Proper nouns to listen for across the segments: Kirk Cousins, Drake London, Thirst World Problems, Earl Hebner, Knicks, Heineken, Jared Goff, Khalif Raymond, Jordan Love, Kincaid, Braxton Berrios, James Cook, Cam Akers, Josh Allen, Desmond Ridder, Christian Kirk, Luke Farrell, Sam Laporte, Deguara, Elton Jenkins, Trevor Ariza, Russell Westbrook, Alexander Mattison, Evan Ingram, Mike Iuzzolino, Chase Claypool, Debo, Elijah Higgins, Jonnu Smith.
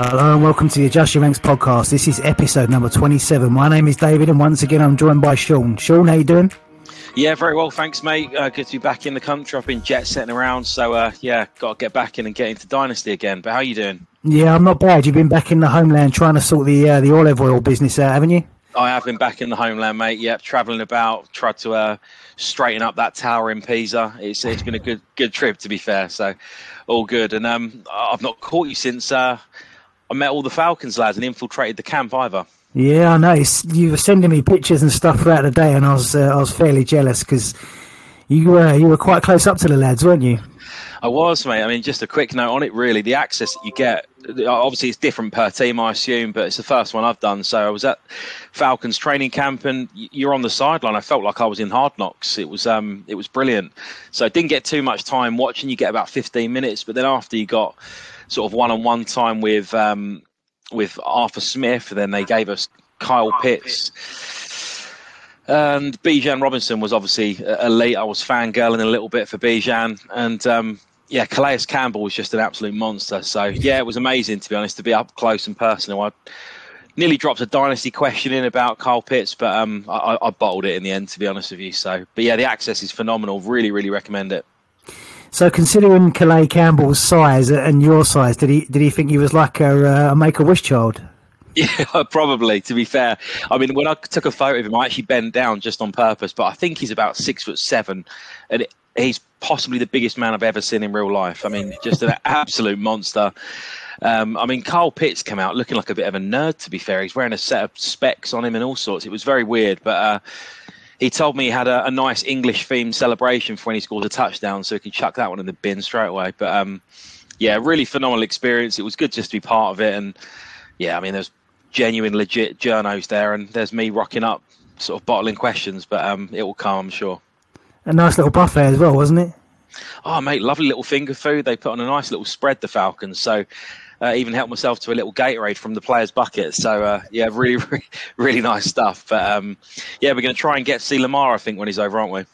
Hello and welcome to the Adjust Your Ranks podcast. This is episode number 27. My name is David and once again I'm joined by Sean. Sean, how you doing? Yeah, very well, thanks mate. Good to be back in the country. I've been jet setting around, so got to get back in and get into Dynasty again. But how you doing? Yeah, I'm not bad. You've been back in the homeland trying to sort the olive oil business out, haven't you? I have been back in the homeland, mate. Yep, travelling about, tried to straighten up that tower in Pisa. It's been a good trip, to be fair. So all good. And I've not caught you since I met all the Falcons lads and infiltrated the camp either. Yeah, I know. You were sending me pictures and stuff throughout the day, and I was fairly jealous because you were quite close up to the lads, weren't you? I was, mate. I mean, just a quick note on it, really. The access that you get, obviously it's different per team, I assume, but it's the first one I've done. So I was at Falcons training camp and you're on the sideline. I felt like I was in Hard Knocks. It was brilliant. So I didn't get too much time watching. You get about 15 minutes, but then after you got sort of one-on-one time with Arthur Smith, and then they gave us Kyle Pitts. And Bijan Robinson was obviously elite. I was fangirling a little bit for Bijan. And Calais Campbell was just an absolute monster. So, yeah, it was amazing, to be honest, to be up close and personal. I nearly dropped a dynasty question in about Kyle Pitts, but I bottled it in the end, to be honest with you. So, but yeah, the access is phenomenal. Really, really recommend it. So considering Calais Campbell's size and your size, did he think you was like a Make-A-Wish child? Yeah, probably, to be fair. I mean, when I took a photo of him, I actually bent down just on purpose, but I think he's about 6'7", and he's possibly the biggest man I've ever seen in real life. I mean, just an absolute monster. I mean, Kyle Pitts came out looking like a bit of a nerd, to be fair. He's wearing a set of specs on him and all sorts. It was very weird, but... He told me he had a nice English-themed celebration for when he scores a touchdown, so he can chuck that one in the bin straight away. But, really phenomenal experience. It was good just to be part of it. And, yeah, I mean, there's genuine, legit journos there, and there's me rocking up, sort of bottling questions, but it will come, I'm sure. A nice little buffet as well, wasn't it? Oh, mate, lovely little finger food. They put on a nice little spread, the Falcons, so... even helped myself to a little Gatorade from the players' bucket. So, really, really nice stuff. But, we're going to try and get to see Lamar, I think, when he's over, aren't we?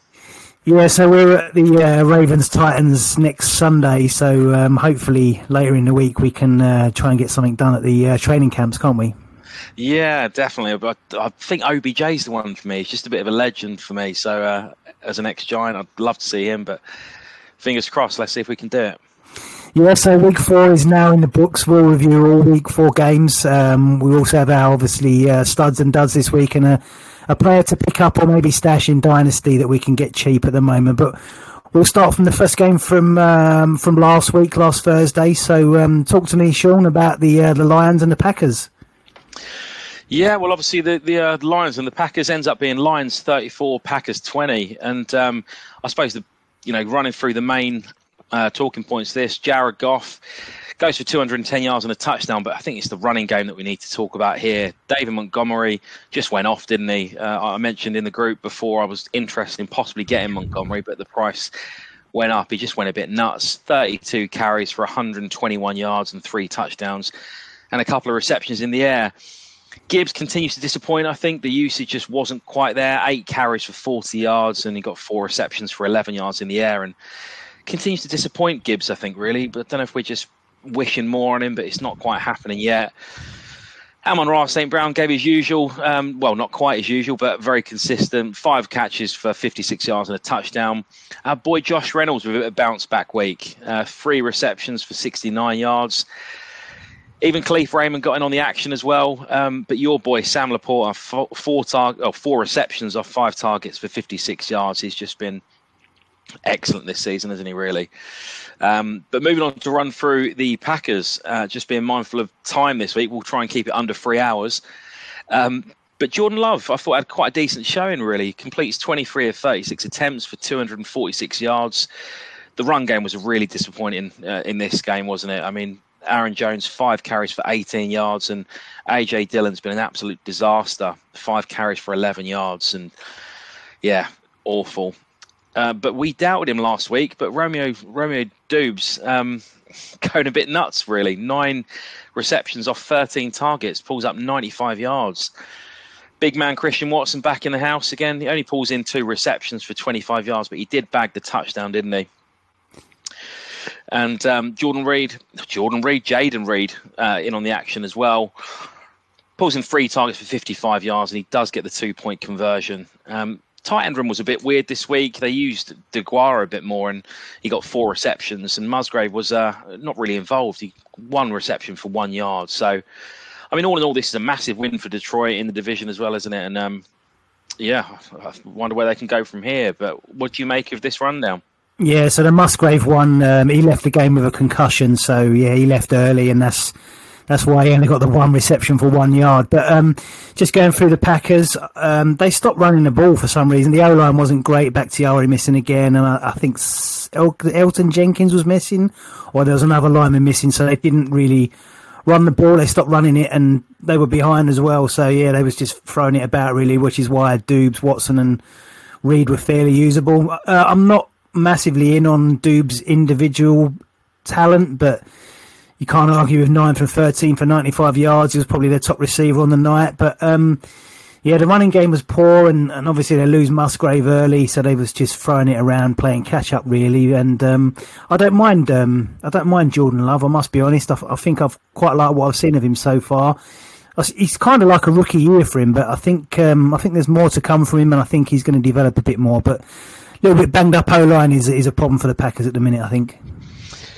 Yeah, so we're at the Ravens-Titans next Sunday. So, hopefully later in the week we can try and get something done at the training camps, can't we? Yeah, definitely. But I think OBJ's the one for me. He's just a bit of a legend for me. So, as an ex-Giant, I'd love to see him. But fingers crossed, let's see if we can do it. Yeah, so week 4 is now in the books. We'll review all week 4 games. We also have our, obviously, studs and duds this week and a player to pick up or maybe stash in Dynasty that we can get cheap at the moment. But we'll start from the first game from last week, last Thursday. So talk to me, Sean, about the Lions and the Packers. Yeah, well, obviously, the Lions and the Packers ends up being Lions 34, Packers 20. And I suppose, running through the main... talking points this, Jared Goff goes for 210 yards and a touchdown, but I think it's the running game that we need to talk about here. David Montgomery just went off, didn't he? I mentioned in the group before I was interested in possibly getting Montgomery, but the price went up. He just went a bit nuts. 32 carries for 121 yards and 3 touchdowns and a couple of receptions in the air. Gibbs continues to disappoint, I think. The usage just wasn't quite there. 8 carries for 40 yards and he got 4 receptions for 11 yards in the air and continues to disappoint Gibbs, I think, really. But I don't know if we're just wishing more on him, but it's not quite happening yet. Amon-Ra St. Brown gave his usual, not quite as usual, but very consistent. 5 catches for 56 yards and a touchdown. Our boy Josh Reynolds with a bounce-back week. 3 receptions for 69 yards. Even Khalif Raymond got in on the action as well. But your boy Sam Laporte, 4 receptions off 5 targets for 56 yards. He's just been... excellent this season, isn't he, really? But moving on to run through the Packers, just being mindful of time this week. We'll try and keep it under 3 hours. But Jordan Love, I thought, had quite a decent showing, really. Completes 23 of 36 attempts for 246 yards. The run game was really disappointing in this game, wasn't it? I mean, Aaron Jones, 5 carries for 18 yards, and AJ Dillon's been an absolute disaster. 5 carries for 11 yards, and, yeah, awful. But we doubted him last week, but Romeo Dubes going a bit nuts, really. 9 receptions off 13 targets, pulls up 95 yards. Big man Christian Watson back in the house again. He only pulls in 2 receptions for 25 yards, but he did bag the touchdown, didn't he? And Jaden Reed in on the action as well. Pulls in 3 targets for 55 yards, and he does get the 2-point conversion. Tight end room was a bit weird this week. They used DeGuara a bit more, and he got 4 receptions. And Musgrave was not really involved. He 1 reception for 1 yard. So, I mean, all in all, this is a massive win for Detroit in the division as well, isn't it? And, yeah, I wonder where they can go from here. But what do you make of this rundown? Yeah, so the Musgrave one, he left the game with a concussion. So, yeah, he left early, and that's why he only got the 1 reception for 1 yard. But just going through the Packers, they stopped running the ball for some reason. The O-line wasn't great. Bakhtiari missing again. And I think Elton Jenkins was missing, or there was another lineman missing. So they didn't really run the ball. They stopped running it, and they were behind as well. So, yeah, they was just throwing it about, really, which is why Dubes, Watson and Reed were fairly usable. I'm not massively in on Dubes' individual talent, but you can't argue with 9 for 13 for 95 yards. He was probably their top receiver on the night. But, yeah, the running game was poor, and obviously they lose Musgrave early, so they was just throwing it around, playing catch-up, really. And I don't mind Jordan Love, I must be honest. I think I've quite liked what I've seen of him so far. It's kind of like a rookie year for him, but I think there's more to come from him, and I think he's going to develop a bit more. But a little bit banged-up O-line is a problem for the Packers at the minute, I think.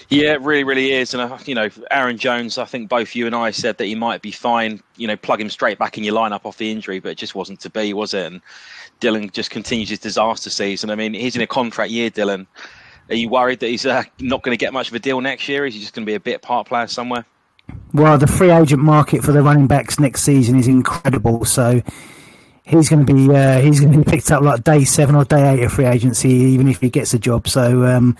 Yeah, it really, really is. And, Aaron Jones, I think both you and I said that he might be fine. You know, plug him straight back in your lineup off the injury, but it just wasn't to be, was it? And Dillon just continues his disaster season. I mean, he's in a contract year, Dillon. Are you worried that he's not going to get much of a deal next year? Is he just going to be a bit part player somewhere? Well, the free agent market for the running backs next season is incredible. So he's going to be picked up like day 7 or day 8 of free agency, even if he gets a job. So,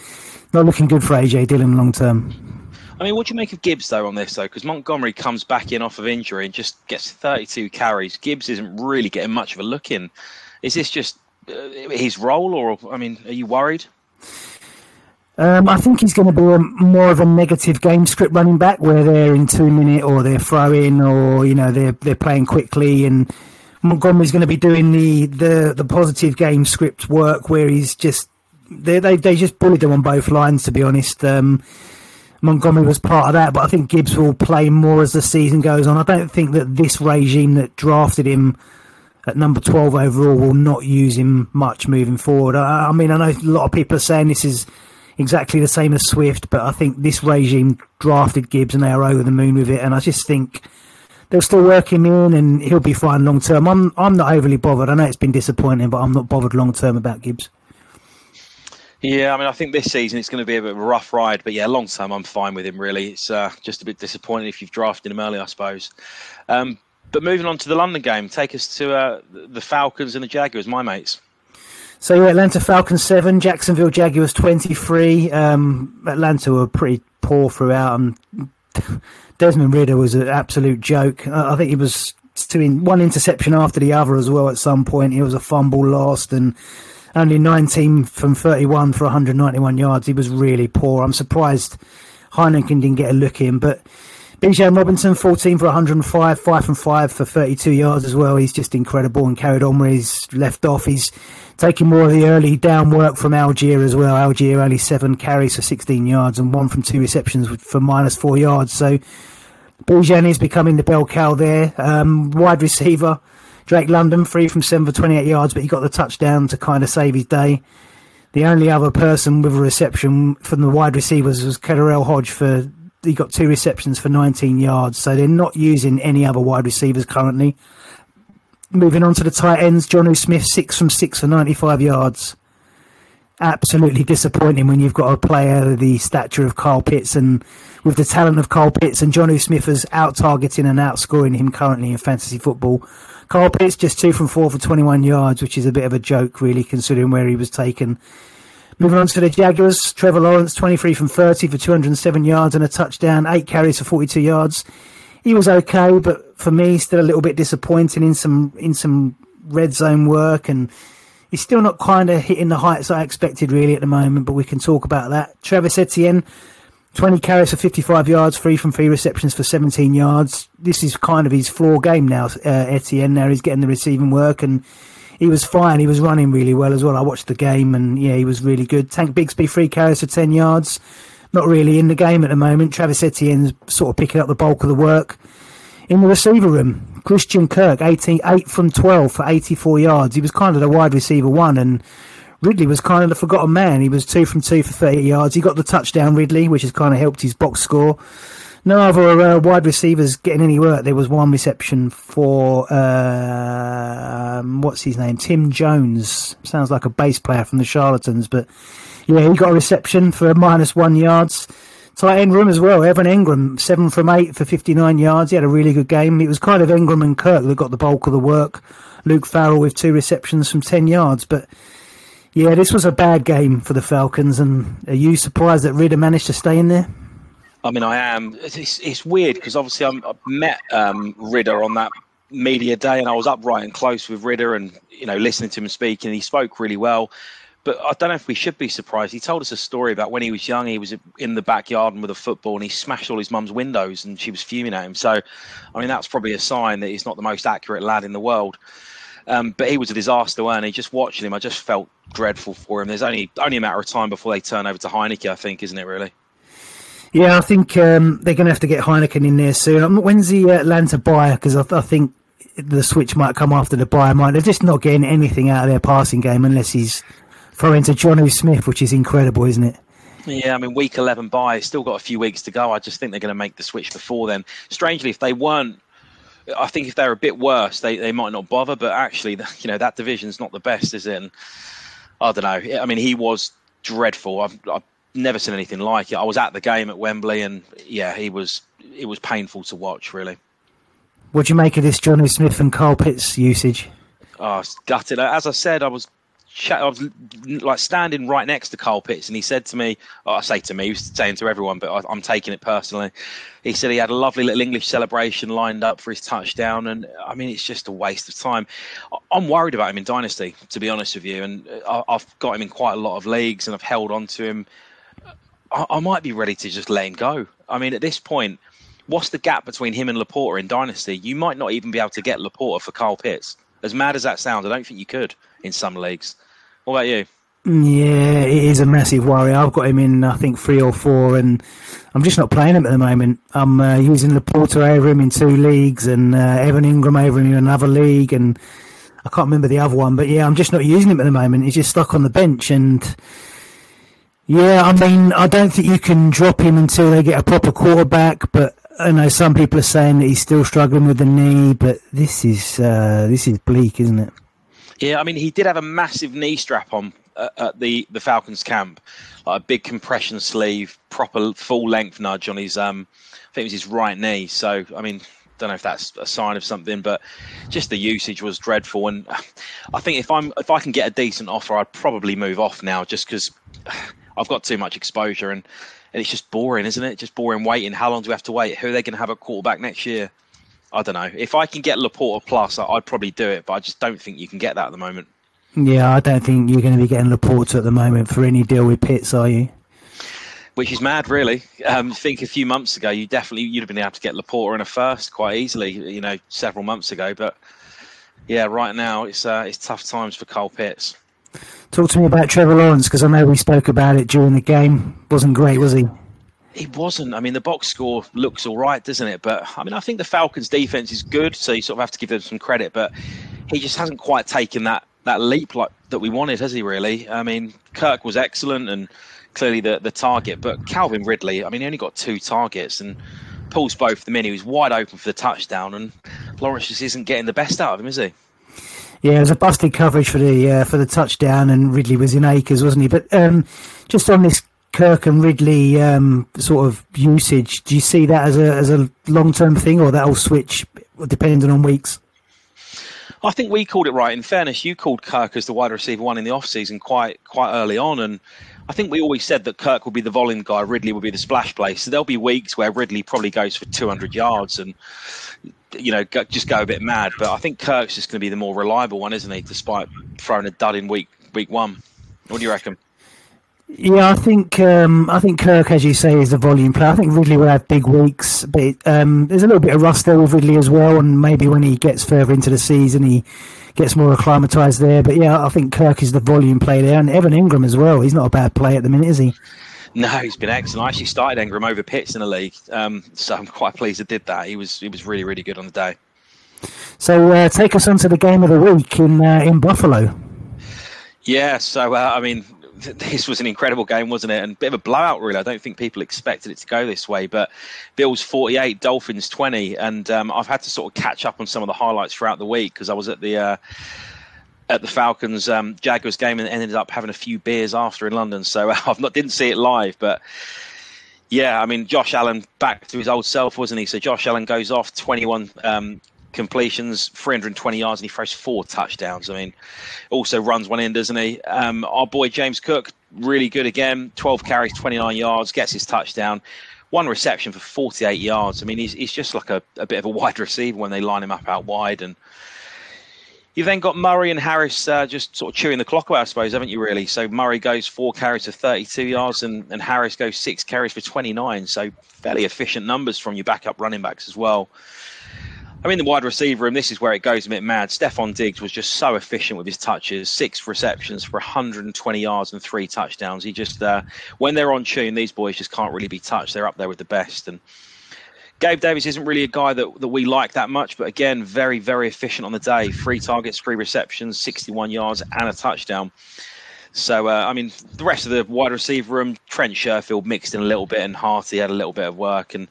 not looking good for AJ Dillon long term. I mean, what do you make of Gibbs though on this though? Because Montgomery comes back in off of injury and just gets 32 carries. Gibbs isn't really getting much of a look in. Is this just his role, or I mean, are you worried? I think he's going to be more of a negative game script running back, where they're in 2 minute or they're throwing, or you know they're playing quickly, and Montgomery's going to be doing the positive game script work where he's just. They just bullied them on both lines, to be honest. Montgomery was part of that, but I think Gibbs will play more as the season goes on. I don't think that this regime that drafted him at number 12 overall will not use him much moving forward. I mean, I know a lot of people are saying this is exactly the same as Swift, but I think this regime drafted Gibbs and they are over the moon with it, and I just think they'll still work him in and he'll be fine long term. I'm not overly bothered. I know it's been disappointing, but I'm not bothered long term about Gibbs. Yeah, I mean, I think this season it's going to be a bit of a rough ride, but yeah, long term I'm fine with him, really. It's just a bit disappointing if you've drafted him early, I suppose. But moving on to the London game, take us to the Falcons and the Jaguars, my mates. So yeah, Atlanta Falcons 7, Jacksonville Jaguars 23. Atlanta were pretty poor throughout, and Desmond Ridder was an absolute joke. I think he was doing one interception after the other as well at some point. It was a fumble lost, and only 19 from 31 for 191 yards. He was really poor. I'm surprised Heineken didn't get a look in. But Bijan Robinson, 14 for 105, 5 from 5 for 32 yards as well. He's just incredible and carried on where he's left off. He's taking more of the early down work from Algier as well. Algier only 7 carries for 16 yards and 1 from 2 receptions for minus 4 yards. So Bijan is becoming the bell cow there. Wide receiver. Drake London, 3 from 7 for 28 yards, but he got the touchdown to kind of save his day. The only other person with a reception from the wide receivers was Kaderell Hodge. He got 2 receptions for 19 yards, so they're not using any other wide receivers currently. Moving on to the tight ends, Jonnu Smith, 6 from 6 for 95 yards. Absolutely disappointing when you've got a player of the stature of Kyle Pitts and with the talent of Kyle Pitts, and Jonnu Smith is out-targeting and outscoring him currently in fantasy football. Kyle Pitts just 2 from 4 for 21 yards, which is a bit of a joke, really, considering where he was taken. Moving on to the Jaguars, Trevor Lawrence, 23 from 30 for 207 yards and a touchdown, 8 carries for 42 yards. He was okay, but for me, still a little bit disappointing in some red zone work, and he's still not kind of hitting the heights I expected, really, at the moment, but we can talk about that. Travis Etienne, 20 carries for 55 yards, 3 from 3 receptions for 17 yards. This is kind of his floor game now, Etienne. Now he's getting the receiving work, and he was fine. He was running really well as well. I watched the game, and yeah, he was really good. Tank Bigsby, 3 carries for 10 yards. not really in the game at the moment. Travis Etienne's sort of picking up the bulk of the work. In the receiver room, Christian Kirk, 8 from 12 for 84 yards. He was kind of the wide receiver one, and Ridley was kind of the forgotten man. He was 2 from 2 for 30 yards. He got the touchdown, Ridley, which has kind of helped his box score. No other wide receivers getting any work. There was one reception for, what's his name? Tim Jones. Sounds like a bass player from the Charlatans, but yeah, he got a reception for -1 yards. Tight end room as well. Evan Ingram, 7 from 8 for 59 yards. He had a really good game. It was kind of Ingram and Kirk that got the bulk of the work. Luke Farrell with 2 receptions from 10 yards, but yeah, this was a bad game for the Falcons. And are you surprised that Ridder managed to stay in there? I mean, I am. It's weird because obviously I met Ridder on that media day, and I was up right and close with Ridder, and listening to him speak, and he spoke really well. But I don't know if we should be surprised. He told us a story about when he was young, he was in the backyard and with a football, and he smashed all his mum's windows, and she was fuming at him. So, I mean, that's probably a sign that he's not the most accurate lad in the world. But he was a disaster, weren't he? Just watching him, I just felt dreadful for him. There's only a matter of time before they turn over to Heineken, I think, isn't it, really? Yeah, I think they're going to have to get Heineken in there soon. When's the Atlanta bye? Because I think the switch might come after the bye. They're just not getting anything out of their passing game unless he's throwing to Jonnu Smith, which is incredible, isn't it? Yeah, I mean, week 11 bye. Still got a few weeks to go. I just think they're going to make the switch before then. Strangely, if they weren't, I think if they're a bit worse, they might not bother. But actually, that division's not the best, is it? And I don't know. I mean, he was dreadful. I've never seen anything like it. I was at the game at Wembley, and yeah, it was painful to watch, really. What do you make of this Jonnu Smith and Kyle Pitts usage? I was gutted. As I said, I was like standing right next to Kyle Pitts, and he said to me, he was saying to everyone, but I'm taking it personally. He said he had a lovely little English celebration lined up for his touchdown, and I mean, it's just a waste of time. I'm worried about him in Dynasty, to be honest with you, and I've got him in quite a lot of leagues, and I've held on to him. I might be ready to just let him go. I mean, at this point, what's the gap between him and Laporte in Dynasty? You might not even be able to get Laporte for Kyle Pitts. As mad as that sounds, I don't think you could in some leagues. What about you? Yeah, it is a massive worry. I've got him in, I think, 3 or 4, and I'm just not playing him at the moment. I'm using Laporte over him in 2 leagues, and Evan Ingram over him in another league, and I can't remember the other one. But yeah, I'm just not using him at the moment. He's just stuck on the bench, and yeah, I mean, I don't think you can drop him until they get a proper quarterback, but I know some people are saying that he's still struggling with the knee, but this is bleak, isn't it? Yeah, I mean, he did have a massive knee strap on at the Falcons camp, like a big compression sleeve, proper full-length nudge on his, I think it was his right knee, so, I mean, don't know if that's a sign of something, but just the usage was dreadful. And I think if I can get a decent offer, I'd probably move off now just because I've got too much exposure, and it's just boring, isn't it? Just boring waiting. How long do we have to wait? Who are they going to have at quarterback next year? I don't know. If I can get Laporte plus, I'd probably do it, but I just don't think you can get that at the moment. Yeah, I don't think you're going to be getting Laporte at the moment for any deal with Pitts, are you? Which is mad, really. I think a few months ago, you'd have been able to get Laporte in a first quite easily, several months ago. But yeah, right now it's tough times for Kyle Pitts. Talk to me about Trevor Lawrence, because I know we spoke about it during the game. Wasn't great, was he? He wasn't. I mean, the box score looks all right, doesn't it? But I mean, I think the Falcons' defense is good, so you sort of have to give them some credit. But he just hasn't quite taken that leap that we wanted, has he? Really? I mean, Kirk was excellent and clearly the target, but Calvin Ridley, I mean, he only got 2 targets and pulls both of them in. He was wide open for the touchdown, and Lawrence just isn't getting the best out of him, is he? Yeah, it was a busted coverage for the touchdown, and Ridley was in Akers, wasn't he? But just on this Kirk and Ridley sort of usage, do you see that as a long-term thing, or that'll switch depending on weeks? I think we called it right. In fairness, you called Kirk as the wide receiver one in the offseason quite early on, and I think we always said that Kirk would be the volume guy, Ridley would be the splash play. So there'll be weeks where Ridley probably goes for 200 yards and, just go a bit mad. But I think Kirk's just going to be the more reliable one, isn't he, despite throwing a dud in week 1. What do you reckon? Yeah, I think Kirk, as you say, is the volume player. I think Ridley will have big weeks, but there's a little bit of rust there with Ridley as well, and maybe when he gets further into the season, he gets more acclimatised there. But yeah, I think Kirk is the volume player there, and Evan Ingram as well. He's not a bad player at the minute, is he? No, he's been excellent. I actually started Ingram over Pitts in the league, so I'm quite pleased I did that. He was really, really good on the day. So take us on to the game of the week in Buffalo. Yeah, so, I mean, this was an incredible game, wasn't it? And a bit of a blowout, really. I don't think people expected it to go this way. But Bills 48, Dolphins 20. And I've had to sort of catch up on some of the highlights throughout the week because I was at the Falcons Jaguars game and ended up having a few beers after in London. So I didn't see it live, but yeah, I mean, Josh Allen back to his old self, wasn't he? So Josh Allen goes off 21 completions, 320 yards, and he throws 4 touchdowns. I mean, also runs one in, doesn't he? Our boy James Cook, really good again, 12 carries, 29 yards, gets his touchdown, 1 reception for 48 yards. I mean, he's just like a bit of a wide receiver when they line him up out wide. And you've then got Murray and Harris just sort of chewing the clock away, I suppose, haven't you, really? So Murray goes 4 carries for 32 yards and Harris goes 6 carries for 29. So fairly efficient numbers from your backup running backs as well. I mean, the wide receiver room, this is where it goes a bit mad. Stephon Diggs was just so efficient with his touches, 6 receptions for 120 yards and 3 touchdowns. He just, when they're on tune, these boys just can't really be touched. They're up there with the best. And Gabe Davis isn't really a guy that we like that much, but again, very, very efficient on the day. 3 targets, 3 receptions, 61 yards and a touchdown. So, I mean, the rest of the wide receiver room, Trent Sherfield mixed in a little bit and Harty had a little bit of work and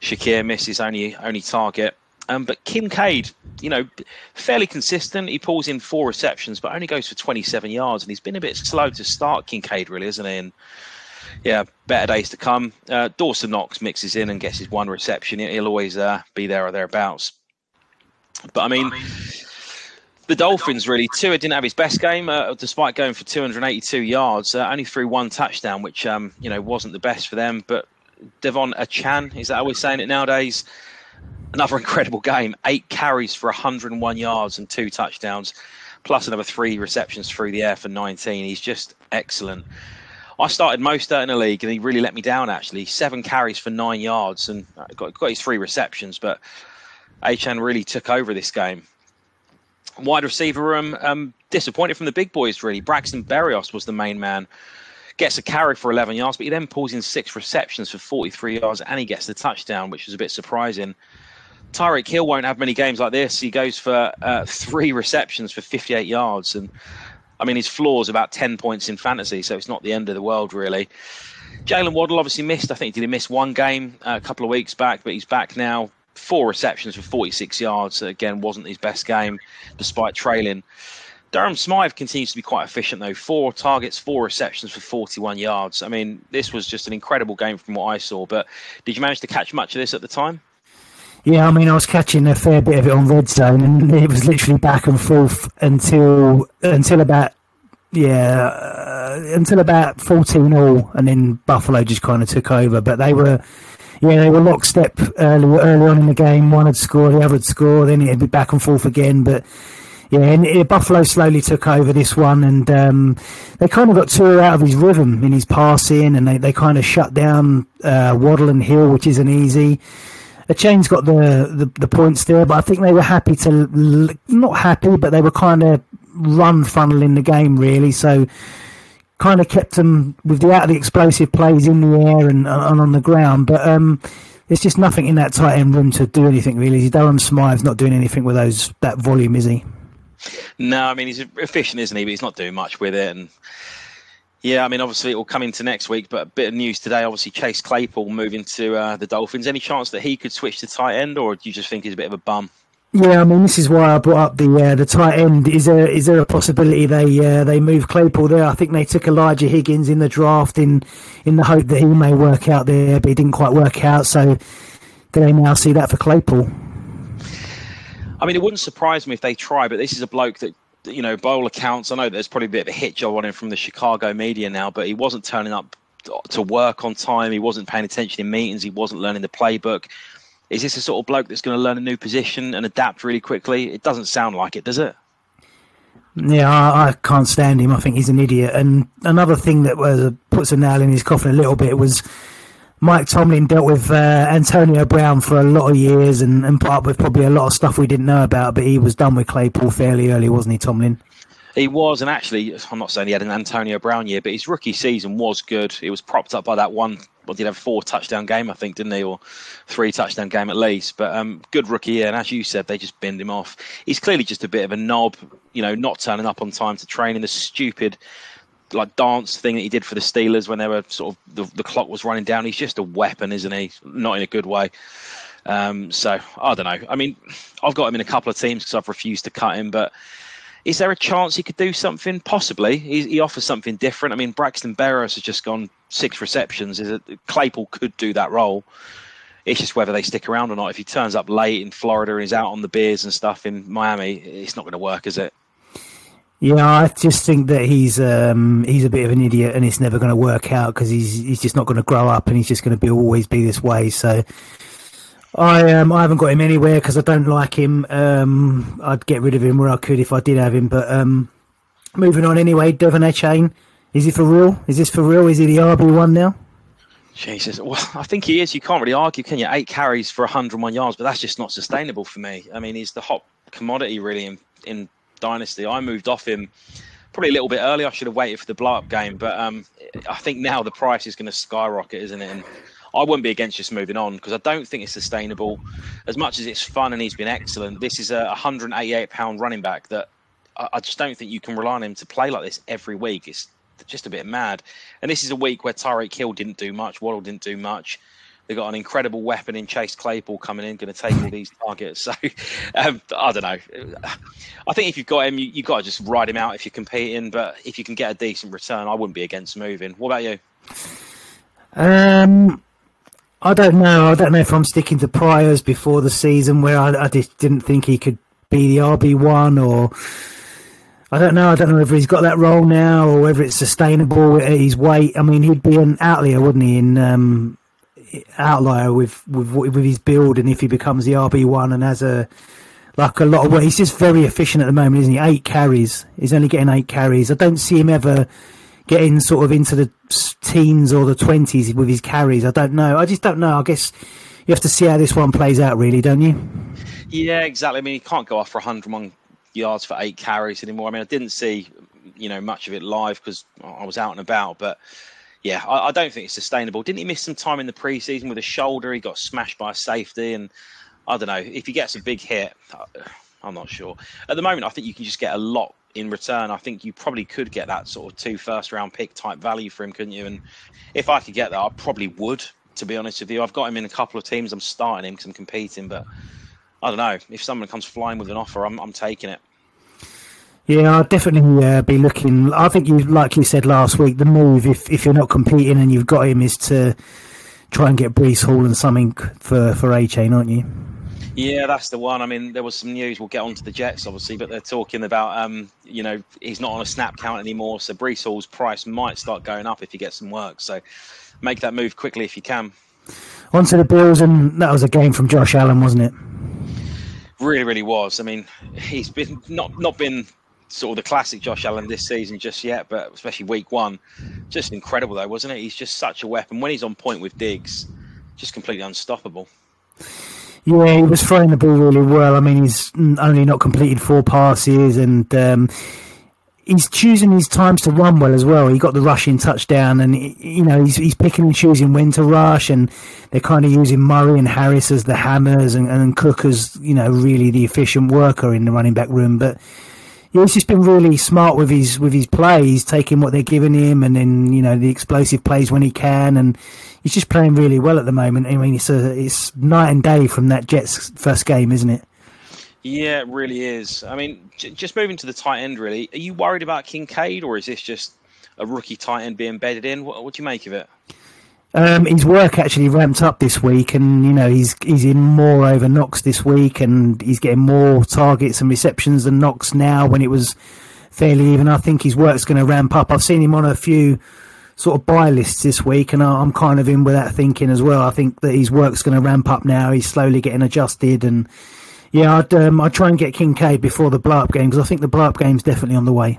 Shakir missed his only target. But Kincaid, you know, fairly consistent. He pulls in 4 receptions, but only goes for 27 yards. And he's been a bit slow to start, Kincaid, really, isn't he? And yeah, better days to come. Dawson Knox mixes in and gets his 1 reception. He'll always be there or thereabouts. But, I mean, the Dolphins, really, Tua didn't have his best game, despite going for 282 yards. Only threw 1 touchdown, which, you know, wasn't the best for them. But Devon Achan, is that how we're saying it nowadays? Another incredible game, 8 carries for 101 yards and 2 touchdowns, plus another 3 receptions through the air for 19. He's just excellent. I started Mostert in the league and he really let me down, actually. 7 carries for 9 yards and got his 3 receptions, but Achan really took over this game. Wide receiver room, disappointed from the big boys, really. Braxton Berrios was the main man. Gets a carry for 11 yards, but he then pulls in 6 receptions for 43 yards and he gets the touchdown, which was a bit surprising. Tyreek Hill won't have many games like this. He goes for 3 receptions for 58 yards. And I mean, his floor is about 10 points in fantasy, so it's not the end of the world, really. Jalen Waddle obviously missed. I think he missed one game a couple of weeks back, but he's back now. 4 receptions for 46 yards. Again, wasn't his best game, despite trailing. Durham Smythe continues to be quite efficient, though. 4 targets, 4 receptions for 41 yards. I mean, this was just an incredible game from what I saw. But did you manage to catch much of this at the time? Yeah, I mean, I was catching a fair bit of it on Red Zone, and it was literally back and forth until about 14 all, and then Buffalo just kind of took over. But they were lockstep early on in the game. One had scored, the other had scored, then it'd be back and forth again. But yeah, and Buffalo slowly took over this one, and they kind of got Tua out of his rhythm in his passing, and they kind of shut down Waddle and Hill, which isn't easy. Achan's got the points there, but I think they were happy to, not happy, but they were kind of run funneling the game, really. So kind of kept them with the out of the explosive plays in the air and on the ground. But there's just nothing in that tight end room to do anything, really. Durham Smythe's not doing anything with that volume, is he? No, I mean, he's efficient, isn't he? But he's not doing much with it. And yeah, I mean, obviously it will come into next week, but a bit of news today, obviously Chase Claypool moving to the Dolphins. Any chance that he could switch to tight end, or do you just think he's a bit of a bum? Yeah, I mean, this is why I brought up the tight end. Is there a possibility they move Claypool there? I think they took Elijah Higgins in the draft in the hope that he may work out there, but he didn't quite work out. So do they now see that for Claypool? I mean, it wouldn't surprise me if they try, but this is a bloke that, you know, by all accounts, I know there's probably a bit of a hit job on him from the Chicago media now, but he wasn't turning up to work on time. He wasn't paying attention in meetings. He wasn't learning the playbook. Is this the sort of bloke that's going to learn a new position and adapt really quickly? It doesn't sound like it, does it? Yeah, I can't stand him. I think he's an idiot. And another thing that puts a nail in his coffin a little bit was Mike Tomlin dealt with Antonio Brown for a lot of years and part with probably a lot of stuff we didn't know about, but he was done with Claypool fairly early, wasn't he, Tomlin? He was, and actually, I'm not saying he had an Antonio Brown year, but his rookie season was good. It was propped up by that one. Well, did have a 4-touchdown game, I think, didn't he? Or 3-touchdown game at least. But good rookie year, and as you said, they just binned him off. He's clearly just a bit of a knob, you know, not turning up on time to training. The stupid like dance thing that he did for the Steelers when they were sort of the clock was running down. He's just a weapon, isn't he? Not in a good way. So I don't know. I mean, I've got him in a couple of teams because I've refused to cut him, but is there a chance he could do something? Possibly. He offers something different. I mean, Braxton Berrios has just gone 6 receptions. Claypool could do that role. It's just whether they stick around or not. If he turns up late in Florida and is out on the beers and stuff in Miami, it's not going to work, is it? Yeah, I just think that he's a bit of an idiot and it's never going to work out because he's just not going to grow up and he's just going to always be this way. So I haven't got him anywhere because I don't like him. I'd get rid of him where I could if I did have him. But moving on anyway, Devon Achane, is he for real? Is this for real? Is he the RB1 now? Jesus, well, I think he is. You can't really argue, can you? 8 carries for 101 yards, but that's just not sustainable for me. I mean, he's the hot commodity really in Dynasty. I moved off him probably a little bit early. I should have waited for the blow-up game, but I think now the price is going to skyrocket, isn't it? And I wouldn't be against just moving on because I don't think it's sustainable. As much as it's fun and he's been excellent, this is a 188-pound running back that I just don't think you can rely on him to play like this every week. It's just a bit mad. And this is a week where Tyreek Hill didn't do much, Waddle didn't do much. They've got an incredible weapon in Chase Claypool coming in, going to take all these targets. So, I don't know. I think if you've got him, you've got to just ride him out if you're competing. But if you can get a decent return, I wouldn't be against moving. What about you? I don't know. I don't know if I'm sticking to priors before the season where I just didn't think he could be the RB1 or I don't know. I don't know whether he's got that role now or whether it's sustainable at his weight. I mean, he'd be an outlier, wouldn't he, in outlier with his build, and if he becomes the RB1 and has a lot of work. He's just very efficient at the moment, isn't he? 8 carries. He's only getting 8 carries. I don't see him ever getting sort of into the teens or the 20s with his carries. I don't know. I just don't know. I guess you have to see how this one plays out, really, don't you? Yeah, exactly. I mean, he can't go off for 101 yards for 8 carries anymore. I mean, I didn't see, you know, much of it live because I was out and about, but yeah, I don't think it's sustainable. Didn't he miss some time in the preseason with a shoulder? He got smashed by a safety, and I don't know. If he gets a big hit, I'm not sure. At the moment, I think you can just get a lot in return. I think you probably could get that sort of 2 first-round pick type value for him, couldn't you? And if I could get that, I probably would, to be honest with you. I've got him in a couple of teams. I'm starting him because I'm competing, but I don't know. If someone comes flying with an offer, I'm taking it. Yeah, I'll definitely be looking. I think you, like you said last week, the move, if you're not competing and you've got him, is to try and get Brees Hall and something for Achane, aren't you? Yeah, that's the one. I mean, there was some news. We'll get on to the Jets, obviously, but they're talking about, you know, he's not on a snap count anymore, so Brees Hall's price might start going up if you get some work. So make that move quickly if you can. On to the Bills, and that was a game from Josh Allen, wasn't it? Really, really was. I mean, he's been not been sort of the classic Josh Allen this season just yet, but especially week one. Just incredible though, wasn't it? He's just such a weapon. When he's on point with Diggs, just completely unstoppable. Yeah, he was throwing the ball really well. I mean, he's only not completed 4 passes, and he's choosing his times to run well as well. He got the rushing touchdown, and you know, he's picking and choosing when to rush, and they're kind of using Murray and Harris as the hammers, and Cook as, you know, really the efficient worker in the running back room. But yeah, he's just been really smart with his play. He's taking what they're giving him, and then, you know, the explosive plays when he can, and he's just playing really well at the moment. I mean, it's night and day from that Jets first game, isn't it? Yeah, it really is. I mean, just moving to the tight end, really. Are you worried about Kincaid, or is this just a rookie tight end being bedded in? What do you make of it? His work actually ramped up this week, and you know, he's in more over Knox this week, and he's getting more targets and receptions than Knox now when it was fairly even. I think his work's going to ramp up. I've seen him on a few sort of buy lists this week, and I'm kind of in with that thinking as well. I think that his work's going to ramp up now. He's slowly getting adjusted, and yeah, I'd try and get Kincaid before the blow-up game because I think the blow-up game's definitely on the way.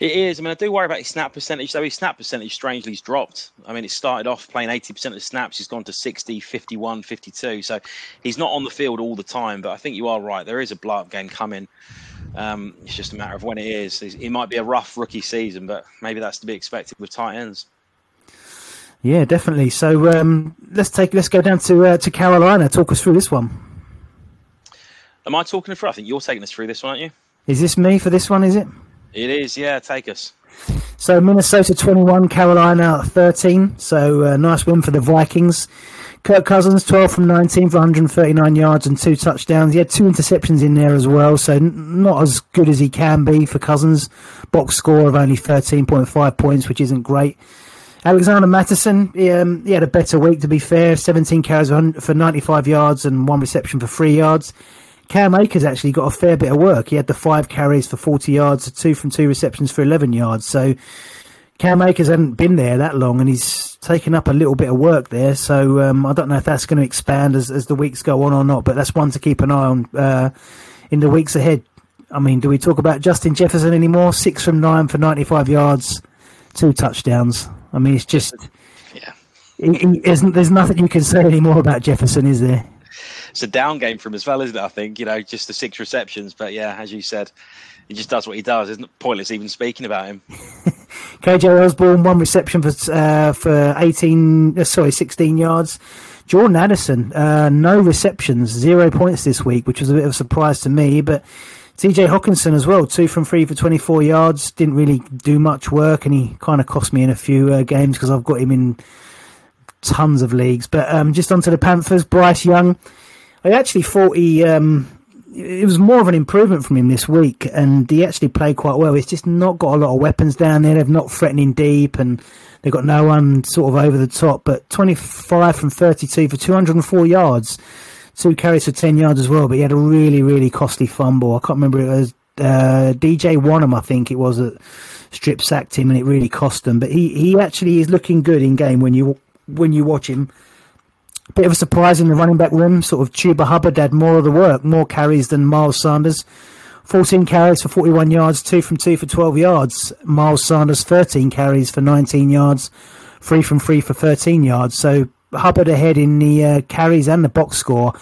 It is. I mean, I do worry about his snap percentage, though. His snap percentage, strangely, has dropped. I mean, it started off playing 80% of the snaps. He's gone to 60, 51, 52. So he's not on the field all the time. But I think you are right. There is a blow-up game coming. It's just a matter of when it is. It might be a rough rookie season, but maybe that's to be expected with tight ends. Yeah, definitely. So let's go down to Carolina. Talk us through this one. Am I talking through? I think you're taking us through this one, aren't you? Is this me for this one, is it? It is, yeah. Take us. So Minnesota 21, Carolina 13. So nice win for the Vikings. Kirk Cousins, 12 from 19 for 139 yards and 2 touchdowns. He had 2 interceptions in there as well, so not as good as he can be for Cousins. Box score of only 13.5 points, which isn't great. Alexander Mattison, he had a better week, to be fair. 17 carries for 95 yards and 1 reception for 3 yards. Cam Akers actually got a fair bit of work. He had the 5 carries for 40 yards, 2 from 2 receptions for 11 yards. So Cam Akers hadn't been there that long, and he's taken up a little bit of work there. So I don't know if that's going to expand as the weeks go on or not, but that's one to keep an eye on in the weeks ahead. I mean, do we talk about Justin Jefferson anymore? 6 from 9 for 95 yards, 2 touchdowns. I mean, it's just... yeah. There's nothing you can say anymore about Jefferson, is there? It's a down game for him as well, isn't it? I think, you know, just the 6 receptions. But yeah, as you said, he just does what he does. It's pointless even speaking about him. KJ Osborne, 1 reception for 16 yards. Jordan Addison, no receptions, 0 points this week, which was a bit of a surprise to me. But TJ Hawkinson as well, 2 from 3 for 24 yards. Didn't really do much work, and he kind of cost me in a few games because I've got him in tons of leagues. But just onto the Panthers, Bryce Young. I actually thought it was more of an improvement from him this week, and he actually played quite well. He's just not got a lot of weapons down there. They're not threatening deep, and they've got no one sort of over the top. But 25 from 32 for 204 yards, 2 carries for 10 yards as well. But he had a really, really costly fumble. I can't remember, it was DJ Wanham, I think it was, that strip sacked him, and it really cost them. But he actually is looking good in game when you watch him. Bit of a surprise in the running back room. Sort of Chuba Hubbard had more of the work, more carries than Miles Sanders. 14 carries for 41 yards, 2 from 2 for 12 yards. Miles Sanders, 13 carries for 19 yards, 3 from 3 for 13 yards. So Hubbard ahead in the carries and the box score.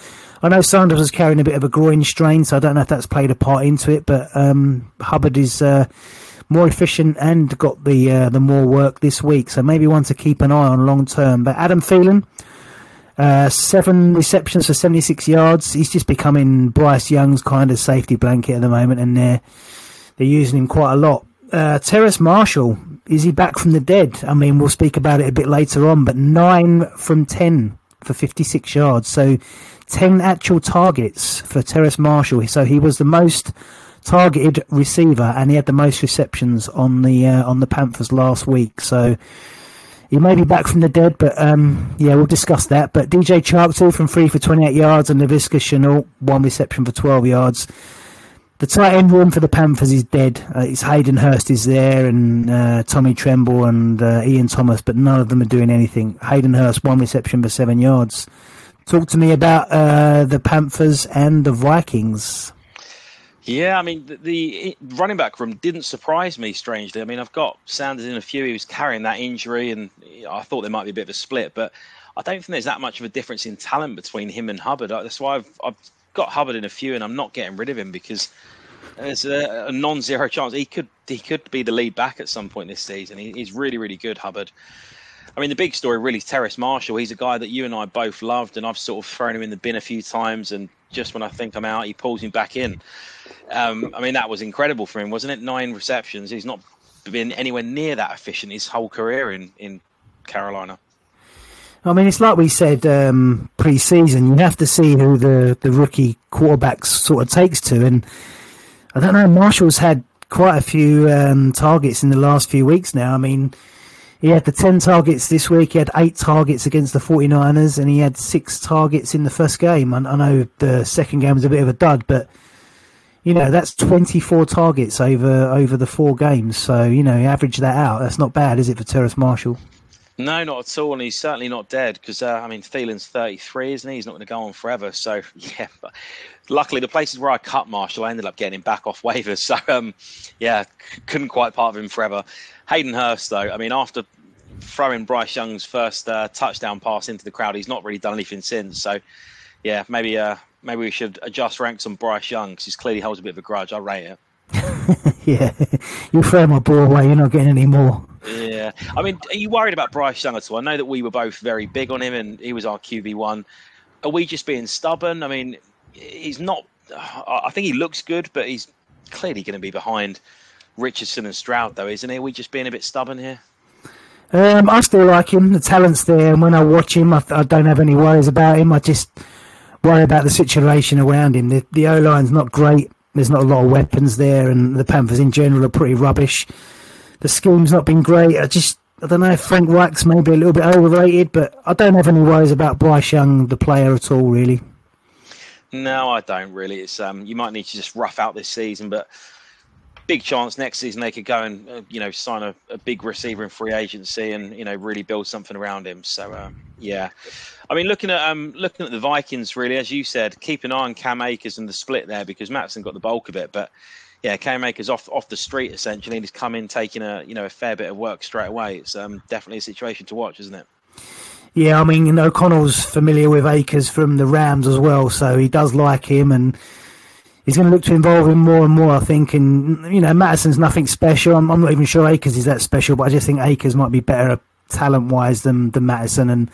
I know Sanders was carrying a bit of a groin strain, so I don't know if that's played a part into it, but Hubbard is more efficient and got the more work this week. So maybe one to keep an eye on long term. But Adam Thielen, 7 receptions for 76 yards. He's just becoming Bryce Young's kind of safety blanket at the moment, and they're using him quite a lot. Terrace Marshall, is he back from the dead? I mean, we'll speak about it a bit later on, but 9 from 10 for 56 yards. So 10 actual targets for Terrace Marshall. So he was the most targeted receiver, and he had the most receptions on the Panthers last week. So he may be back from the dead, but we'll discuss that. But DJ Chark, 2 from 3 for 28 yards, and LaVisca Chenault, 1 reception for 12 yards. The tight end room for the Panthers is dead. It's Hayden Hurst is there, and Tommy Tremble and Ian Thomas, but none of them are doing anything. Hayden Hurst, 1 reception for 7 yards. Talk to me about the Panthers and the Vikings. Yeah, I mean, the running back room didn't surprise me, strangely. I mean, I've got Sanders in a few. He was carrying that injury, and I thought there might be a bit of a split. But I don't think there's that much of a difference in talent between him and Hubbard. That's why I've got Hubbard in a few, and I'm not getting rid of him, because there's a non-zero chance. He could be the lead back at some point this season. He's really, really good, Hubbard. I mean, the big story really is Terrace Marshall. He's a guy that you and I both loved, and I've sort of thrown him in the bin a few times, and just when I think I'm out, he pulls him back in. I mean, that was incredible for him, wasn't it? 9 receptions. He's not been anywhere near that efficient his whole career in Carolina. I mean, it's like we said pre-season, you have to see who the rookie quarterback sort of takes to. And I don't know, Marshall's had quite a few targets in the last few weeks now. I mean, he had the 10 targets this week. He had 8 targets against the 49ers, and he had 6 targets in the first game. I know the second game was a bit of a dud, but, you know, that's 24 targets over the 4 games. So, you know, average that out. That's not bad, is it, for Terrace Marshall? No, not at all, and he's certainly not dead because, I mean, Thielen's 33, isn't he? He's not going to go on forever. So, yeah, but luckily the places where I cut Marshall, I ended up getting him back off waivers. So, yeah, couldn't quite part of him forever. Hayden Hurst, though, I mean, after throwing Bryce Young's first touchdown pass into the crowd, he's not really done anything since. So, yeah, maybe we should adjust ranks on Bryce Young because he clearly holds a bit of a grudge. I rate it. Yeah, you throw my ball away, you're not getting any more. Yeah, I mean, are you worried about Bryce Young at all? I know that we were both very big on him and he was our QB1. Are we just being stubborn? I mean, he's not, I think he looks good, but he's clearly going to be behind Richardson and Stroud though, isn't he? Are we just being a bit stubborn here? I still like him, the talent's there, and when I watch him, I don't have any worries about him. I just worry about the situation around him. The O-line's not great. There's not a lot of weapons there, and the Panthers in general are pretty rubbish. The scheme's not been great. I don't know if Frank Reich's maybe a little bit overrated, but I don't have any worries about Bryce Young, the player, at all, really. No, I don't, really. It's you might need to just rough out this season, but big chance next season they could go and sign a big receiver in free agency and really build something around him. So yeah, I mean, looking at the Vikings, really, as you said, keep an eye on Cam Akers and the split there because Mattson got the bulk of it. But yeah, Cam Akers off the street essentially, and he's come in taking a fair bit of work straight away. It's definitely a situation to watch, isn't it? Yeah, I mean, O'Connell's familiar with Akers from the Rams as well, so he does like him and. He's going to look to involve him more and more, I think. And, Mattison's nothing special. I'm not even sure Akers is that special, but I just think Akers might be better talent-wise than Mattison. And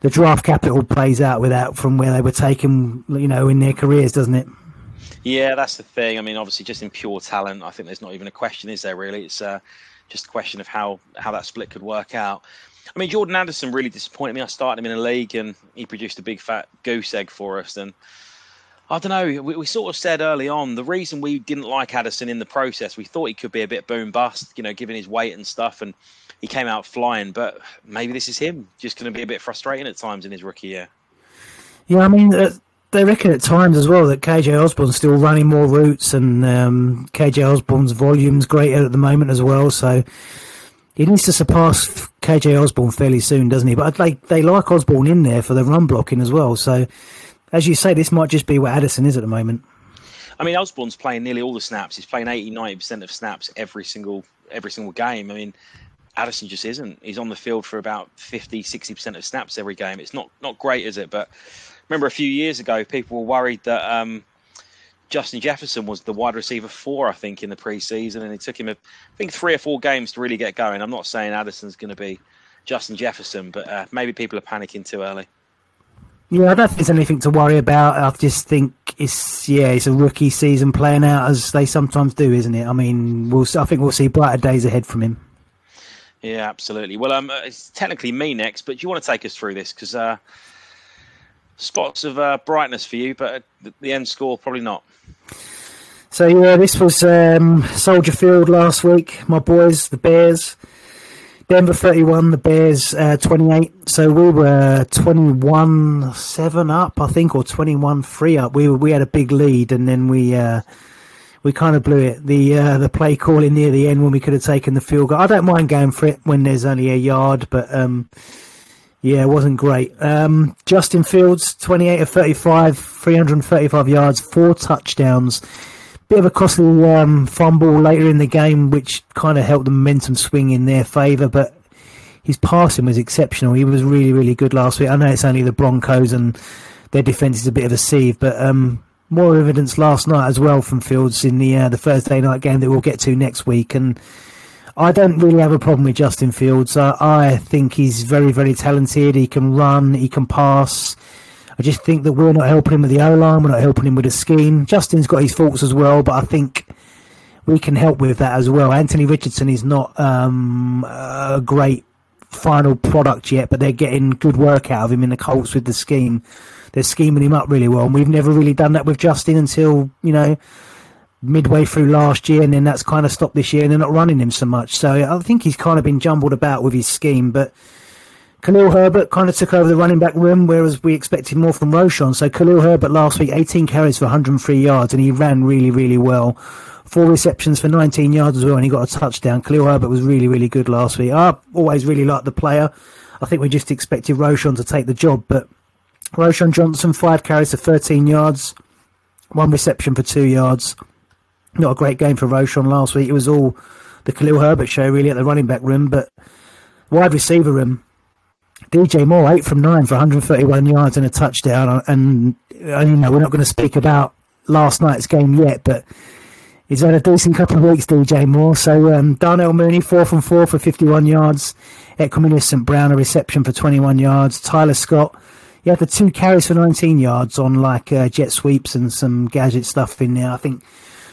the draft capital plays out with that from where they were taken, in their careers, doesn't it? Yeah, that's the thing. I mean, obviously, just in pure talent, I think there's not even a question, is there, really? It's just a question of how that split could work out. I mean, Jordan Addison really disappointed me. I started him in a league, and he produced a big, fat goose egg for us, and... I don't know, we sort of said early on, the reason we didn't like Addison in the process, we thought he could be a bit boom-bust, given his weight and stuff, and he came out flying, but maybe this is him, just going to be a bit frustrating at times in his rookie year. Yeah, I mean, they reckon at times as well that KJ Osborne's still running more routes, and KJ Osborne's volume's greater at the moment as well, so he needs to surpass KJ Osborne fairly soon, doesn't he? But they like Osborne in there for the run blocking as well, so... As you say, this might just be what Addison is at the moment. I mean, Osborne's playing nearly all the snaps. He's playing 80, 90% of snaps every single game. I mean, Addison just isn't. He's on the field for about 50, 60% of snaps every game. It's not great, is it? But remember a few years ago, people were worried that Justin Jefferson was the wide receiver 4, I think, in the preseason. And it took him, I think, 3 or 4 games to really get going. I'm not saying Addison's going to be Justin Jefferson, but maybe people are panicking too early. Yeah, I don't think there's anything to worry about. I just think it's a rookie season playing out as they sometimes do, isn't it? I mean, I think we'll see brighter days ahead from him. Yeah, absolutely. Well, it's technically me next, but do you want to take us through this? Because spots of brightness for you, but the end score, probably not. So, yeah, this was Soldier Field last week. My boys, the Bears. Denver 31, the Bears 28. So we were 21-7 up, I think, or 21-3 up. We had a big lead, and then we kind of blew it. The play calling near the end when we could have taken the field goal. I don't mind going for it when there's only a yard, but yeah, it wasn't great. Justin Fields 28 of 35, 335 yards, 4 touchdowns. Bit of a costly fumble later in the game, which kind of helped the momentum swing in their favour, but his passing was exceptional. He was really, really good last week. I know it's only the Broncos and their defence is a bit of a sieve, but more evidence last night as well from Fields in the Thursday night game that we'll get to next week. And I don't really have a problem with Justin Fields. I think he's very, very talented. He can run, he can pass. I just think that we're not helping him with the O-line, we're not helping him with the scheme. Justin's got his faults as well, but I think we can help with that as well. Anthony Richardson is not a great final product yet, but they're getting good work out of him in the Colts with the scheme. They're scheming him up really well, and we've never really done that with Justin until, midway through last year, and then that's kind of stopped this year, and they're not running him so much. So I think he's kind of been jumbled about with his scheme, but... Khalil Herbert kind of took over the running back room, whereas we expected more from Roschon. So Khalil Herbert last week, 18 carries for 103 yards, and he ran really, really well. 4 receptions for 19 yards as well, and he got a touchdown. Khalil Herbert was really, really good last week. I always really liked the player. I think we just expected Roschon to take the job, but Roschon Johnson, 5 carries for 13 yards, 1 reception for 2 yards. Not a great game for Roschon last week. It was all the Khalil Herbert show, really, at the running back room, but wide receiver room. DJ Moore, 8 from 9 for 131 yards and a touchdown. And you know, we're not going to speak about last night's game yet, but he's had a decent couple of weeks, DJ Moore. So Darnell Mooney, 4 from 4 for 51 yards. Equanimeous St. Brown, a reception for 21 yards. Tyler Scott, he had the 2 carries for 19 yards on like jet sweeps and some gadget stuff in there. I think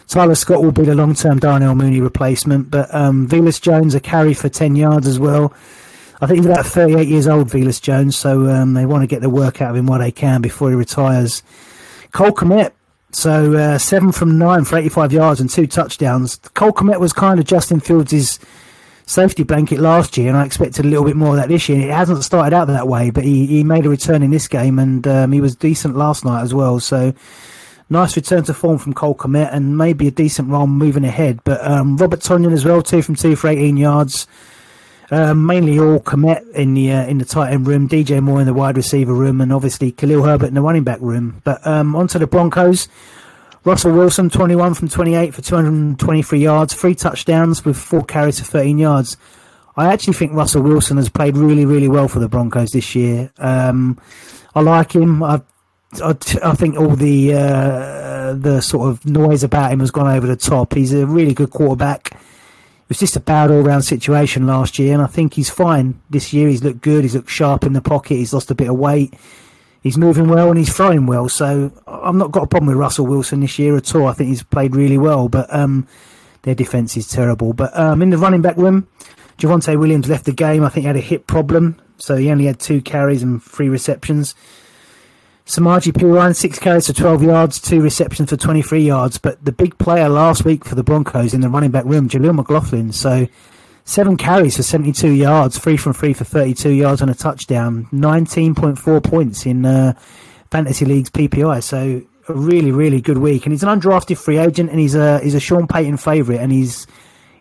Tyler Scott will be the long-term Darnell Mooney replacement, but Velus Jones, a carry for 10 yards as well. I think he's about 38 years old, Velus Jones, so they want to get the work out of him while they can before he retires. Cole Kmet, so 7 from 9 for 85 yards and 2 touchdowns. Cole Kmet was kind of Justin Fields' safety blanket last year, and I expected a little bit more of that this year. It hasn't started out that way, but he made a return in this game, and he was decent last night as well, so... Nice return to form from Cole Kmet and maybe a decent run moving ahead. But Robert Tonyan as well, 2 from 2 for 18 yards. Mainly all Kmet in the tight end room, DJ Moore in the wide receiver room, and obviously Khalil Herbert in the running back room. But onto the Broncos. Russell Wilson, 21 from 28 for 223 yards, 3 touchdowns with 4 carries for 13 yards. I actually think Russell Wilson has played really, really well for the Broncos this year. I like him. I think all the sort of noise about him has gone over the top. He's a really good quarterback. It was just a bad all-round situation last year, and I think he's fine this year. He's looked good. He's looked sharp in the pocket. He's lost a bit of weight. He's moving well, and he's throwing well. So I've not got a problem with Russell Wilson this year at all. I think he's played really well, but their defense is terrible. But in the running back room, Javonte Williams left the game. I think he had a hip problem, so he only had 2 carries and 3 receptions. Samaje Perine, 6 carries for 12 yards, 2 receptions for 23 yards. But the big player last week for the Broncos in the running back room, Jaleel McLaughlin. So 7 carries for 72 yards, 3 from 3 for 32 yards and a touchdown. 19.4 points in Fantasy League's PPI. So a really, really good week. And he's an undrafted free agent, and he's a Sean Payton favourite, and he's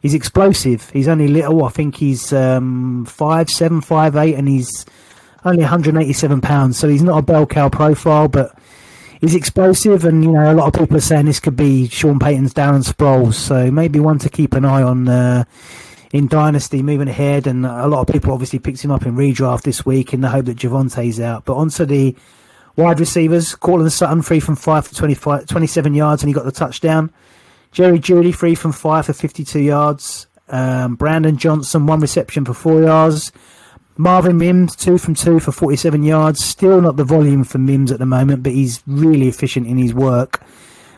explosive. He's only little. I think he's 5'7", 5'8", and he's... only 187 pounds, so he's not a bell cow profile, but he's explosive, and you know a lot of people are saying this could be Sean Payton's Darren Sproles, so maybe one to keep an eye on in Dynasty moving ahead. And a lot of people obviously picked him up in redraft this week in the hope that Javonte's out. But onto the wide receivers, Cortland Sutton, 3 from 5 for 27 yards, and he got the touchdown. Jerry Judy, 3 from 5 for 52 yards. Brandon Johnson, 1 reception for 4 yards. Marvin Mims, 2 from 2 for 47 yards. Still not the volume for Mims at the moment, but he's really efficient in his work.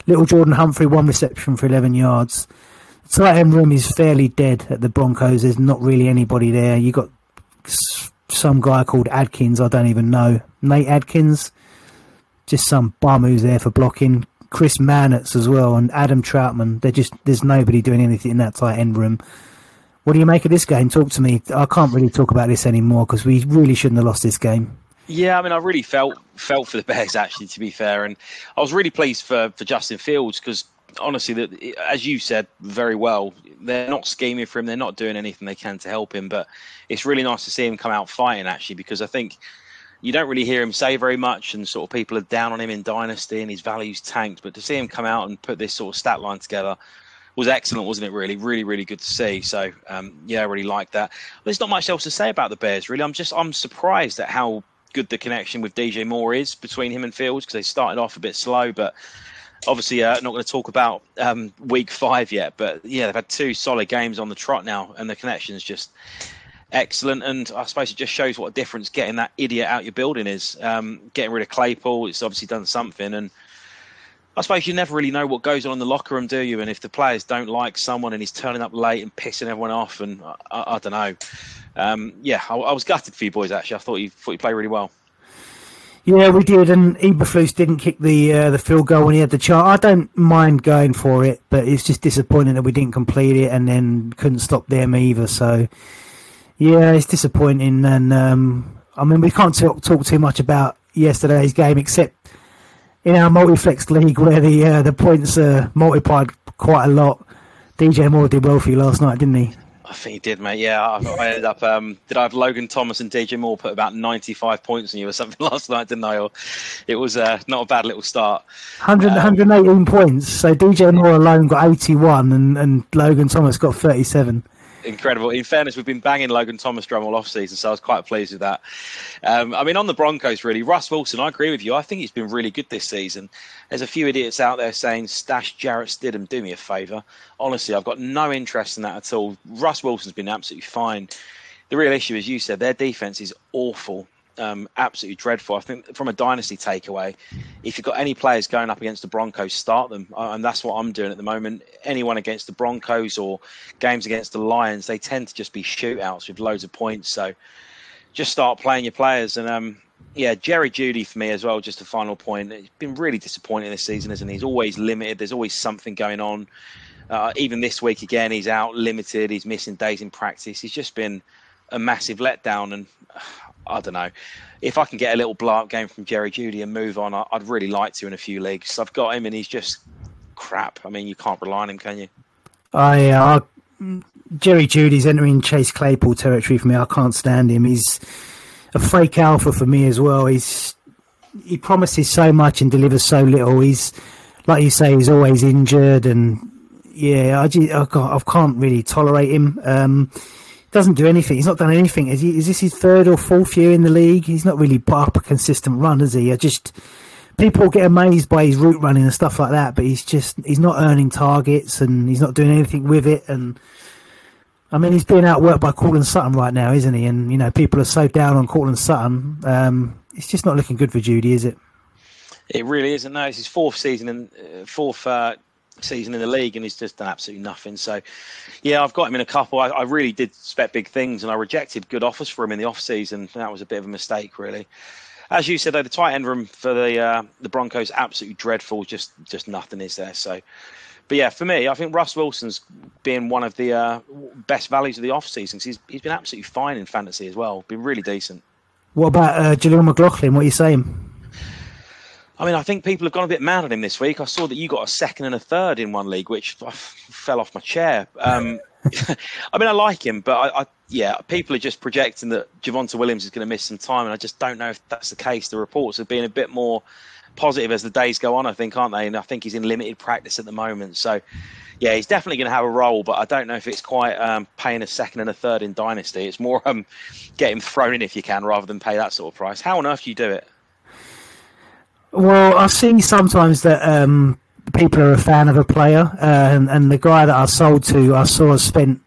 Little Jordan Humphrey, 1 reception for 11 yards. The tight end room is fairly dead at the Broncos. There's not really anybody there. You got some guy called Adkins, I don't even know. Nate Adkins, just some bum who's there for blocking. Chris Mannix as well, and Adam Troutman. There's nobody doing anything in that tight end room. What do you make of this game? Talk to me. I can't really talk about this anymore because we really shouldn't have lost this game. Yeah, I mean, I really felt for the Bears, actually, to be fair. And I was really pleased for Justin Fields because, honestly, as you said very well, they're not scheming for him. They're not doing anything they can to help him. But it's really nice to see him come out fighting, actually, because I think you don't really hear him say very much, and sort of people are down on him in Dynasty and his value's tanked. But to see him come out and put this sort of stat line together was excellent, wasn't it? Really good to see. So yeah, I really like that. There's not much else to say about the Bears, really. I'm surprised at how good the connection with DJ Moore is between him and Fields, because they started off a bit slow, but obviously not going to talk about week 5 yet. But yeah, they've had 2 solid games on the trot now, and the connection is just excellent. And I suppose it just shows what a difference getting that idiot out your building is. Getting rid of Claypool, it's obviously done something. And I suppose you never really know what goes on in the locker room, do you? And if the players don't like someone and he's turning up late and pissing everyone off, and I don't know. Yeah, I was gutted for you boys, actually. I thought you played really well. Yeah, we did. And Eberflus didn't kick the field goal when he had the chance. I don't mind going for it, but it's just disappointing that we didn't complete it and then couldn't stop them either. So, yeah, it's disappointing. And, I mean, we can't talk too much about yesterday's game, except in our multi-flex league where the points are multiplied quite a lot. DJ Moore did well for you last night, didn't he? I think he did, mate. Yeah, I ended up. Did I have Logan Thomas and DJ Moore put about 95 points on you or something last night, didn't I? Or it was not a bad little start. 118 points. So DJ Moore alone got 81, and Logan Thomas got 37. Incredible. In fairness, we've been banging Logan Thomas drum all off-season, so I was quite pleased with that. I mean, on the Broncos, really, Russ Wilson, I agree with you. I think he's been really good this season. There's a few idiots out there saying, stash Jarrett Stidham, do me a favour. Honestly, I've got no interest in that at all. Russ Wilson's been absolutely fine. The real issue, as you said, their defence is awful. Absolutely dreadful. I think from a dynasty takeaway, if you've got any players going up against the Broncos, start them, and that's what I'm doing at the moment. Anyone against the Broncos or games against the Lions, they tend to just be shootouts with loads of points, so just start playing your players. And yeah, Jerry Judy for me as well, just a final point. He's been really disappointing this season, isn't he? He's always limited, there's always something going on. Even this week again, he's out limited, he's missing days in practice. He's just been a massive letdown, and I don't know. If I can get a little blow-up game from Jerry Judy and move on, I'd really like to in a few leagues. I've got him, and he's just crap. I mean, you can't rely on him, can you? Jerry Judy's entering Chase Claypool territory for me. I can't stand him. He's a fake alpha for me as well. He promises so much and delivers so little. He's, like you say, he's always injured, and yeah, I can't really tolerate him. Doesn't do anything. He's not done anything. Is this his third or fourth year in the league? He's not really put up a consistent run, has he? People get amazed by his route running and stuff like that, but he's not earning targets, and he's not doing anything with it. And I mean, he's being outworked by Cortland Sutton right now, isn't he? And you know, people are so down on Cortland Sutton. It's just not looking good for Judy, is it? It really isn't. No, it's his fourth season in the league, and he's just done absolutely nothing. So yeah, I've got him in a couple. I really did expect big things, and I rejected good offers for him in the off season. That was a bit of a mistake, really. As you said though, the tight end room for the Broncos, absolutely dreadful. Just nothing is there. So but yeah, for me, I think Russ Wilson's being one of the best values of the off season. He's been absolutely fine in fantasy as well, been really decent. What about Jaleel McLaughlin? What are you saying? I mean, I think people have gone a bit mad at him this week. I saw that you got a second and a third in one league, which I fell off my chair. I mean, I like him, but yeah, people are just projecting that Javonta Williams is going to miss some time, and I just don't know if that's the case. The reports have been a bit more positive as the days go on, I think, aren't they? And I think he's in limited practice at the moment. So, yeah, he's definitely going to have a role, but I don't know if it's quite paying a second and a third in Dynasty. It's more get him thrown in if you can rather than pay that sort of price. How on earth do you do it? Well, I see sometimes that people are a fan of a player, and the guy that I sold to, I saw has spent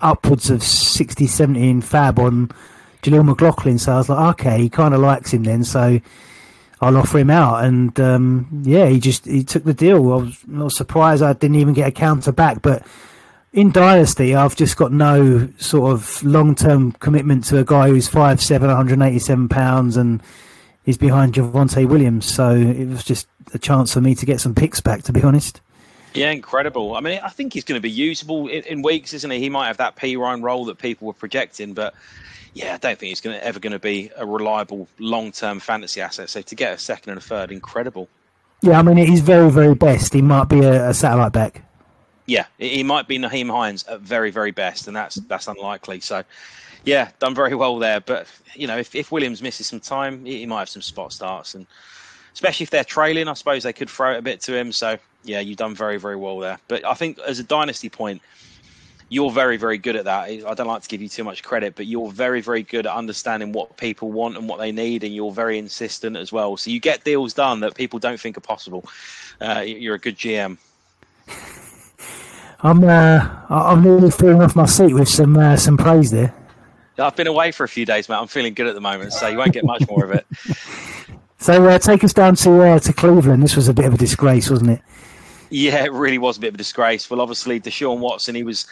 upwards of 60, 70 in fab on Jaleel McLaughlin. So I was like, okay, he kind of likes him then, so I'll offer him out. And yeah, he took the deal. I was not surprised. I didn't even get a counter back. But in Dynasty, I've just got no sort of long-term commitment to a guy who's 5'7", 187 pounds, and he's behind Javonte Williams, so it was just a chance for me to get some picks back, to be honest. Yeah, incredible. I mean, I think he's going to be usable in weeks, isn't he? He might have that P. Ryan role that people were projecting, but yeah, I don't think he's ever going to be a reliable long-term fantasy asset. So to get a second and a third, incredible. Yeah, I mean, at his very, very best, he might be a satellite back. Yeah, he might be Naheem Hines at very, very best, and that's unlikely. So yeah, done very well there. But, you know, if Williams misses some time, he might have some spot starts. And especially if they're trailing, I suppose they could throw it a bit to him. So, yeah, you've done very, very well there. But I think as a dynasty point, you're very, very good at that. I don't like to give you too much credit, but you're very, very good at understanding what people want and what they need. And you're very insistent as well. So you get deals done that people don't think are possible. You're a good GM. I'm nearly falling off my seat with some praise there. I've been away for a few days, mate. I'm feeling good at the moment, so you won't get much more of it. So take us down to Cleveland. This was a bit of a disgrace, wasn't it? Yeah, it really was a bit of a disgrace. Well, obviously, Deshaun Watson, he was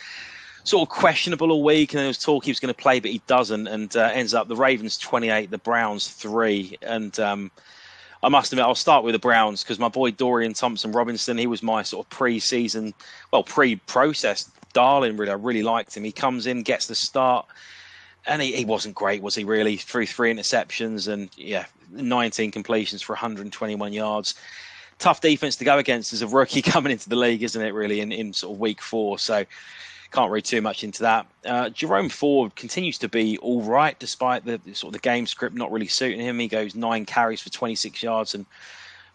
sort of questionable all week, and there was talk he was going to play, but he doesn't, and ends up the Ravens 28, the Browns 3, and I must admit, I'll start with the Browns because my boy Dorian Thompson-Robinson, he was my sort of pre-season, well, pre-processed darling, really. I really liked him. He comes in, gets the start. And he wasn't great, was he, really? Threw 3 interceptions and, yeah, 19 completions for 121 yards. tough defense to go against as a rookie coming into the league, isn't it, really, in sort of week 4. So can't read too much into that. Jerome Ford continues to be all right, despite the sort of the game script not really suiting him. He goes 9 carries for 26 yards and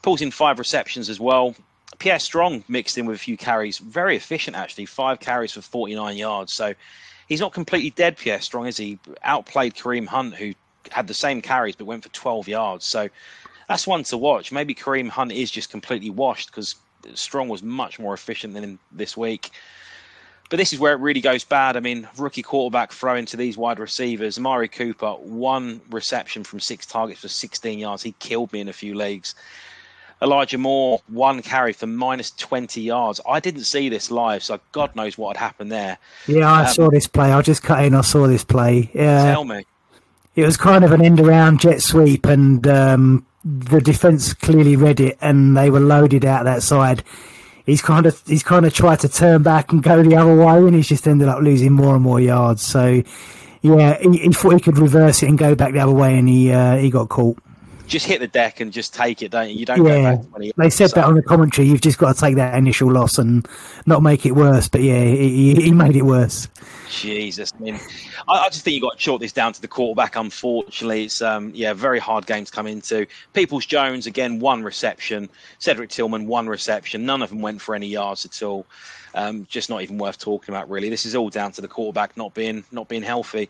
pulls in 5 receptions as well. Pierre Strong mixed in with a few carries. Very efficient, actually. 5 carries for 49 yards. So he's not completely dead, Pierre Strong, is he? Outplayed Kareem Hunt, who had the same carries but went for 12 yards. So that's one to watch. Maybe Kareem Hunt is just completely washed because Strong was much more efficient than him this week. But this is where it really goes bad. I mean, rookie quarterback throwing to these wide receivers. Amari Cooper, 1 reception from 6 targets for 16 yards. He killed me in a few leagues. Elijah Moore, 1 carry for minus 20 yards. I didn't see this live, so God knows what had happened there. Yeah, I saw this play. I'll just cut in. I saw this play. Tell me. It was kind of an end-around jet sweep, and the defence clearly read it, and they were loaded out that side. He's kind of tried to turn back and go the other way, and he's just ended up losing more and more yards. So, yeah, he thought he could reverse it and go back the other way, and he got caught. Just hit the deck and just take it, don't you? You don't go back to 20 yards. They said that on the commentary. You've just got to take that initial loss and not make it worse. But yeah, he made it worse. Jesus, I mean, I just think you got to chalk this down to the quarterback. Unfortunately, it's very hard game to come into. Peoples Jones again, 1 reception. Cedric Tillman, 1 reception. None of them went for any yards at all. Just not even worth talking about, really. This is all down to the quarterback not being healthy.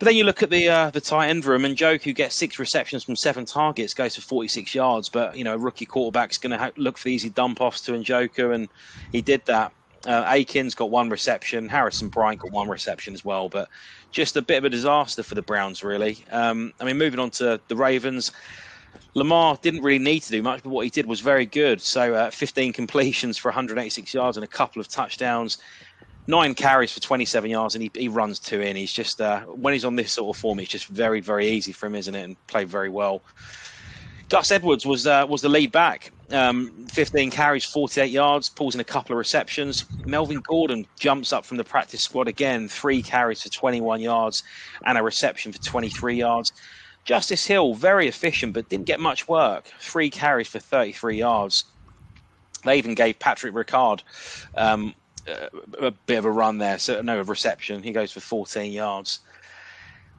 But then you look at the tight end room, and Njoku gets 6 receptions from 7 targets, goes for 46 yards. But, you know, rookie quarterback's going to look for easy dump-offs to Njoku, and he did that. Aikens got 1 reception. Harrison Bryant got 1 reception as well. But just a bit of a disaster for the Browns, really. Moving on to the Ravens, Lamar didn't really need to do much, but what he did was very good. So 15 completions for 186 yards and a couple of touchdowns. 9 carries for 27 yards, and he runs 2 in. He's just when he's on this sort of form, it's just very, very easy for him, isn't it? And played very well. Gus Edwards was the lead back. 15 carries, 48 yards, pulls in a couple of receptions. Melvin Gordon jumps up from the practice squad again. 3 carries for 21 yards and a reception for 23 yards. Justice Hill, very efficient, but didn't get much work. 3 carries for 33 yards. They even gave Patrick Ricard a bit of a run there, so no reception. He goes for 14 yards.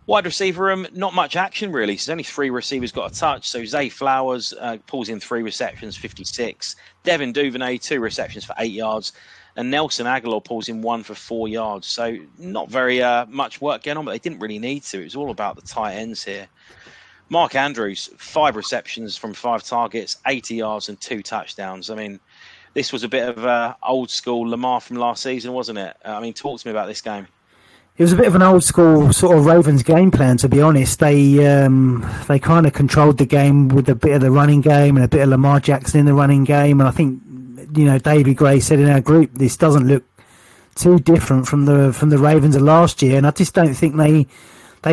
Wide receiver room, not much action really. So there's only 3 receivers got a touch. So Zay Flowers pulls in 3 receptions, 56. Devin Duvernay, 2 receptions for 8 yards, and Nelson Aguilar pulls in 1 for 4 yards. So not very much work going on, but they didn't really need to. It was all about the tight ends here. Mark Andrews, 5 receptions from 5 targets, 80 yards, and 2 touchdowns. I mean, this was a bit of old school Lamar from last season, wasn't it? I mean, talk to me about this game. It was a bit of an old school sort of Ravens game plan, to be honest. They kind of controlled the game with a bit of the running game and a bit of Lamar Jackson in the running game. And I think, you know, David Gray said in our group, this doesn't look too different from the Ravens of last year. And I just don't think they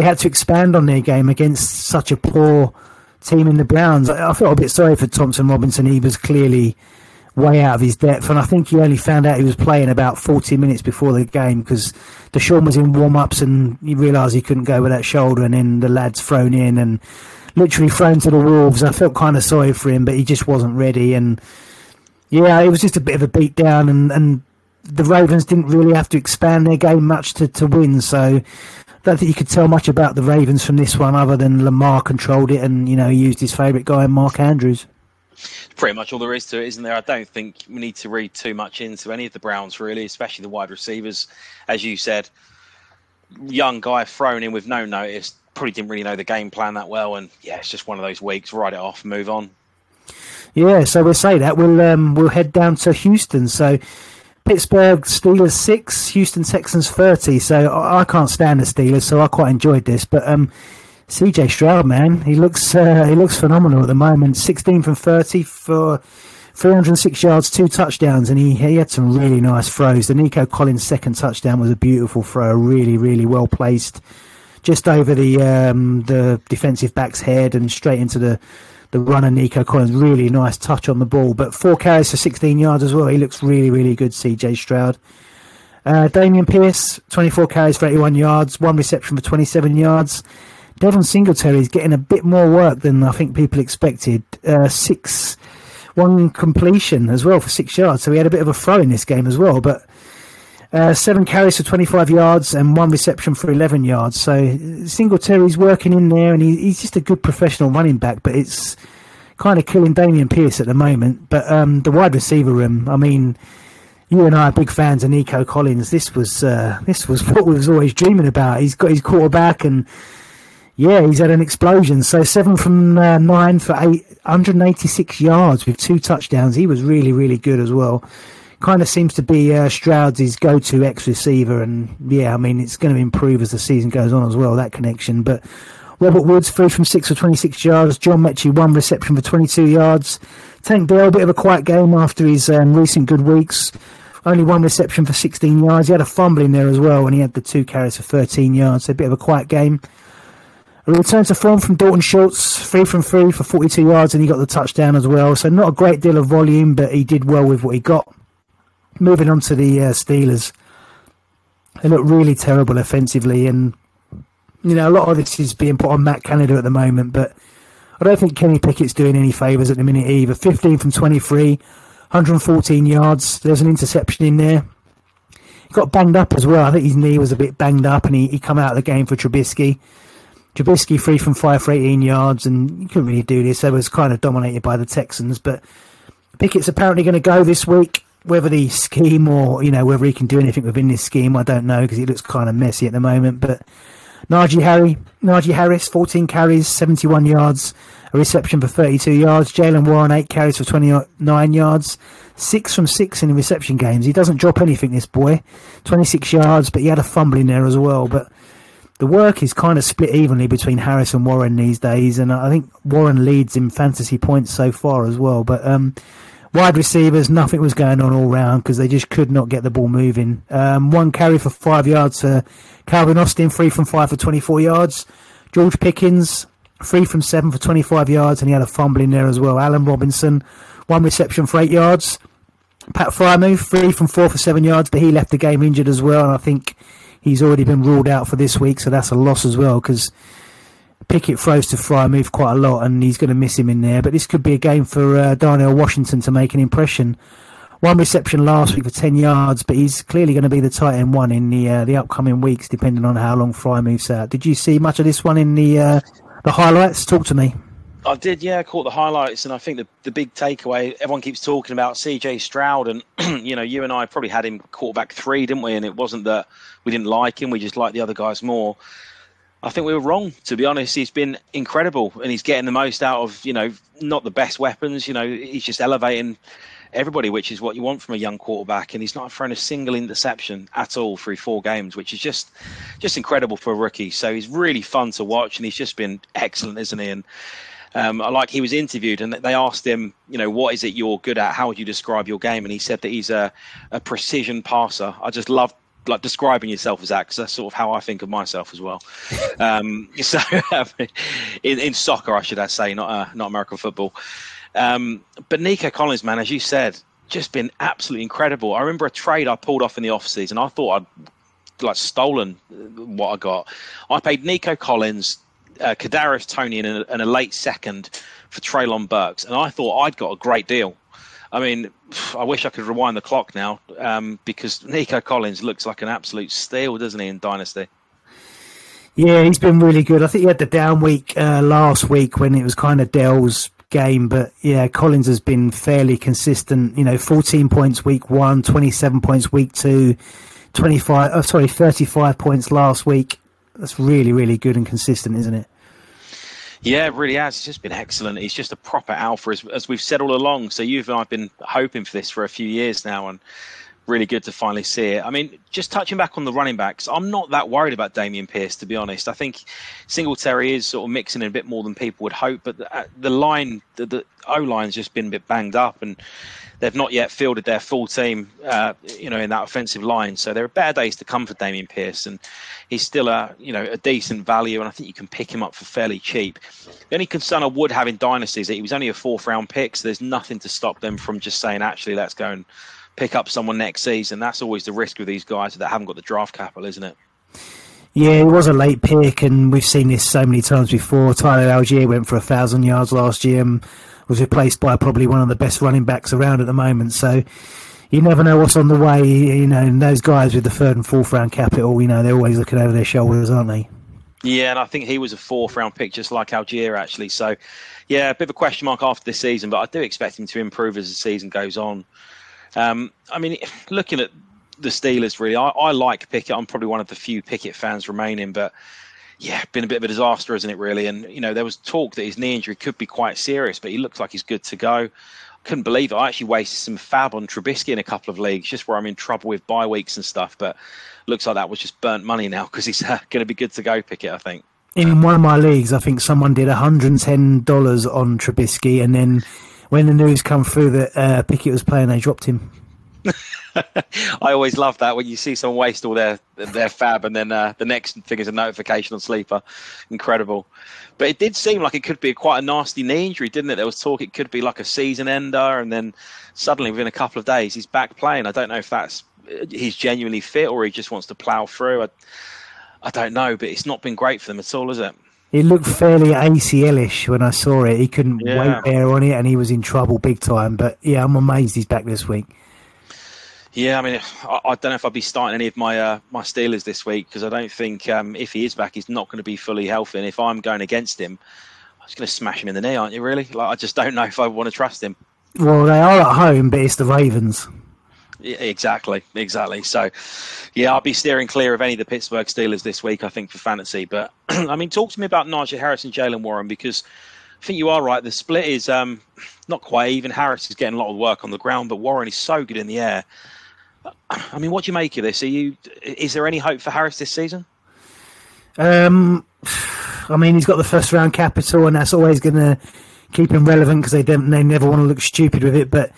had to expand on their game against such a poor team in the Browns. I felt a bit sorry for Thompson Robinson. He was clearly way out of his depth, and I think he only found out he was playing about 40 minutes before the game because Deshaun was in warm-ups and he realised he couldn't go with that shoulder, and then the lad's thrown in and literally thrown to the wolves. I felt kind of sorry for him, but he just wasn't ready, and yeah, it was just a bit of a beat down, and the Ravens didn't really have to expand their game much to win, so I don't think you could tell much about the Ravens from this one other than Lamar controlled it and, you know, he used his favourite guy, Mark Andrews. Pretty much all there is to it, isn't there? I don't think we need to read too much into any of the Browns, really, especially the wide receivers. As you said, young guy thrown in with no notice, probably didn't really know the game plan that well, and yeah, it's just one of those weeks. Write it off, move on. Yeah, so we'll say that. We'll head down to Houston. So Pittsburgh Steelers 6, Houston Texans 30. So I can't stand the Steelers, so I quite enjoyed this, but CJ Stroud, man, he looks phenomenal at the moment. 16 from 30 for 306 yards, 2 touchdowns, and he had some really nice throws. The Nico Collins second touchdown was a beautiful throw, really, really well placed, just over the defensive back's head and straight into the runner Nico Collins. Really nice touch on the ball, but 4 carries for 16 yards as well. He looks really, really good, CJ Stroud. Damian Pierce, 24 carries for 81 yards, 1 reception for 27 yards. Devon Singletary is getting a bit more work than I think people expected. 6 one completion as well for 6 yards. So he had a bit of a throw in this game as well. But 7 carries for 25 yards and 1 reception for 11 yards. So Singletary's working in there, and he's just a good professional running back. But it's kind of killing Damian Pierce at the moment. But the wide receiver room, I mean, you and I are big fans of Nico Collins. This was what we was always dreaming about. He's got his quarterback, and yeah, he's had an explosion. So 7 from 9 for 886 yards with 2 touchdowns. He was really, really good as well. Kind of seems to be Stroud's his go-to ex-receiver, and yeah, I mean, it's going to improve as the season goes on as well, that connection. But Robert Woods, 3 from 6 for 26 yards. John Mechie, 1 reception for 22 yards. Tank Dell, a bit of a quiet game after his recent good weeks. Only 1 reception for 16 yards. He had a fumble in there as well, and he had the 2 carries for 13 yards. So a bit of a quiet game. A return to form from Dalton Schultz, 3 from 3 for 42 yards, and he got the touchdown as well. So not a great deal of volume, but he did well with what he got. Moving on to the Steelers. They look really terrible offensively, and you know, a lot of this is being put on Matt Canada at the moment, but I don't think Kenny Pickett's doing any favours at the minute either. 15 from 23. 114 yards. There's an interception in there. He got banged up as well. I think his knee was a bit banged up, and he come out of the game for Trubisky. Trubisky 3 from 5 for 18 yards, and you couldn't really do this. They was kind of dominated by the Texans, but Pickett's apparently going to go this week. Whether the scheme or, you know, whether he can do anything within this scheme, I don't know, because it looks kind of messy at the moment. But Najee Harris, 14 carries, 71 yards, a reception for 32 yards. Jalen Warren, 8 carries for 29 yards. 6 from 6 in the reception games. He doesn't drop anything, this boy. 26 yards, but he had a fumble in there as well. But the work is kind of split evenly between Harris and Warren these days. And I think Warren leads in fantasy points so far as well. But wide receivers, nothing was going on all round because they just could not get the ball moving. 1 carry for 5 yards for Calvin Austin, 3 from 5 for 24 yards. George Pickens, 3 from 7 for 25 yards, and he had a fumble in there as well. Allen Robinson, 1 reception for 8 yards. Pat Frymouth, 3 from 4 for 7 yards, but he left the game injured as well, and I think he's already been ruled out for this week, so that's a loss as well, because Pickett throws to Frymouth quite a lot, and he's going to miss him in there. But this could be a game for Darnell Washington to make an impression. 1 reception last week for 10 yards, but he's clearly going to be the tight end one in the upcoming weeks, depending on how long Frymuth's out. Did you see much of this one in the highlights? Talk to me. I did, yeah. I caught the highlights, and I think the big takeaway, everyone keeps talking about CJ Stroud, and you know, you and I probably had him quarterback 3, didn't we? And it wasn't that we didn't like him, we just liked the other guys more. I think we were wrong, to be honest. He's been incredible, and he's getting the most out of, you know, not the best weapons. You know, he's just elevating everybody, which is what you want from a young quarterback, and he's not thrown a single interception at all through 4 games, which is just incredible for a rookie. So he's really fun to watch, and he's just been excellent, isn't he? And I like, he was interviewed, and they asked him, you know, what is it you're good at? How would you describe your game? And he said that he's a precision passer. I just love like describing yourself as that, because that's sort of how I think of myself as well. So in soccer, I should say, not American football. But Nico Collins, man, as you said, just been absolutely incredible. I remember a trade I pulled off in the off season. I thought I'd like stolen what I got. I paid Nico Collins, Kadarius Toney, and a late second for Treylon Burks, and I thought I'd got a great deal. I mean, I wish I could rewind the clock now, because Nico Collins looks like an absolute steal, doesn't he, in Dynasty? Yeah, he's been really good. I think he had the down week last week when it was kind of Dell's game, but yeah, Collins has been fairly consistent. You know, 14 points week 1, 27 points week 2, 35 points last week. That's really, really good and consistent, isn't it? Yeah, it really has. It's just been excellent. He's just a proper alpha, as we've said all along. So you and I have been hoping for this for a few years now, and really good to finally see it. I mean, just touching back on the running backs, I'm not that worried about Damian Pierce, to be honest. I think Singletary is sort of mixing in a bit more than people would hope, but the line, the O-line's just been a bit banged up, and they've not yet fielded their full team, you know, in that offensive line. So there are better days to come for Damian Pierce, and he's still a decent value, and I think you can pick him up for fairly cheap. The only concern I would have in Dynasty is that he was only a 4th round pick, so there's nothing to stop them from just saying, actually, let's go and pick up someone next season. That's always the risk with these guys that haven't got the draft capital, isn't it? Yeah, it was a late pick, and we've seen this so many times before. Tyler Algier went for 1,000 yards last year, and was replaced by probably one of the best running backs around at the moment. So you never know what's on the way, you know, and those guys with the third and fourth round capital, you know, they're always looking over their shoulders, aren't they? Yeah, and I think he was a fourth-round pick, just like Algier, actually. So, yeah, a bit of a question mark after this season, but I do expect him to improve as the season goes on. I mean, looking at the Steelers, really, I like Pickett. I'm probably one of the few Pickett fans remaining, but, yeah, been a bit of a disaster, isn't it, really? And, you know, there was talk that his knee injury could be quite serious, but he looks like he's good to go. I couldn't believe it. I actually wasted some fab on Trubisky in a couple of leagues, just where I'm in trouble with bye weeks and stuff, but looks like that was just burnt money now because he's going to be good to go, Pickett, I think. In one of my leagues, I think someone did $110 on Trubisky, and then when the news come through that Pickett was playing, they dropped him. I always love that when you see someone waste all their fab, and then the next thing is a notification on Sleeper. Incredible. But it did seem like it could be quite a nasty knee injury, didn't it? There was talk it could be like a season ender, and then suddenly within a couple of days he's back playing. I don't know if that's he's genuinely fit or he just wants to plough through. I don't know, but it's not been great for them at all, has it? It looked fairly ACL-ish when I saw it. He couldn't wait there on it, and he was in trouble big time. But yeah, I'm amazed he's back this week. Yeah, I mean, I don't know if I'd be starting any of my my Steelers this week, because I don't think if he is back, he's not going to be fully healthy. And if I'm going against him, I'm just going to smash him in the knee, aren't you, really? Like, I just don't know if I want to trust him. Well, they are at home, but it's the Ravens. Yeah, exactly. So, yeah, I'll be steering clear of any of the Pittsburgh Steelers this week, I think, for fantasy. But, I mean, talk to me about Najee Harris and Jalen Warren, because I think you are right. The split is not quite even. Harris is getting a lot of work on the ground, but Warren is so good in the air. I mean, what do you make of this? Is there any hope for Harris this season? I mean, he's got the first round capital, and that's always going to keep him relevant because they never want to look stupid with it. But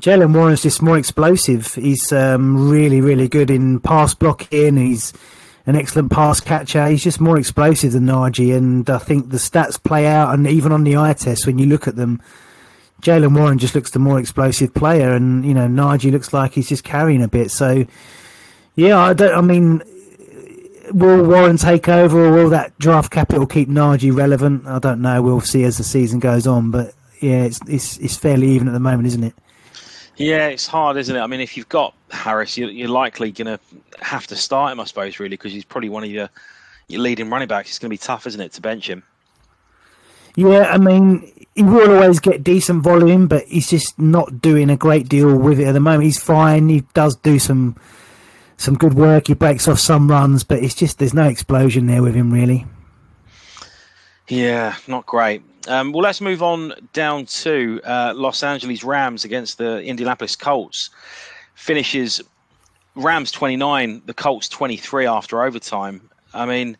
Jalen Warren's just more explosive. He's really, really good in pass blocking. He's an excellent pass catcher. He's just more explosive than Najee, and I think the stats play out, and even on the eye test, when you look at them, Jalen Warren just looks the more explosive player, and you know Najee looks like he's just carrying a bit. So, yeah, will Warren take over, or will that draft capital keep Najee relevant? I don't know. We'll see as the season goes on. But yeah, it's fairly even at the moment, isn't it? Yeah, it's hard, isn't it? I mean, if you've got Harris, you're likely going to have to start him, I suppose, really, because he's probably one of your leading running backs. It's going to be tough, isn't it, to bench him? Yeah, I mean, he will always get decent volume, but he's just not doing a great deal with it at the moment. He's fine. He does do some good work. He breaks off some runs, but it's just there's no explosion there with him, really. Yeah, not great. Well, let's move on down to Los Angeles Rams against the Indianapolis Colts. Finishes Rams 29, the Colts 23 after overtime. I mean,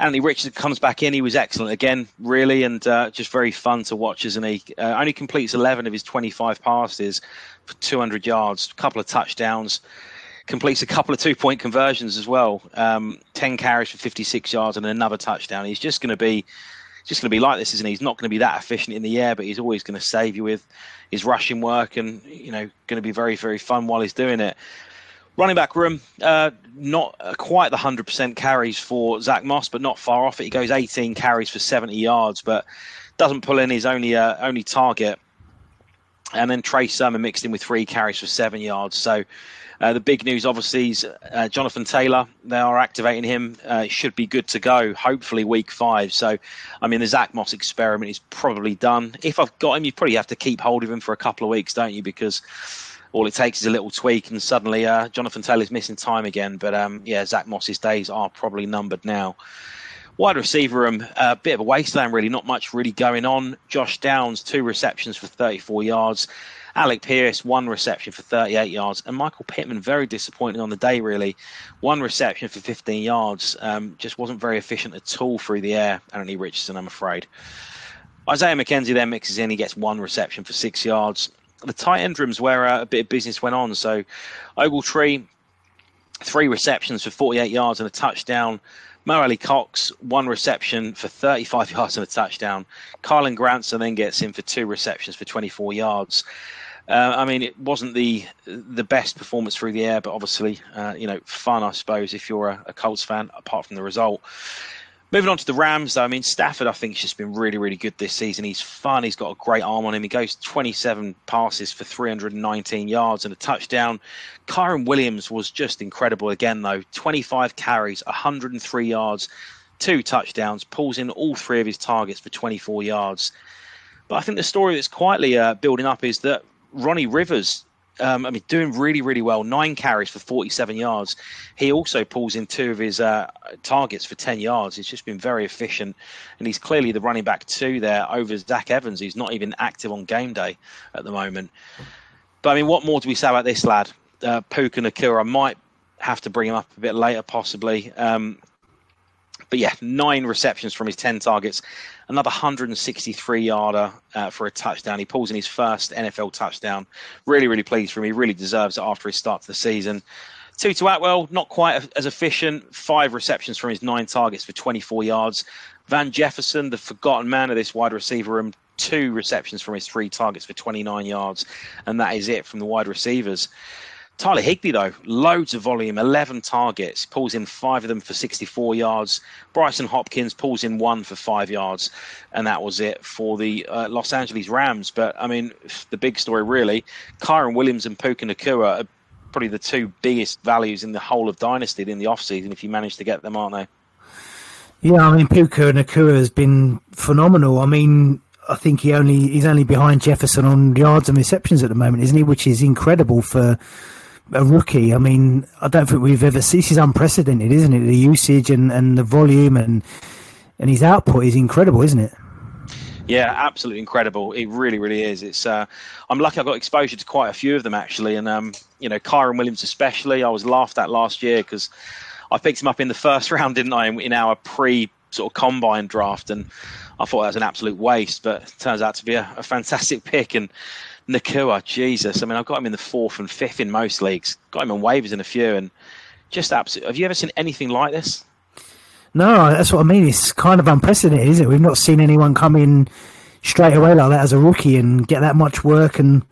Anthony Richardson comes back in. He was excellent again, really, and just very fun to watch, isn't he? Only completes 11 of his 25 passes for 200 yards, a couple of touchdowns, completes a couple of two-point conversions as well, 10 carries for 56 yards and another touchdown. He's just going to be like this, isn't he? He's not going to be that efficient in the air, but he's always going to save you with his rushing work and, you know, going to be very, very fun while he's doing it. Running back room, not quite the 100% carries for Zach Moss, but not far off it. He goes 18 carries for 70 yards, but doesn't pull in his only target. And then Trey Sermon mixed in with 3 carries for 7 yards. So the big news, obviously, is Jonathan Taylor. They are activating him. Should be good to go, hopefully, week 5. So, I mean, the Zach Moss experiment is probably done. If I've got him, you probably have to keep hold of him for a couple of weeks, don't you? Because all it takes is a little tweak, and suddenly Jonathan Taylor's missing time again. But, yeah, Zach Moss's days are probably numbered now. Wide receiver room, a bit of a wasteland, really. Not much really going on. Josh Downs, 2 receptions for 34 yards. Alec Pierce, 1 reception for 38 yards. And Michael Pittman, very disappointing on the day, really. 1 reception for 15 yards. Just wasn't very efficient at all through the air. Anthony Richardson, I'm afraid. Isaiah McKenzie then mixes in. He gets 1 reception for 6 yards. The tight end room's where a bit of business went on. So Ogletree, 3 receptions for 48 yards and a touchdown. Mo Ali Cox, 1 reception for 35 yards and a touchdown. Kylan Granson then gets in for 2 receptions for 24 yards. I mean, it wasn't the best performance through the air, but obviously, you know, fun, I suppose, if you're a Colts fan, apart from the result. Moving on to the Rams, though, I mean, Stafford, I think, has just been really, really good this season. He's fun. He's got a great arm on him. He goes 27 passes for 319 yards and a touchdown. Kyren Williams was just incredible again, though. 25 carries, 103 yards, 2 touchdowns, pulls in all 3 of his targets for 24 yards. But I think the story that's quietly building up is that Ronnie Rivers, doing really, really well. 9 carries for 47 yards. He also pulls in 2 of his targets for 10 yards. He's just been very efficient. And he's clearly the running back 2 there over Zach Evans. He's not even active on game day at the moment. But, I mean, what more do we say about this lad? Puka Nacua, I might have to bring him up a bit later, possibly. But, yeah, 9 receptions from his 10 targets. Another 163-yarder for a touchdown. He pulls in his first NFL touchdown. Really, really pleased for him. He really deserves it after his start to the season. Tutu Atwell, not quite as efficient. 5 receptions from his 9 targets for 24 yards. Van Jefferson, the forgotten man of this wide receiver room. 2 receptions from his 3 targets for 29 yards. And that is it from the wide receivers. Tyler Higbee, though, loads of volume, 11 targets, pulls in 5 of them for 64 yards. Bryson Hopkins pulls in 1 for 5 yards, and that was it for the Los Angeles Rams. But, I mean, the big story, really, Kyren Williams and Puka Nacua are probably the 2 biggest values in the whole of Dynasty in the offseason, if you manage to get them, aren't they? Yeah, I mean, Puka Nacua has been phenomenal. I mean, I think he's only behind Jefferson on yards and receptions at the moment, isn't he? Which is incredible for a rookie. I mean, I don't think we've ever seen. This is unprecedented, isn't it? The usage and the volume and his output is incredible, isn't it? Yeah, absolutely incredible. It really, really is. It's I'm lucky I got exposure to quite a few of them actually, and Kyren Williams especially. I was laughed at last year because I picked him up in the first round, didn't I? In our pre combine draft, and I thought that was an absolute waste, but it turns out to be a fantastic pick. And Nacua, Jesus. I mean, I've got him in the 4th and 5th in most leagues. Got him on waivers in a few, and just absolutely. Have you ever seen anything like this? No, that's what I mean. It's kind of unprecedented, isn't it? We've not seen anyone come in straight away like that as a rookie and get that much work and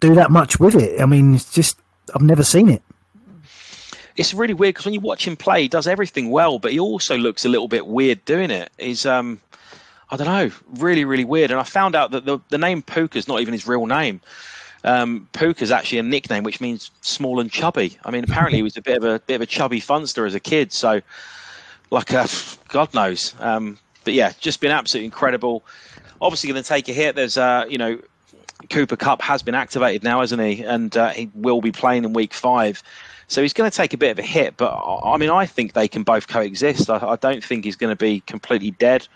do that much with it. I mean, it's just, I've never seen it. It's really weird because when you watch him play, he does everything well, but he also looks a little bit weird doing it. He's, I don't know, really, really weird. And I found out that the name Puka is not even his real name. Puka is actually a nickname, which means small and chubby. I mean, apparently he was a bit of a chubby funster as a kid. So, like, God knows. But yeah, just been absolutely incredible. Obviously, going to take a hit. There's, Cooper Kupp has been activated now, hasn't he? And he will be playing in Week 5. So he's going to take a bit of a hit. But I mean, I think they can both coexist. I don't think he's going to be completely dead.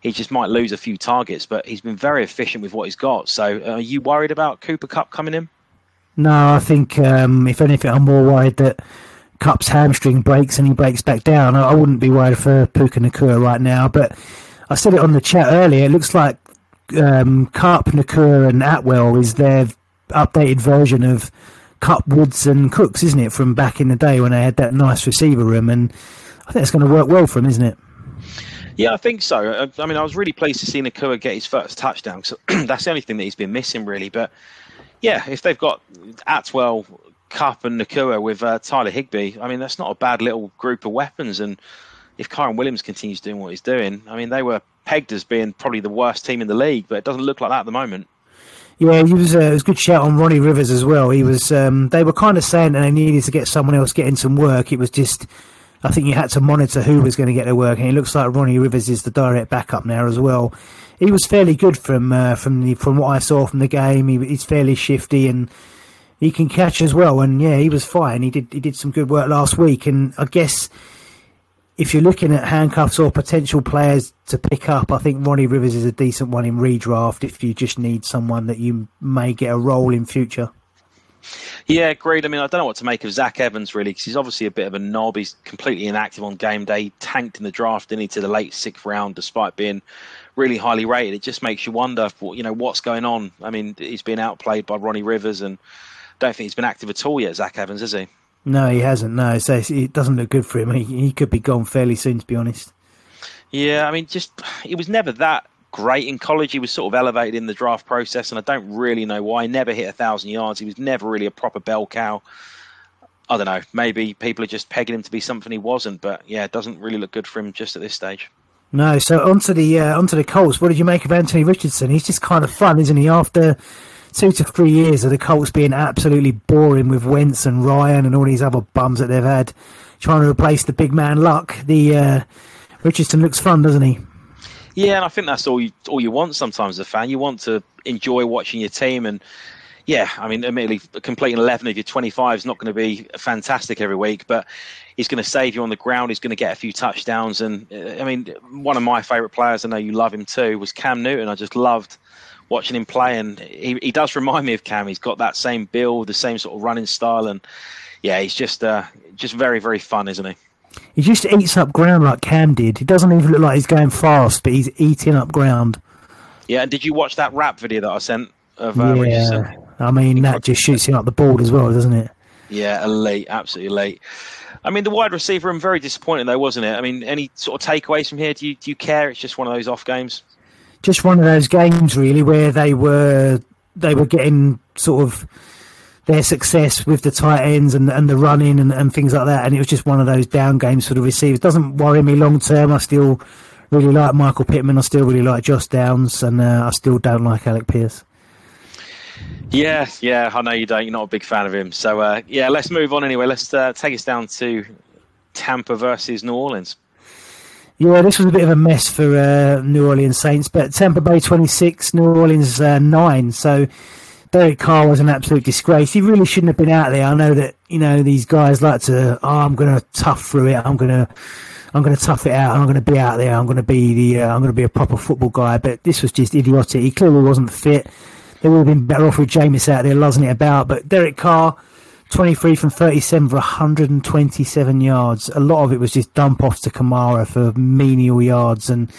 He just might lose a few targets, but he's been very efficient with what he's got. So are you worried about Cooper Kupp coming in? No, I think, if anything, I'm more worried that Kupp's hamstring breaks and he breaks back down. I wouldn't be worried for Puka Nacua right now, but I said it on the chat earlier. It looks like Kupp, Nacua and Atwell is their updated version of Kupp, Woods and Cooks, isn't it, from back in the day when they had that nice receiver room. And I think it's going to work well for him, isn't it? Yeah, I think so. I mean, I was really pleased to see Nacua get his first touchdown. So that's the only thing that he's been missing, really. But, yeah, if they've got Atwell, Kupp and Nacua with Tyler Higbee, I mean, that's not a bad little group of weapons. And if Kyren Williams continues doing what he's doing, I mean, they were pegged as being probably the worst team in the league, but it doesn't look like that at the moment. Yeah, it was a good shout on Ronnie Rivers as well. He was. They were kind of saying that they needed to get someone else getting some work. It was just, I think you had to monitor who was going to get the work, and it looks like Ronnie Rivers is the direct backup now as well. He was fairly good from what I saw from the game. He's fairly shifty and he can catch as well. And yeah, he was fine. He did some good work last week. And I guess if you're looking at handcuffs or potential players to pick up, I think Ronnie Rivers is a decent one in redraft if you just need someone that you may get a role in future. Yeah, agreed. I mean, I don't know what to make of Zach Evans, really, because he's obviously a bit of a knob. He's completely inactive on game day. He tanked in the draft, didn't he, to the late 6th round, despite being really highly rated. It just makes you wonder, what's going on. I mean, he's been outplayed by Ronnie Rivers, and don't think he's been active at all yet, Zach Evans, has he? No, he hasn't, no. So it doesn't look good for him. He could be gone fairly soon, to be honest. Yeah, I mean, it was never that great in college. He was sort of elevated in the draft process, and I don't really know why. He never hit 1,000 yards. He was never really a proper bell cow. I don't know, maybe people are just pegging him to be something he wasn't, but yeah, it doesn't really look good for him just at this stage. No, so onto the Colts. What did you make of Anthony Richardson? He's just kind of fun, isn't he? After 2 to 3 years of the Colts being absolutely boring with Wentz and Ryan and all these other bums that they've had, trying to replace the big man Luck, Richardson looks fun, doesn't he? Yeah, and I think that's all you want sometimes as a fan. You want to enjoy watching your team, and yeah, I mean, admittedly, completing 11 of your 25 is not going to be fantastic every week, but he's going to save you on the ground. He's going to get a few touchdowns. And I mean, one of my favourite players, I know you love him too, was Cam Newton. I just loved watching him play. And he does remind me of Cam. He's got that same build, the same sort of running style. And yeah, he's just very, very fun, isn't he? He just eats up ground like Cam did. He doesn't even look like he's going fast, but he's eating up ground. Yeah, and did you watch that rap video that I sent? Yeah, Richardson? I mean, that just shoots him up the board as well, doesn't it? Yeah, elite, absolutely elite. I mean, the wide receiver, I'm very disappointed though, wasn't it? I mean, any sort of takeaways from here? Do you care? It's just one of those off games? Just one of those games, really, where they were getting sort of their success with the tight ends and the running and things like that, and it was just one of those down games for the receivers. Doesn't worry me long term. I still really like Michael Pittman. I still really like Josh Downs, and I still don't like Alec Pierce. Yeah, I know you don't. You're not a big fan of him. So, yeah, let's move on anyway. Let's take us down to Tampa versus New Orleans. Yeah, this was a bit of a mess for New Orleans Saints, but Tampa Bay 26, New Orleans 9. So, Derek Carr was an absolute disgrace. He really shouldn't have been out there. I know that, you know, these guys like to, I'm going to tough through it. I'm going to tough it out. I'm going to be out there. I'm going to be a proper football guy. But this was just idiotic. He clearly wasn't fit. They would have been better off with Jameis out there lozing it about. But Derek Carr, 23 from 37 for 127 yards. A lot of it was just dump-offs to Kamara for menial yards. And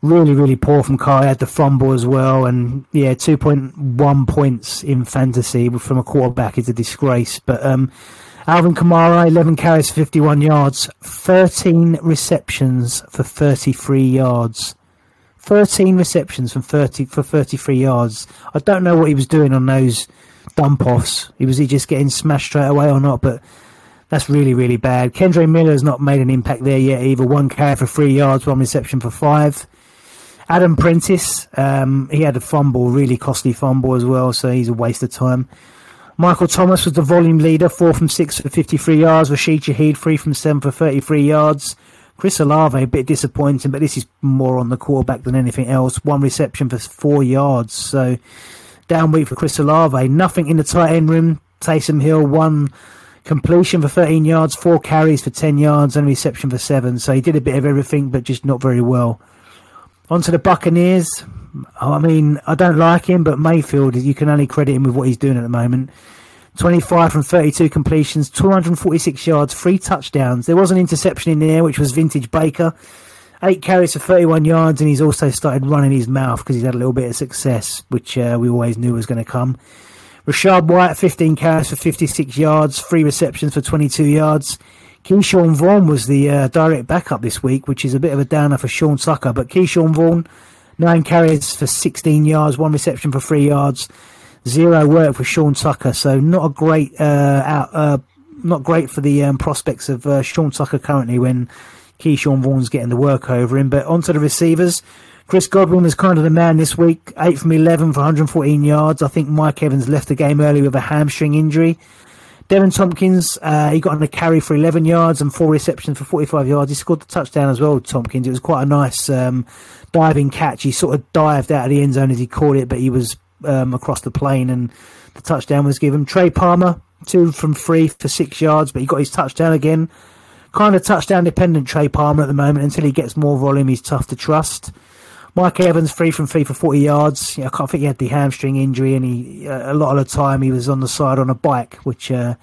really, really poor from Carr. He had the fumble as well. And, yeah, 2.1 points in fantasy from a quarterback is a disgrace. But Alvin Kamara, 11 carries, 51 yards. 13 receptions for 33 yards. 13 receptions for 33 yards. I don't know what he was doing on those dump-offs. Was he just getting smashed straight away or not? But that's really, really bad. Kendra Miller's not made an impact there yet either. 1 carry for 3 yards, 1 reception for 5. Adam Prentice, he had a fumble, really costly fumble as well, so he's a waste of time. Michael Thomas was the volume leader, 4 from 6 for 53 yards. Rashid Shaheed, 3 from 7 for 33 yards. Chris Olave, a bit disappointing, but this is more on the quarterback than anything else. 1 reception for 4 yards, so down week for Chris Olave. Nothing in the tight end room. Taysom Hill, 1 completion for 13 yards, 4 carries for 10 yards, and a reception for 7. So he did a bit of everything, but just not very well. On to the Buccaneers. I mean, I don't like him, but Mayfield, you can only credit him with what he's doing at the moment. 25 from 32 completions, 246 yards, 3 touchdowns. There was an interception in there, which was vintage Baker. 8 carries for 31 yards, and he's also started running his mouth because he's had a little bit of success, which we always knew was going to come. Rashad White, 15 carries for 56 yards, 3 receptions for 22 yards. Keyshawn Vaughn was the direct backup this week, which is a bit of a downer for Sean Tucker. But Keyshawn Vaughn, 9 carries for 16 yards, 1 reception for 3 yards. 0 work for Sean Tucker, so not a great not great for the prospects of Sean Tucker currently when Keyshawn Vaughn's getting the work over him. But onto the receivers, Chris Godwin was kind of the man this week, 8 from 11 for 114 yards. I think Mike Evans left the game early with a hamstring injury. Devin Tompkins, he got on a carry for 11 yards and 4 receptions for 45 yards. He scored the touchdown as well, Tompkins. It was quite a nice diving catch. He sort of dived out of the end zone as he caught it, but he was across the plane, and the touchdown was given. Trey Palmer, 2 from 3 for 6 yards, but he got his touchdown again. Kind of touchdown dependent, Trey Palmer, at the moment. Until he gets more volume, he's tough to trust. Mike Evans, 3 from 3 for 40 yards. I can't think he had the hamstring injury, and he a lot of the time he was on the side on a bike, which didn't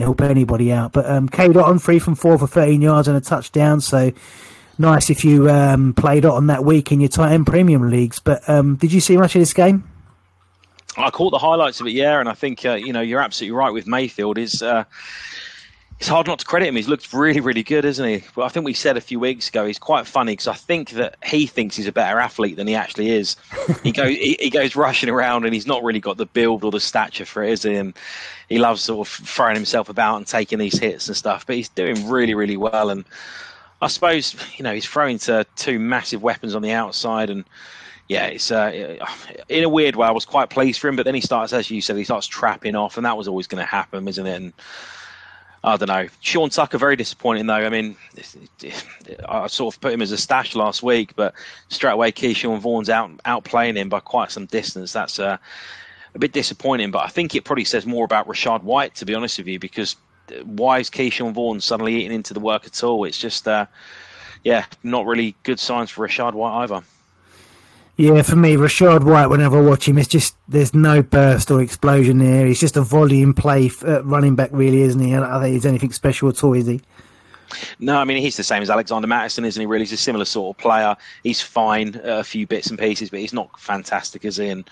help anybody out. But K. Dotton, 3 from 4 for 13 yards and a touchdown. So nice if you played on that week in your tight end premium leagues. But did you see much of this game? I caught the highlights of it, yeah, and I think you're absolutely right with Mayfield. Is it's hard not to credit him. He's looked really, really good, hasn't he? Well, I think we said a few weeks ago, he's quite funny because I think that he thinks he's a better athlete than he actually is. He goes rushing around and he's not really got the build or the stature for it, is he? And he loves sort of throwing himself about and taking these hits and stuff, but he's doing really, really well. And I suppose, you know, he's throwing to two massive weapons on the outside, and yeah, it's in a weird way, I was quite pleased for him, but then he starts, as you said, he starts trapping off, and that was always going to happen, isn't it? And I don't know. Sean Tucker, very disappointing, though. I mean, I sort of put him as a stash last week, but straight away, Keyshawn Vaughn's outplaying him by quite some distance. That's a bit disappointing, but I think it probably says more about Rashad White, to be honest with you, because why is Keyshawn Vaughn suddenly eating into the work at all? It's just, not really good signs for Rashad White either. Yeah, for me, Rashad White, whenever I watch him, it's just there's no burst or explosion there. He's just a volume play running back, really, isn't he? I don't think he's anything special at all, is he? No, I mean, he's the same as Alexander Mattison, isn't he, really? He's a similar sort of player. He's fine, a few bits and pieces, but he's not fantastic, is he? And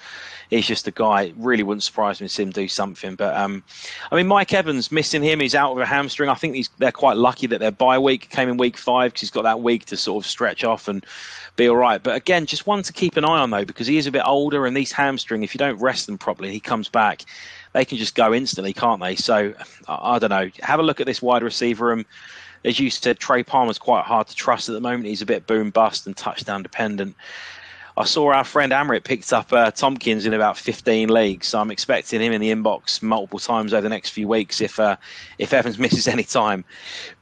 he's just a guy, really wouldn't surprise me to see him do something. But, I mean, Mike Evans, missing him, he's out with a hamstring. I think they're quite lucky that their bye week came in week 5 because he's got that week to sort of stretch off and be all right. But again, just one to keep an eye on, though, because he is a bit older, and these hamstring, if you don't rest them properly, he comes back, they can just go instantly, can't they? So I don't know, have a look at this wide receiver. And as you said, Trey Palmer's quite hard to trust at the moment. He's a bit boom bust and touchdown dependent. I saw our friend Amrit picked up Tompkins in about 15 leagues, so I'm expecting him in the inbox multiple times over the next few weeks if Evans misses any time.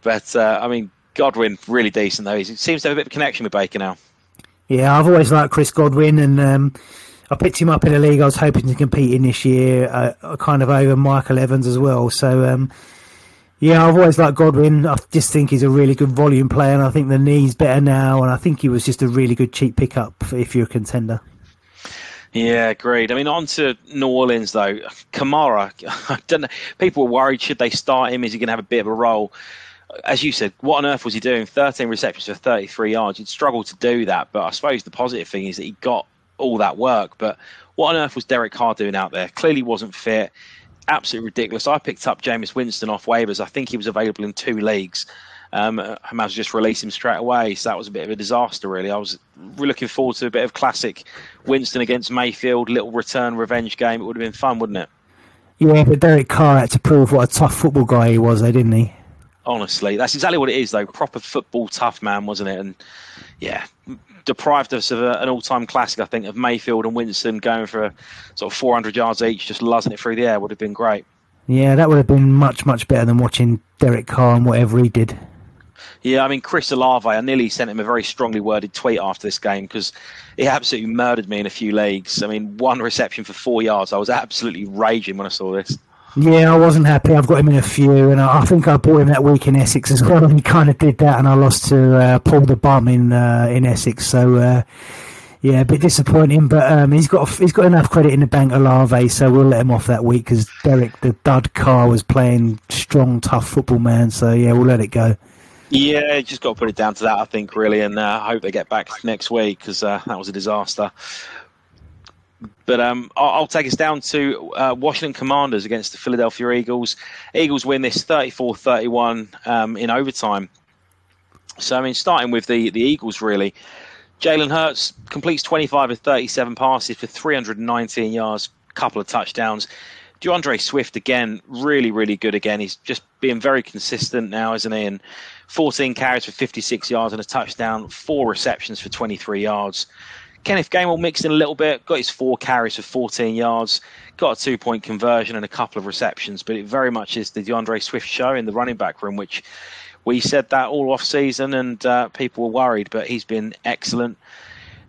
But I mean, Godwin really decent, though. He seems to have a bit of a connection with Baker now. Yeah, I've always liked Chris Godwin, and I picked him up in a league I was hoping to compete in this year, kind of over Michael Evans as well. So, yeah, I've always liked Godwin. I just think he's a really good volume player, and I think the knee's better now, and I think he was just a really good cheap pickup if you're a contender. Yeah, agreed. I mean, on to New Orleans, though. Kamara, I don't know. People were worried, should they start him? Is he going to have a bit of a role? As you said, what on earth was he doing? 13 receptions for 33 yards. He'd struggled to do that, but I suppose the positive thing is that he got all that work. But what on earth was Derek Carr doing out there? Clearly wasn't fit. Absolutely ridiculous. I picked up Jameis Winston off waivers. I think he was available in 2 leagues. I managed to just release him straight away. So that was a bit of a disaster, really. I was looking forward to a bit of classic Winston against Mayfield, little return revenge game. It would have been fun, wouldn't it? Yeah, but Derek Carr had to prove what a tough football guy he was, though, didn't he? Honestly, that's exactly what it is, though. Proper football tough man, wasn't it? And yeah, deprived us of an all-time classic, I think, of Mayfield and Winston going for sort of 400 yards each, just luzzing it through the air. Would have been great. Yeah, that would have been much, much better than watching Derek Carr and whatever he did. Yeah, I mean, Chris Olave, I nearly sent him a very strongly worded tweet after this game because he absolutely murdered me in a few leagues. I mean, 1 reception for 4 yards. I was absolutely raging when I saw this. Yeah, I wasn't happy. I've got him in a few, and I think I bought him that week in Essex as well, and he kind of did that, and I lost to Paul the Bum in Essex. So, yeah, a bit disappointing, but he's got enough credit in the bank, Olave, so we'll let him off that week because Derek the Dud Carr was playing strong, tough football, man. So, yeah, we'll let it go. Yeah, just got to put it down to that, I think, really, and I hope they get back next week because that was a disaster. But I'll take us down to Washington Commanders against the Philadelphia Eagles. Eagles win this 34-31 in overtime. So, I mean, starting with the Eagles, really. Jalen Hurts completes 25 of 37 passes for 319 yards, couple of touchdowns. DeAndre Swift, again, really, really good again. He's just being very consistent now, isn't he? And 14 carries for 56 yards and a touchdown, 4 receptions for 23 yards. Kenneth Gainwell mixed in a little bit, got his 4 carries for 14 yards, got a 2-point conversion and a couple of receptions, but it very much is the DeAndre Swift show in the running back room, which we said that all off-season and people were worried, but he's been excellent.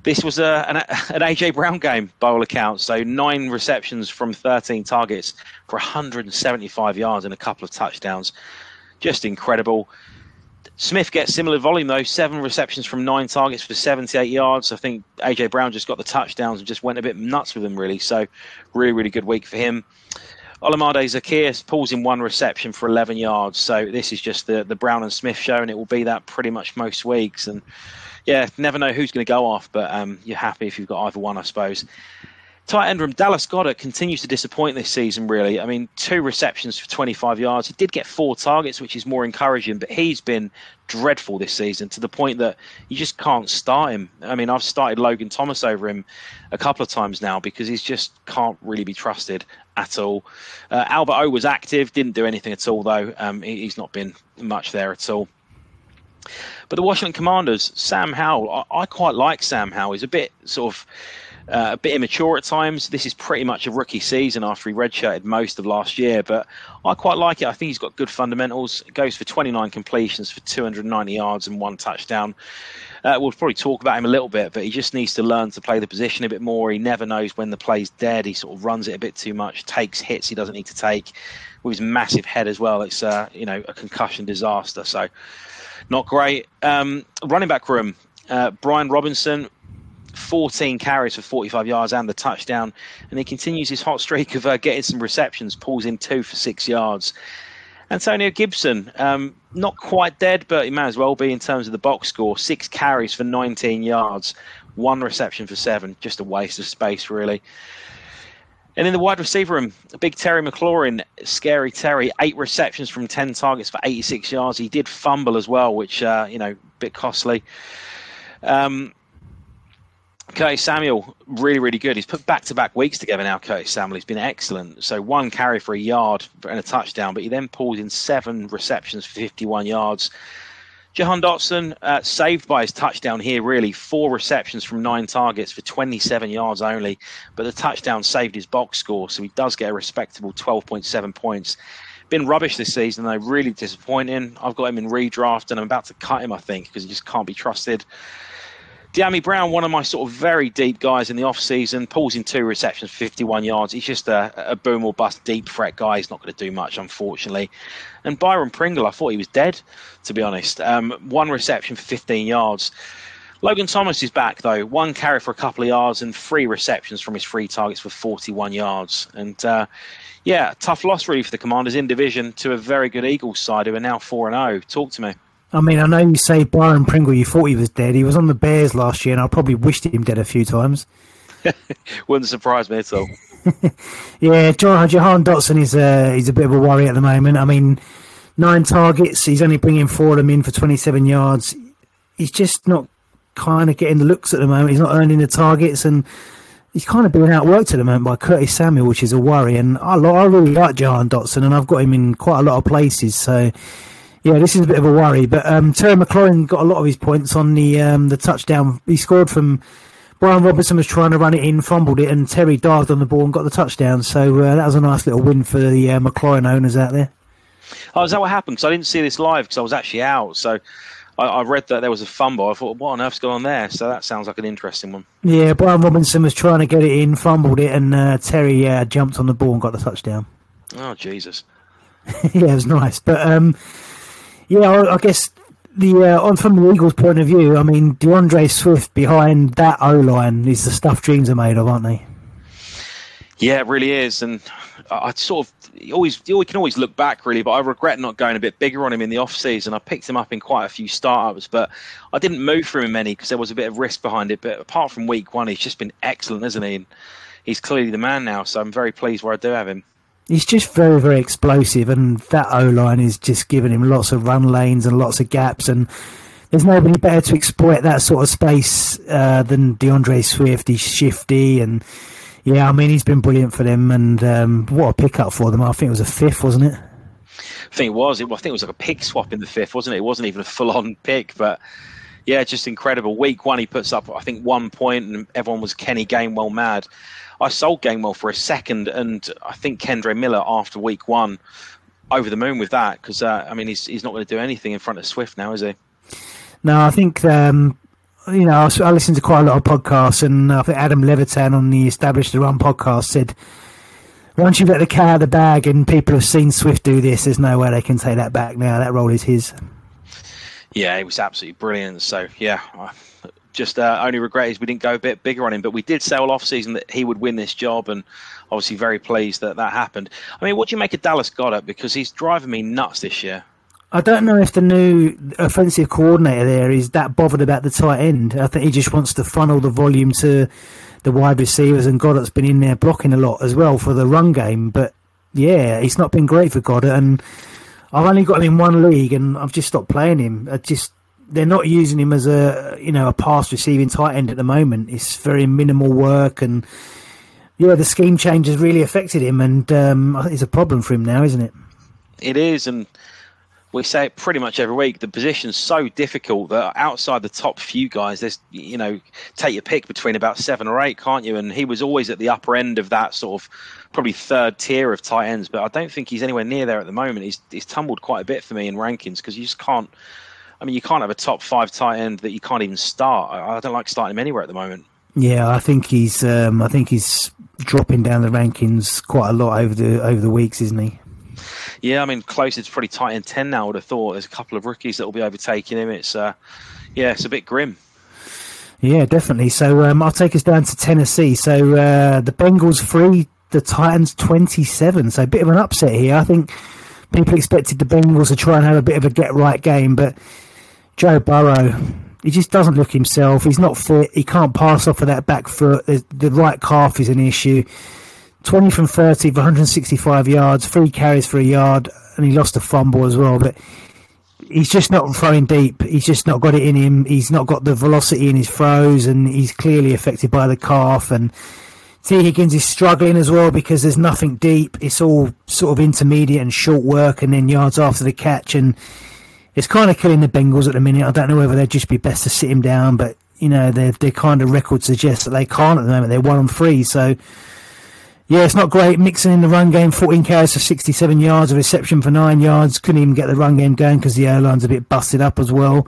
This was an AJ Brown game by all accounts, so 9 receptions from 13 targets for 175 yards and a couple of touchdowns. Just incredible. Smith gets similar volume, though. 7 receptions from 9 targets for 78 yards. I think A.J. Brown just got the touchdowns and just went a bit nuts with them, really. So, really, really good week for him. Olamide Zaccheaus pulls in 1 reception for 11 yards. So, this is just the Brown and Smith show, and it will be that pretty much most weeks. And, yeah, never know who's going to go off, but you're happy if you've got either one, I suppose. Tight end from Dallas Goedert continues to disappoint this season, really. I mean, 2 receptions for 25 yards. He did get 4 targets, which is more encouraging, but he's been dreadful this season to the point that you just can't start him. I mean, I've started Logan Thomas over him a couple of times now because he's just can't really be trusted at all. Albert O was active, didn't do anything at all, though. He's not been much there at all. But the Washington Commanders, Sam Howell, I quite like Sam Howell. He's a bit sort of... a bit immature at times. This is pretty much a rookie season after he redshirted most of last year, but I quite like it. I think he's got good fundamentals. Goes for 29 completions for 290 yards and 1 touchdown. We'll probably talk about him a little bit, but he just needs to learn to play the position a bit more. He never knows when the play's dead. He sort of runs it a bit too much, takes hits he doesn't need to take. With his massive head as well, it's a concussion disaster, so not great. Running back room, Brian Robinson, 14 carries for 45 yards and the touchdown, and he continues his hot streak of getting some receptions, pulls in 2 for 6 yards. Antonio Gibson, not quite dead, but he may as well be in terms of the box score. 6 carries for 19 yards, 1 reception for 7, just a waste of space, really. And in the wide receiver room, big Terry McLaurin, scary Terry, 8 receptions from 10 targets for 86 yards. He did fumble as well, which, a bit costly. Curtis Samuel, really, really good. He's put back-to-back weeks together now, Curtis Samuel. He's been excellent. So 1 carry for a yard and a touchdown, but he then pulled in 7 receptions for 51 yards. Jahan Dotson, saved by his touchdown here, really. 4 receptions from 9 targets for 27 yards only, but the touchdown saved his box score, so he does get a respectable 12.7 points. Been rubbish this season, though, really disappointing. I've got him in redraft, and I'm about to cut him, I think, because he just can't be trusted. De'Ami Brown, one of my sort of very deep guys in the offseason, pulls in 2 receptions, 51 yards. He's just a boom or bust deep threat guy. He's not going to do much, unfortunately. And Byron Pringle, I thought he was dead, to be honest. 1 reception for 15 yards. Logan Thomas is back, though. 1 carry for a couple of yards and 3 receptions from his 3 targets for 41 yards. And, tough loss, really, for the Commanders in division to a very good Eagles side who are now 4-0. Talk to me. I mean, I know you say Byron Pringle, you thought he was dead. He was on the Bears last year, and I probably wished him dead a few times. Wouldn't surprise me at all. Yeah, Jahan Dotson is he's a bit of a worry at the moment. I mean, 9 targets. He's only bringing 4 of them in for 27 yards. He's just not kind of getting the looks at the moment. He's not earning the targets, and he's kind of being outworked at the moment by Curtis Samuel, which is a worry. And I really like Jahan Dotson, and I've got him in quite a lot of places, so... Yeah, this is a bit of a worry, but Terry McLaurin got a lot of his points on the touchdown. He scored from Brian Robinson was trying to run it in, fumbled it, and Terry dived on the ball and got the touchdown. So that was a nice little win for the McLaurin owners out there. Oh, is that what happened? Because I didn't see this live because I was actually out. So I read that there was a fumble. I thought, what on earth's going on there? So that sounds like an interesting one. Yeah, Brian Robinson was trying to get it in, fumbled it, and Terry jumped on the ball and got the touchdown. Oh, Jesus. Yeah, it was nice, but... Yeah, I guess from the Eagles' point of view, I mean, DeAndre Swift behind that O-line is the stuff dreams are made of, aren't they? Yeah, it really is. And I sort of you can always look back, really, but I regret not going a bit bigger on him in the off-season. I picked him up in quite a few startups, but I didn't move for him many because there was a bit of risk behind it. But apart from week one, he's just been excellent, isn't he? And he's clearly the man now, so I'm very pleased where I do have him. He's just very, very explosive, and that O-line is just giving him lots of run lanes and lots of gaps, and there's nobody better to exploit that sort of space than DeAndre Swift. He's shifty, and yeah, I mean, he's been brilliant for them, and what a pickup for them. I think it was a 5th, wasn't it? I think it was. I think it was like a pick swap in the 5th, wasn't it? It wasn't even a full-on pick, but... Yeah, just incredible. Week one, he puts up, I think, 1 point, and everyone was Kenny Gainwell mad. I sold Gainwell for a second, and I think Kendre Miller after week one, over the moon with that, because, he's not going to do anything in front of Swift now, is he? No, I think, I listened to quite a lot of podcasts, and I think Adam Levitan on the Established to Run podcast said, once you let the cat out of the bag and people have seen Swift do this, there's no way they can take that back now. That role is his. Yeah, it was absolutely brilliant. So, yeah, just only regret is we didn't go a bit bigger on him. But we did sell off-season that he would win this job, and obviously very pleased that that happened. I mean, what do you make of Dallas Goedert? Because he's driving me nuts this year. I don't know if the new offensive coordinator there is that bothered about the tight end. I think he just wants to funnel the volume to the wide receivers, and Goddard's been in there blocking a lot as well for the run game. But yeah, it's not been great for Goddard, and I've only got him in one league, and I've just stopped playing him. They're not using him as a pass receiving tight end at the moment. It's very minimal work, and yeah, the scheme change has really affected him, and I think it's a problem for him now, isn't it? It is, and we say it pretty much every week. The position's so difficult that outside the top few guys, there's, take your pick between about 7 or 8, can't you? And he was always at the upper end of that sort of probably third tier of tight ends, but I don't think he's anywhere near there at the moment. He's tumbled quite a bit for me in rankings because you just can't. I mean, you can't have a top 5 tight end that you can't even start. I don't like starting him anywhere at the moment. Yeah, I think he's dropping down the rankings quite a lot over the weeks, isn't he? Yeah, I mean, close is pretty tight in 10 now, I would have thought. There's a couple of rookies that will be overtaking him. It's a bit grim. Yeah, definitely. So I'll take us down to Tennessee. So the Bengals 3, the Titans 27. So a bit of an upset here. I think people expected the Bengals to try and have a bit of a get-right game, but Joe Burrow, he just doesn't look himself. He's not fit. He can't pass off of that back foot. The right calf is an issue. 20 from 30 for 165 yards, 3 carries for a yard, and he lost a fumble as well. But he's just not throwing deep. He's just not got it in him. He's not got the velocity in his throws, and he's clearly affected by the calf. And T. Higgins is struggling as well because there's nothing deep. It's all sort of intermediate and short work and then yards after the catch. And it's kind of killing the Bengals at the minute. I don't know whether they'd just be best to sit him down, but, their kind of record suggests that they can't at the moment. They're 1-3, so... yeah, it's not great. Mixon in the run game, 14 carries for 67 yards, a reception for 9 yards. Couldn't even get the run game going because the O-line's a bit busted up as well.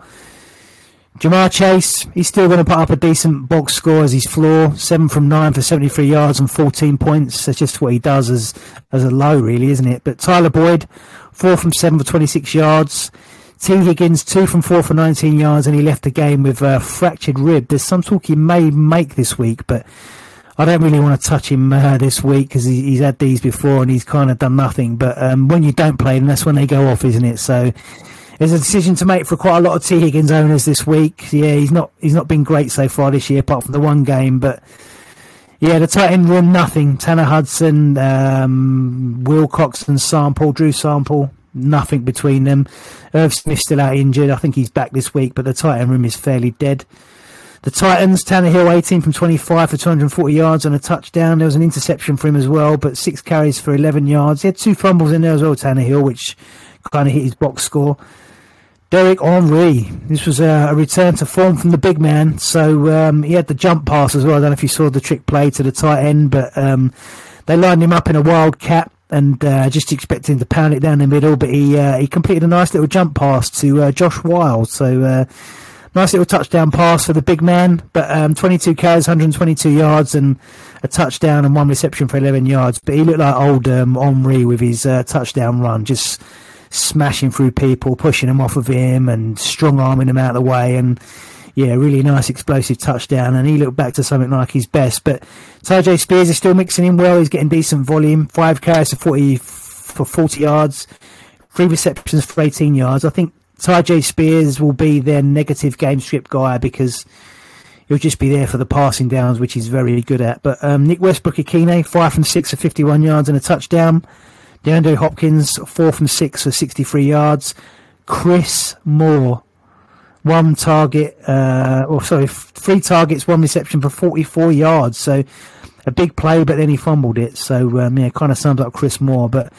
Jamar Chase, he's still going to put up a decent box score as his floor. 7 from 9 for 73 yards and 14 points. That's just what he does as a low, really, isn't it? But Tyler Boyd, 4 from 7 for 26 yards. T. Higgins, 2 from 4 for 19 yards, and he left the game with a fractured rib. There's some talk he may make this week, but... I don't really want to touch him this week because he's had these before and he's kind of done nothing. But when you don't play them, that's when they go off, isn't it? So there's a decision to make for quite a lot of T. Higgins owners this week. Yeah, he's not been great so far this year, apart from the one game. But yeah, the tight end run nothing. Tanner Hudson, Wilcox and Drew Sample, nothing between them. Irv Smith's still out injured. I think he's back this week, but the tight end room is fairly dead. The Titans, Tannehill, 18 from 25 for 240 yards and a touchdown. There was an interception for him as well, but 6 carries for 11 yards. He had 2 fumbles in there as well, Tannehill, which kind of hit his box score. Derek Henry, this was a return to form from the big man. So he had the jump pass as well. I don't know if you saw the trick play to the tight end, but they lined him up in a wildcat and just expected him to pound it down the middle. But he completed a nice little jump pass to Josh Wild. So... nice little touchdown pass for the big man, but 22 carries, 122 yards, and a touchdown and 1 reception for 11 yards. But he looked like old Henry with his touchdown run, just smashing through people, pushing them off of him and strong-arming them out of the way. And, yeah, really nice explosive touchdown, and he looked back to something like his best. But Tajay Spears is still mixing in well. He's getting decent volume, 5 carries for 40 yards, 3 receptions for 18 yards. I think Tajay Spears will be their negative game script guy because he'll just be there for the passing downs, which he's very good at. But Nick Westbrook-Ikine, 5 from 6 for 51 yards and a touchdown. DeAndre Hopkins, 4 from 6 for 63 yards. Chris Moore, 3 targets, 1 reception for 44 yards. So a big play, but then he fumbled it. So, kind of sums up Chris Moore. But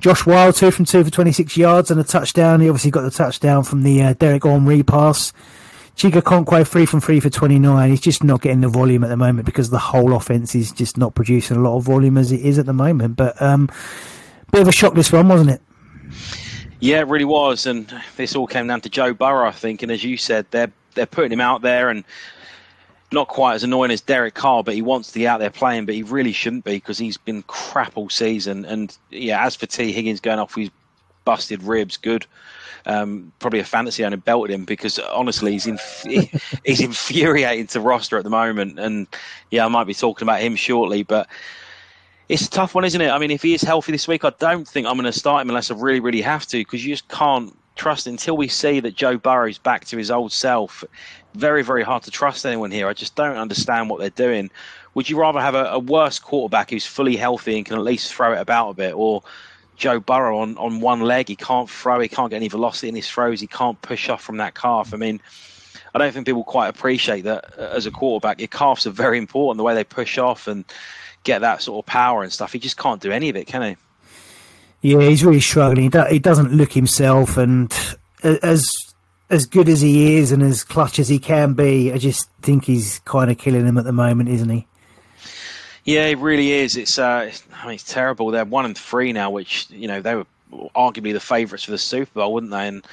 Josh Wild, 2 from 2 for 26 yards and a touchdown. He obviously got the touchdown from the Derek Henry pass. Chiga Conquay, 3 from 3 for 29. He's just not getting the volume at the moment because the whole offense is just not producing a lot of volume as it is at the moment. But bit of a shock this one, wasn't it? Yeah, it really was. And this all came down to Joe Burrow, I think. And as you said, they're putting him out there and... not quite as annoying as Derek Carr, but he wants to be out there playing, but he really shouldn't be because he's been crap all season. And, yeah, as for T. Higgins going off with his busted ribs, good. Probably a fantasy owner belted him because, honestly, he's infuriating to roster at the moment. And, yeah, I might be talking about him shortly, but it's a tough one, isn't it? I mean, if he is healthy this week, I don't think I'm going to start him unless I really, really have to because you just can't trust until we see that Joe Burrow's back to his old self. Very, very hard to trust anyone here. I just don't understand what they're doing. Would you rather have a worse quarterback who's fully healthy and can at least throw it about a bit, or Joe Burrow on one leg? He can't throw. He can't get any velocity in his throws. He can't push off from that calf. I mean, I don't think people quite appreciate that as a quarterback, your calves are very important, the way they push off and get that sort of power and stuff. He just can't do any of it, can he? Yeah, he's really struggling. He doesn't look himself, and as good as he is and as clutch as he can be, I just think he's kind of killing him at the moment, isn't he? Yeah, he really is. It's terrible. They're 1-3 now, which, you know, they were arguably the favourites for the Super Bowl, weren't they? And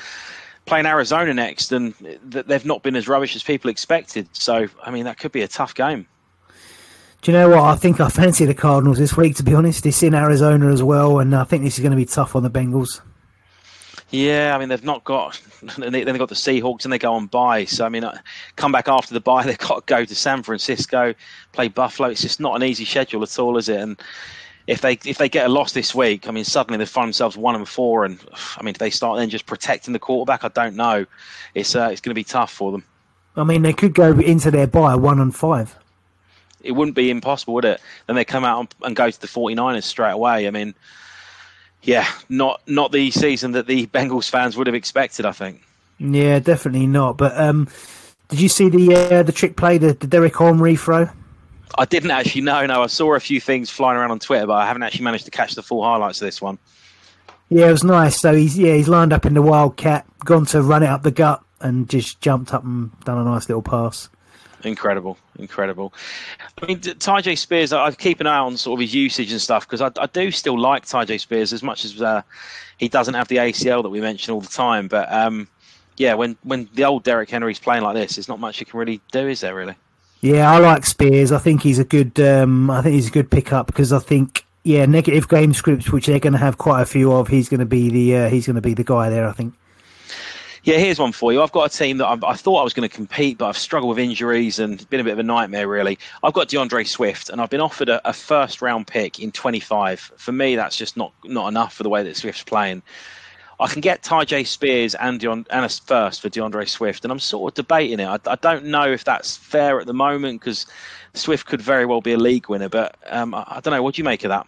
playing Arizona next, and they've not been as rubbish as people expected. So, I mean, that could be a tough game. Do you know what? I think I fancy the Cardinals this week, to be honest. It's in Arizona as well, and I think this is going to be tough on the Bengals. Yeah, I mean, they've got the Seahawks, and they go on bye. So, I mean, come back after the bye, they've got to go to San Francisco, play Buffalo. It's just not an easy schedule at all, is it? And if they get a loss this week, I mean, suddenly they find themselves 1-4, and I mean, if they start then just protecting the quarterback, I don't know. It's going to be tough for them. I mean, they could go into their bye 1-5. It wouldn't be impossible, would it? Then they come out and go to the 49ers straight away. I mean, yeah, not the season that the Bengals fans would have expected, I think. Yeah, definitely not. But did you see the trick play, the Derek Henry throw? I didn't actually know. No, I saw a few things flying around on Twitter, but I haven't actually managed to catch the full highlights of this one. Yeah, it was nice. So he's lined up in the Wildcat, gone to run it up the gut, and just jumped up and done a nice little pass. Incredible. I mean, Tyjae Spears, I keep an eye on sort of his usage and stuff, because I do still like Tyjae Spears as much as he doesn't have the ACL that we mention all the time. But yeah, when the old Derrick Henry's playing like this, there's not much you can really do, is there really? Yeah, I like Spears. I think he's a good. I think he's a good pickup, because I think, yeah, negative game scripts, which they're going to have quite a few of. He's going to be the. He's going to be the guy there, I think. Yeah, here's one for you. I've got a team that I thought I was going to compete, but I've struggled with injuries and it's been a bit of a nightmare, really. I've got DeAndre Swift, and I've been offered a first-round pick in 25. For me, that's just not enough for the way that Swift's playing. I can get Tyjae Spears and a first for DeAndre Swift, and I'm sort of debating it. I don't know if that's fair at the moment, because Swift could very well be a league winner, but I don't know. What do you make of that?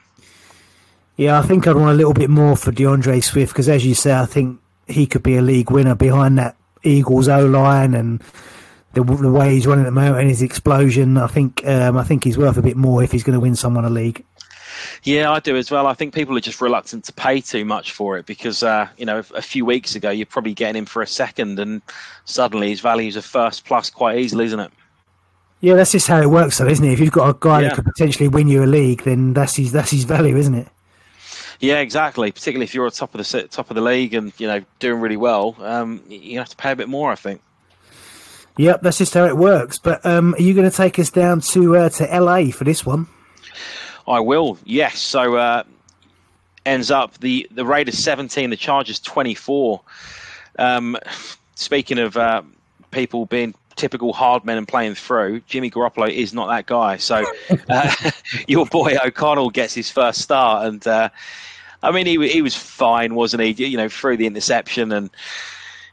Yeah, I think I'd want a little bit more for DeAndre Swift, because as you say, I think he could be a league winner behind that Eagles O-line, and the way he's running at the moment and his explosion. I think he's worth a bit more if he's going to win someone a league. Yeah, I do as well. I think people are just reluctant to pay too much for it, because, you know, a few weeks ago, you're probably getting him for a second, and suddenly his value's a first plus quite easily, isn't it? Yeah, that's just how it works though, isn't it? If you've got a guy that could potentially win you a league, then that's his value, isn't it? Yeah, exactly. Particularly if you're at top of the league and, you know, doing really well, you have to pay a bit more, I think. Yep, that's just how it works. But are you going to take us down to LA for this one? I will, yes. So ends up the Raiders 17, the Chargers 24. Speaking of people being typical hard men and playing through, Jimmy Garoppolo is not that guy. So your boy O'Connell gets his first start, and I mean, he was fine, wasn't he? You know, through the interception, and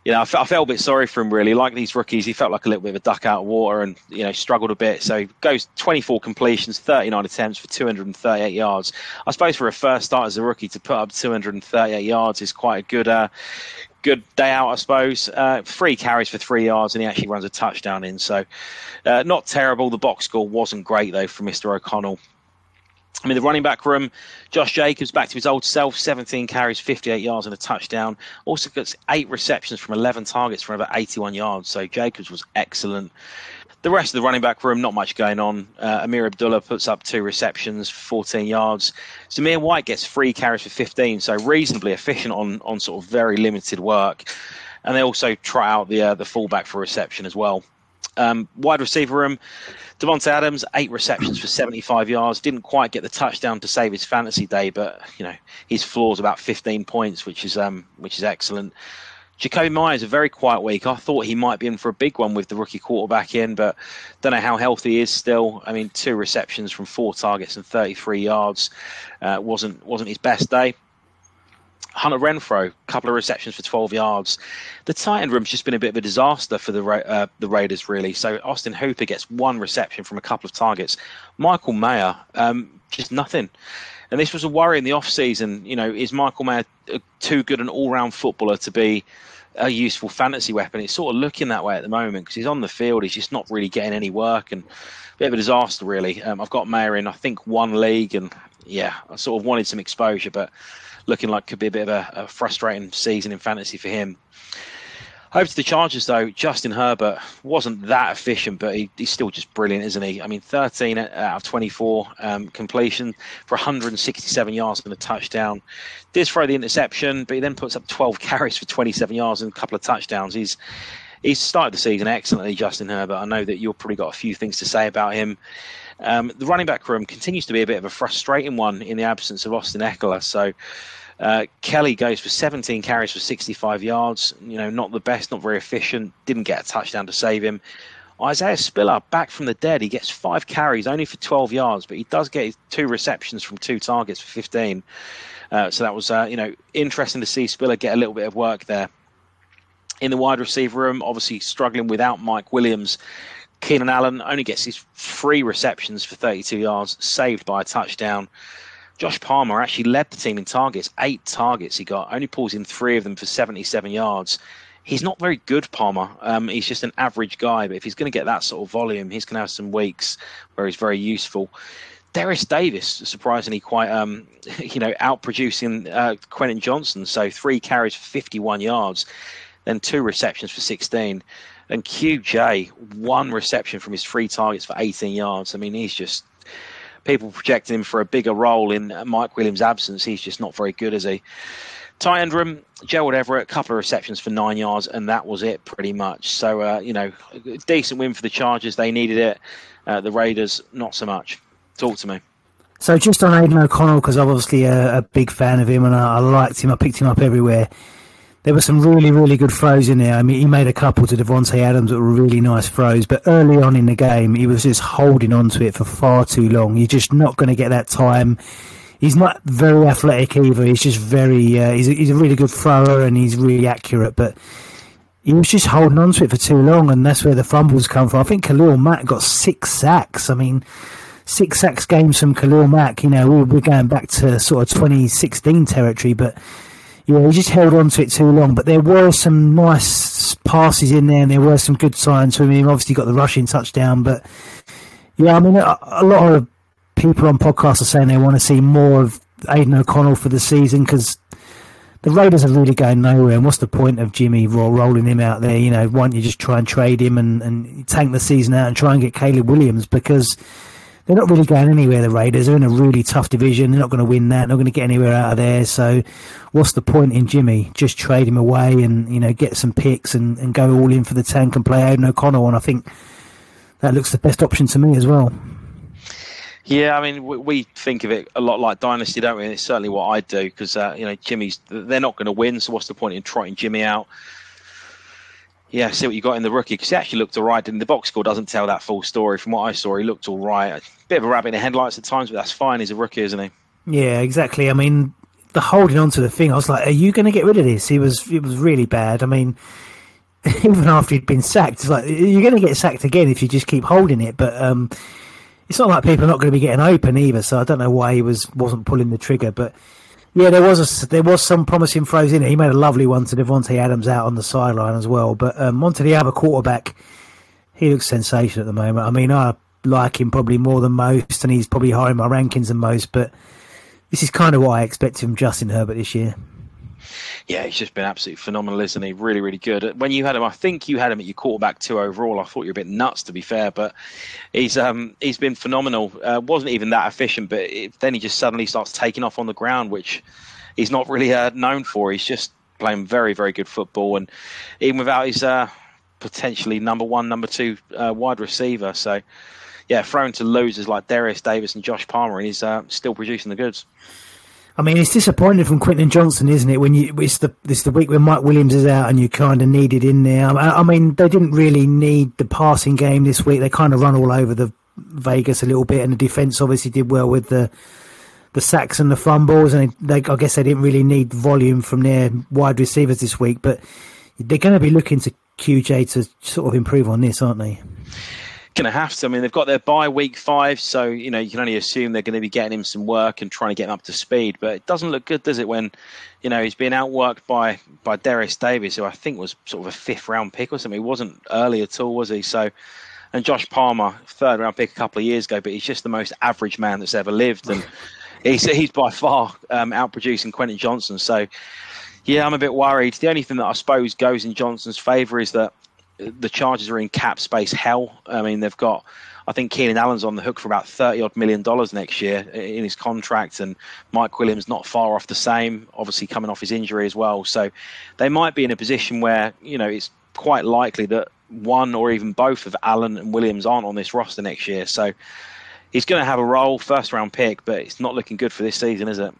you know, I felt a bit sorry for him, really. Like these rookies, he felt like a little bit of a duck out of water, and, you know, struggled a bit. So he goes 24 completions, 39 attempts for 238 yards. I suppose for a first start as a rookie to put up 238 yards is quite a good day out, I suppose. 3 carries for 3 yards, and he actually runs a touchdown in. So not terrible. The box score wasn't great, though, for Mr. O'Connell. I mean, the running back room, Josh Jacobs back to his old self, 17 carries, 58 yards and a touchdown. Also gets 8 receptions from 11 targets for over 81 yards. So Jacobs was excellent. The rest of the running back room, not much going on. Amir Abdullah puts up 2 receptions, 14 yards. Zamir White gets 3 carries for 15, so reasonably efficient on sort of very limited work. And they also try out the fullback for reception as well. Wide receiver room, Davante Adams, 8 receptions for 75 yards. Didn't quite get the touchdown to save his fantasy day, but, you know, his floor's about 15 points, which is excellent. Jacoby Myers, a very quiet week. I thought he might be in for a big one with the rookie quarterback in, but don't know how healthy he is still. I mean, 2 receptions from 4 targets and 33 yards. Wasn't his best day. Hunter Renfrow, couple of receptions for 12 yards. The tight end room's just been a bit of a disaster for the Raiders, really. So Austin Hooper gets one reception from a couple of targets. Michael Mayer, just nothing. And this was a worry in the offseason. You know, is Michael Mayer too good an all-round footballer to be a useful fantasy weapon? It's sort of looking that way at the moment because he's on the field. He's just not really getting any work and a bit of a disaster, really. I've got Mayer in, I think, one league and, yeah, I sort of wanted some exposure, but looking like could be a bit of a frustrating season in fantasy for him. Over to the Chargers, though, Justin Herbert wasn't that efficient, but he's still just brilliant, isn't he? I mean, 13 out of 24 completion for 167 yards and a touchdown. Did throw the interception, but he then puts up 12 carries for 27 yards and a couple of touchdowns. He's started the season excellently, Justin Herbert. I know that you've probably got a few things to say about him. The running back room continues to be a bit of a frustrating one in the absence of Austin Eckler. So Kelly goes for 17 carries for 65 yards. You know, not the best, not very efficient. Didn't get a touchdown to save him. Isaiah Spiller, back from the dead. He gets 5 carries, only for 12 yards, but he does get his 2 receptions from 2 targets for 15. So that was, interesting to see Spiller get a little bit of work there. In the wide receiver room, obviously struggling without Mike Williams. Keenan Allen only gets his 3 receptions for 32 yards, saved by a touchdown. Josh Palmer actually led the team in targets, 8 targets he got, only pulls in 3 of them for 77 yards. He's not very good, Palmer. He's just an average guy, but if he's going to get that sort of volume, he's going to have some weeks where he's very useful. Darius Davis, surprisingly quite, outproducing Quentin Johnson, so 3 carries for 51 yards, then 2 receptions for 16. And QJ, 1 reception from his 3 targets for 18 yards. I mean, he's just... people projecting him for a bigger role in Mike Williams' absence. He's just not very good, is he? Tight end room, Gerald Everett, a couple of receptions for 9 yards, and that was it pretty much. So, a decent win for the Chargers. They needed it. The Raiders, not so much. Talk to me. So just on Aidan O'Connell, because I'm obviously a big fan of him, and I liked him. I picked him up everywhere. There were some really, really good throws in there. I mean, he made a couple to Devontae Adams that were really nice throws, but early on in the game, he was just holding on to it for far too long. You're just not going to get that time. He's not very athletic either. He's just very, he's a really good thrower and he's really accurate, but he was just holding on to it for too long, and that's where the fumbles come from. I think Khalil Mack got 6 sacks. I mean, 6 sacks games from Khalil Mack. You know, we're going back to sort of 2016 territory, but... yeah, he just held on to it too long, but there were some nice passes in there and there were some good signs for him. He obviously got the rushing touchdown, but yeah, I mean, a lot of people on podcasts are saying they want to see more of Aidan O'Connell for the season because the Raiders are really going nowhere. And what's the point of Jimmy rolling him out there? You know, why don't you just try and trade him and tank the season out and try and get Caleb Williams, because they're not really going anywhere, the Raiders. They're in a really tough division. They're not going to win that. They're not going to get anywhere out of there. So what's the point in Jimmy? Just trade him away and, you know, get some picks and go all in for the tank and play Aidan O'Connell. And I think that looks the best option to me as well. Yeah, I mean, we think of it a lot like Dynasty, don't we? And it's certainly what I do because, Jimmy's, they're not going to win. So what's the point in trotting Jimmy out? Yeah, see what you got in the rookie, because he actually looked all right. And the box score doesn't tell that full story. From what I saw, he looked all right. A bit of a rabbit in the headlights at times, but that's fine. He's a rookie, isn't he? Yeah, exactly. I mean, the holding on to the thing, I was like, are you going to get rid of this? It was really bad. I mean, even after he'd been sacked, it's like, you're going to get sacked again if you just keep holding it. But it's not like people are not going to be getting open either, so I don't know why he wasn't pulling the trigger. But... yeah, there was some promising throws in it. He made a lovely one to Devontae Adams out on the sideline as well. But onto the other quarterback, he looks sensational at the moment. I mean, I like him probably more than most, and he's probably higher in my rankings than most. But this is kind of what I expect from Justin Herbert this year. Yeah, he's just been absolutely phenomenal, isn't he? Really, really good. When you had him, I think you had him at your quarterback 2 overall. I thought you were a bit nuts, to be fair, but he's been phenomenal. Wasn't even that efficient, but then he just suddenly starts taking off on the ground, which he's not really known for. He's just playing very, very good football, and even without his potentially number 1, number 2 wide receiver. So, yeah, thrown to losers like Darius Davis and Josh Palmer, and he's still producing the goods. I mean, it's disappointing from Quentin Johnson, isn't it? When it's the week when Mike Williams is out and you kind of need it in there. I mean, they didn't really need the passing game this week. They kind of run all over the Vegas a little bit, and the defense obviously did well with the the sacks and the fumbles, and I guess they didn't really need volume from their wide receivers this week, but they're going to be looking to QJ to sort of improve on this, aren't they? Going to have to. I mean, they've got their bye week 5, so you can only assume they're going to be getting him some work and trying to get him up to speed. But it doesn't look good, does it, when he's being outworked by Darius Davis, who I think was sort of a 5th round pick or something. He wasn't early at all, was he? So, and Josh Palmer, 3rd round pick a couple of years ago, but he's just the most average man that's ever lived, and he's by far outproducing Quentin Johnson. So, yeah, I'm a bit worried. The only thing that I suppose goes in Johnson's favour is that the Chargers are in cap space hell. I mean, they've got, I think Keenan Allen's on the hook for about $30-odd million next year in his contract, and Mike Williams not far off the same, obviously coming off his injury as well. So they might be in a position where, it's quite likely that one or even both of Allen and Williams aren't on this roster next year. So he's going to have a role, 1st round pick, but it's not looking good for this season, is it?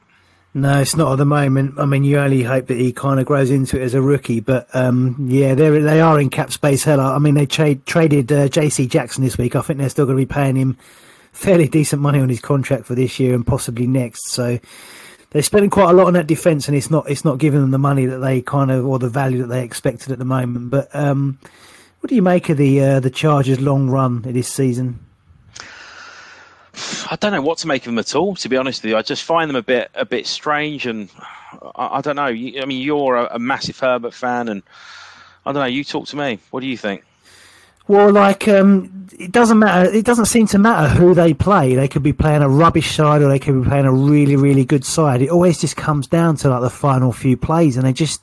No, it's not at the moment. I mean, you only hope that he kind of grows into it as a rookie. But, yeah, they are in cap space hell. I mean, they traded J.C. Jackson this week. I think they're still going to be paying him fairly decent money on his contract for this year and possibly next. So they're spending quite a lot on that defence, and it's not giving them the money that they kind of, or the value that they expected at the moment. But what do you make of the Chargers' long run this season? I don't know what to make of them at all, to be honest with you. I just find them a bit strange, and I don't know. I mean, you're a massive Herbert fan, and I don't know. You talk to me. What do you think? Well, it doesn't matter. It doesn't seem to matter who they play. They could be playing a rubbish side, or they could be playing a really, really good side. It always just comes down to the final few plays, and they just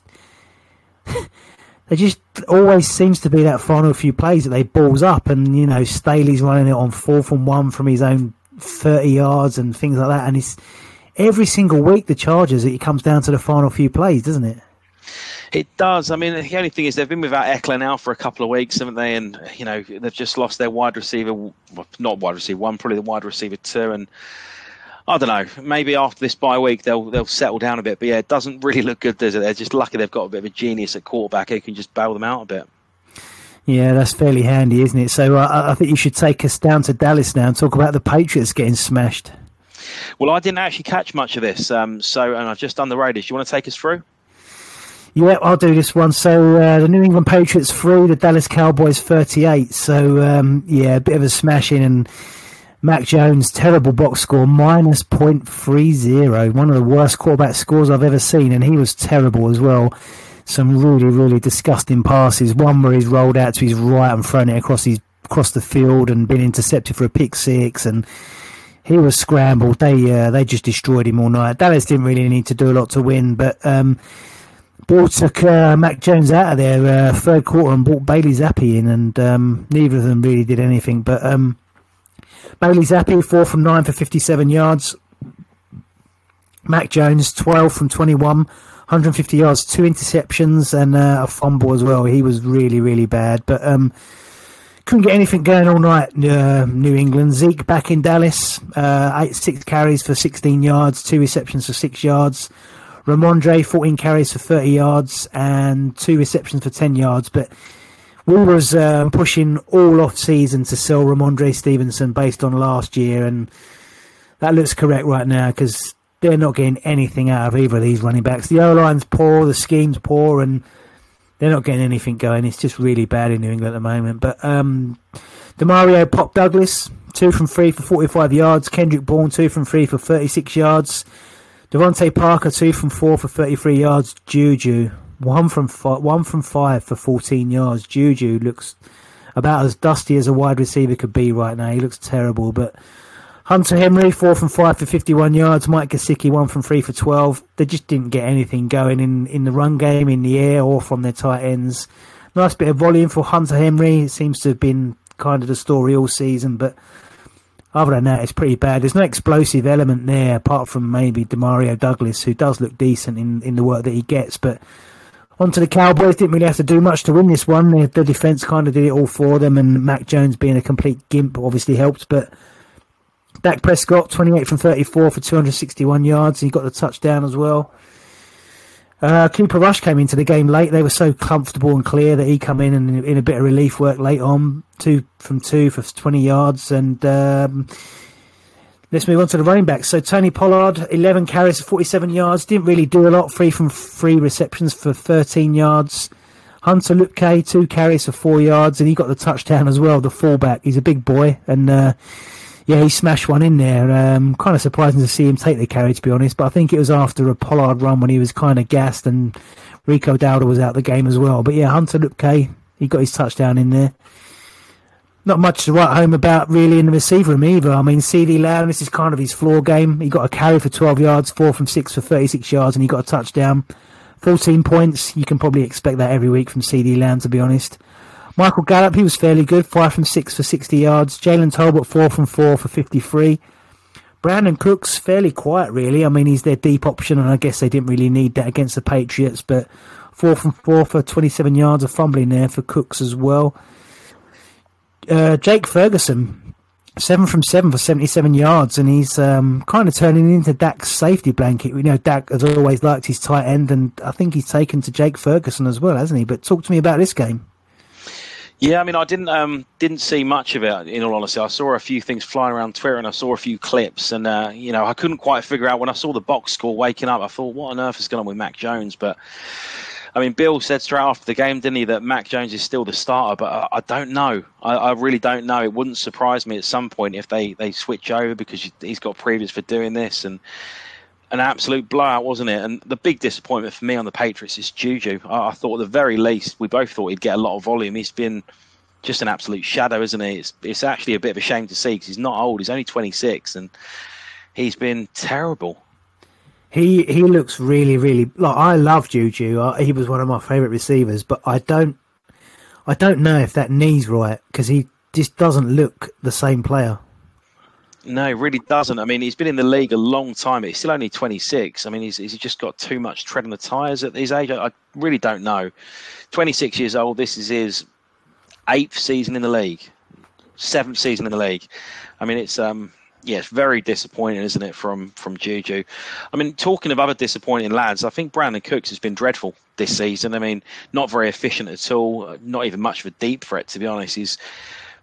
always seems to be that final few plays that they balls up, and Staley's running it on 4th and 1 from his own 30 yards and things like that, and it's every single week the Chargers, it comes down to the final few plays, doesn't it? It does. I mean, the only thing is they've been without Eckler now for a couple of weeks, haven't they? And they've just lost their wide receiver 2, and I don't know, maybe after this bye week they'll settle down a bit, but yeah, it doesn't really look good, does it? They're just lucky they've got a bit of a genius at quarterback who can just bail them out a bit. Yeah, that's fairly handy, isn't it? So I think you should take us down to Dallas now and talk about the Patriots getting smashed. Well, I didn't actually catch much of this, and I've just done the Raiders. Do you want to take us through? Yeah, I'll do this one. So the New England Patriots threw the Dallas Cowboys 38. So, yeah, a bit of a smashing, and Mac Jones, terrible box score, minus .30. One of the worst quarterback scores I've ever seen, and he was terrible as well. Some really, really disgusting passes. One where he's rolled out to his right and thrown it across the field and been intercepted for a pick 6. And he was scrambled. They just destroyed him all night. Dallas didn't really need to do a lot to win, but Ball took Mac Jones out of their 3rd quarter and brought Bailey Zappi in, and neither of them really did anything. But Bailey Zappi, 4 from 9 for 57 yards. Mac Jones, 12 from 21. 150 yards, 2 interceptions, and a fumble as well. He was really, really bad. But couldn't get anything going all night, New England. Zeke back in Dallas, 6 carries for 16 yards, 2 receptions for 6 yards. Ramondre, 14 carries for 30 yards, and 2 receptions for 10 yards. But we was pushing all off-season to sell Ramondre Stevenson based on last year, and that looks correct right now, because they're not getting anything out of either of these running backs. The O-line's poor, the scheme's poor, and they're not getting anything going. It's just really bad in New England at the moment. But DeMario Pop Douglas, 2 from 3 for 45 yards. Kendrick Bourne, 2 from 3 for 36 yards. Devontae Parker, 2 from 4 for 33 yards. Juju, 1 from 5 for 14 yards. Juju looks about as dusty as a wide receiver could be right now. He looks terrible, but Hunter Henry, 4 from 5 for 51 yards. Mike Gesicki, 1 from 3 for 12. They just didn't get anything going in the run game, in the air, or from their tight ends. Nice bit of volume for Hunter Henry. It seems to have been kind of the story all season, but other than that, it's pretty bad. There's no explosive element there, apart from maybe DeMario Douglas, who does look decent in the work that he gets. But onto the Cowboys, didn't really have to do much to win this one. The defence kind of did it all for them, and Mac Jones being a complete gimp obviously helped, but Dak Prescott, 28 from 34 for 261 yards. He got the touchdown as well. Cooper Rush came into the game late. They were so comfortable and clear that he come in and in a bit of relief work late on, 2 from 2 for 20 yards. And Let's move on to the running backs. So Tony Pollard, 11 carries for 47 yards. Didn't really do a lot. 3 from 3 receptions for 13 yards. Hunter Lupke, 2 carries for 4 yards. And he got the touchdown as well, the fullback. He's a big boy. And, yeah, he smashed one in there. Kind of surprising to see him take the carry, to be honest. But I think it was after a Pollard run when he was kind of gassed. And Rico Dowdle was out the game as well. But, yeah, Hunter Lupke, he got his touchdown in there. Not much to write home about, really, in the receiver room either. I mean, CeeDee Lamb, this is kind of his floor game. He got a carry for 12 yards, 4 from 6 for 36 yards, and he got a touchdown. 14 points. You can probably expect that every week from CeeDee Lamb, to be honest. Michael Gallup, he was fairly good. 5 from 6 for 60 yards. Jalen Tolbert, 4 from 4 for 53. Brandon Cooks, fairly quiet, really. I mean, he's their deep option, and I guess they didn't really need that against the Patriots, but 4 from 4 for 27 yards of fumbling there for Cooks as well. Jake Ferguson, 7 from 7 for 77 yards, and he's kind of turning into Dak's safety blanket. We know Dak has always liked his tight end, and I think he's taken to Jake Ferguson as well, hasn't he? But talk to me about this game. Yeah, I mean, I didn't see much of it, in all honesty. I saw a few things flying around Twitter, and I saw a few clips, and you know, I couldn't quite figure out when I saw the box score waking up. I thought, what on earth is going on with Mac Jones? But I mean, Bill said straight after the game, didn't he, that Mac Jones is still the starter, but I don't know. I really don't know. It wouldn't surprise me at some point if they switch over, because he's got previous for doing this. And an absolute blowout, wasn't it? And the big disappointment for me on the Patriots is Juju. I thought at the very least, we both thought he'd get a lot of volume. He's been just an absolute shadow, isn't he? It's actually a bit of a shame to see, because he's not old. He's only 26, and he's been terrible. He looks really, really... Like, I love Juju. He was one of my favourite receivers, but I don't know if that knee's right, because he just doesn't look the same player. No, he really doesn't. I mean, he's been in the league a long time. He's still only 26. I mean, he's just got too much tread on the tyres at his age. I really don't know. 26 years old, this is his 8th season in the league, 7th season in the league. I mean, it's... Yeah, it's very disappointing, isn't it, from Juju? I mean, talking of other disappointing lads, I think Brandon Cooks has been dreadful this season. I mean, not very efficient at all, not even much of a deep threat, to be honest. He's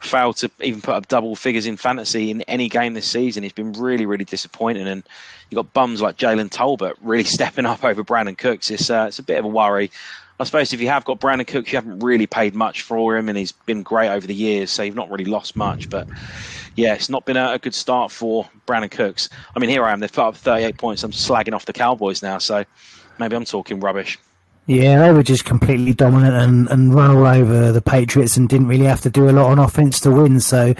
failed to even put up double figures in fantasy in any game this season. He's been really, really disappointing. And you've got bums like Jalen Tolbert really stepping up over Brandon Cooks. It's a bit of a worry. I suppose if you have got Brandon Cooks, you haven't really paid much for him, and he's been great over the years, so you've not really lost much. But, yeah, it's not been a good start for Brandon Cooks. I mean, here I am. They've put up 38 points. I'm slagging off the Cowboys now, so maybe I'm talking rubbish. Yeah, they were just completely dominant and run all over the Patriots and didn't really have to do a lot on offense to win, so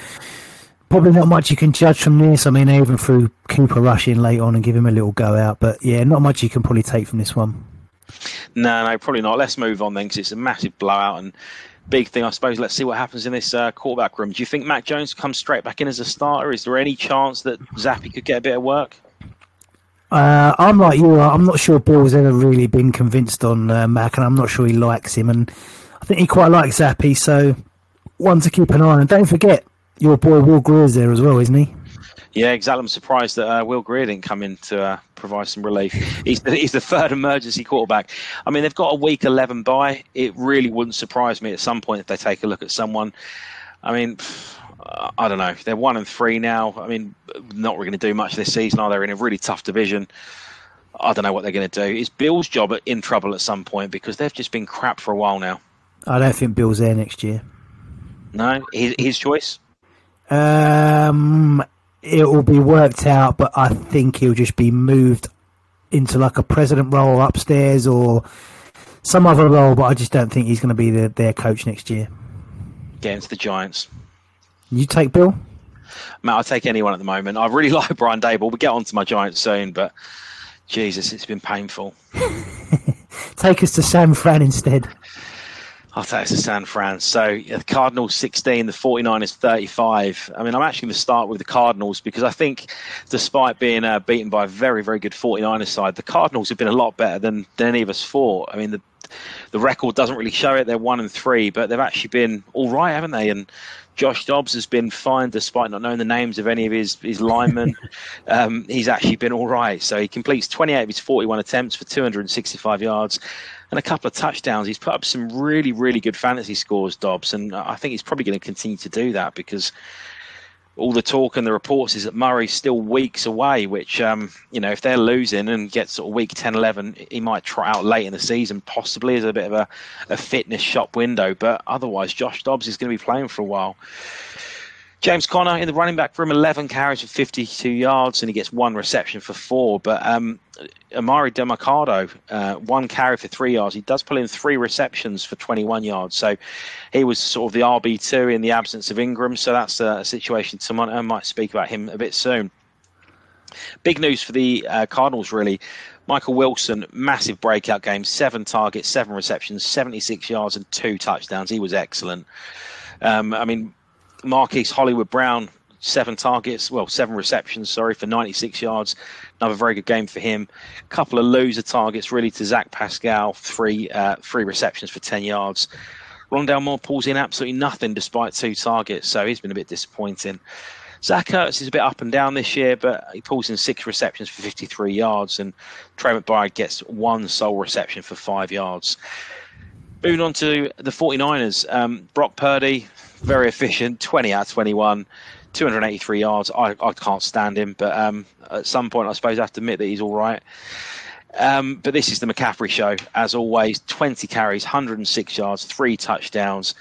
probably not much you can judge from this. I mean, they even threw Cooper Rush in late on and give him a little go out. But, yeah, not much you can probably take from this one. No, probably not. Let's move on then, because it's a massive blowout and big thing, I suppose. Let's see what happens in this quarterback room. Do you think Mac Jones comes straight back in as a starter? Is there any chance that Zappy could get a bit of work? I'm like you. I'm not sure Ball's ever really been convinced on Mac, and I'm not sure he likes him. And I think he quite likes Zappy, so one to keep an eye on. And don't forget, your boy Will Greer's there as well, isn't he? Yeah, exactly. I'm surprised that Will Grier didn't come in to provide some relief. He's the third emergency quarterback. I mean, they've got a week 11 bye. It really wouldn't surprise me at some point if they take a look at someone. I mean, I don't know. They're 1-3 now. I mean, not really going to do much this season, are they? They're in a really tough division. I don't know what they're going to do. Is Bill's job in trouble at some point, because they've just been crap for a while now? I don't think Bill's there next year. No? His choice? It will be worked out, but I think he'll just be moved into like a president role upstairs or some other role, but I just don't think he's going to be their coach next year. Against the Giants. You take Bill? Matt, I'll take anyone at the moment. I really like Brian Daboll. We'll get on to my Giants soon, but Jesus, it's been painful. Take us to San Fran instead. I'll take us to San Fran. So the Cardinals 16, the 49ers 35. I mean, I'm actually going to start with the Cardinals, because I think despite being beaten by a very, very good 49ers side, the Cardinals have been a lot better than any of us thought. I mean, the record doesn't really show it. They're 1-3, but they've actually been all right, haven't they? And Josh Dobbs has been fine despite not knowing the names of any of his linemen. He's actually been all right. So he completes 28 of his 41 attempts for 265 yards. And a couple of touchdowns. He's put up some really, really good fantasy scores, Dobbs, and I think he's probably going to continue to do that, because all the talk and the reports is that Murray's still weeks away, which, if they're losing and get sort of week 10, 11, he might try out late in the season, possibly as a bit of a fitness shop window. But otherwise, Josh Dobbs is going to be playing for a while. James Conner in the running back room, 11 carries for 52 yards, and he gets one reception for 4. But Amari DiMercado, 1 carry for 3 yards. He does pull in 3 receptions for 21 yards. So he was sort of the RB2 in the absence of Ingram. So that's a situation to monitor. I might speak about him a bit soon. Big news for the Cardinals, really. Michael Wilson, massive breakout game, 7 targets, 7 receptions, 76 yards and 2 touchdowns. He was excellent. Marquise Hollywood Brown, 7 receptions, for 96 yards. Another very good game for him. A couple of loser targets, really, to Zach Pascal, 3 receptions for 10 yards. Rondale Moore pulls in absolutely nothing despite 2 targets, so he's been a bit disappointing. Zach Ertz is a bit up and down this year, but he pulls in 6 receptions for 53 yards, and Trey McBride gets 1 sole reception for 5 yards. Moving on to the 49ers, Brock Purdy, very efficient, 20 out of 21, 283 yards. I can't stand him, but at some point, I suppose I have to admit that he's all right. But this is the McCaffrey show, as always, 20 carries, 106 yards, 3 touchdowns,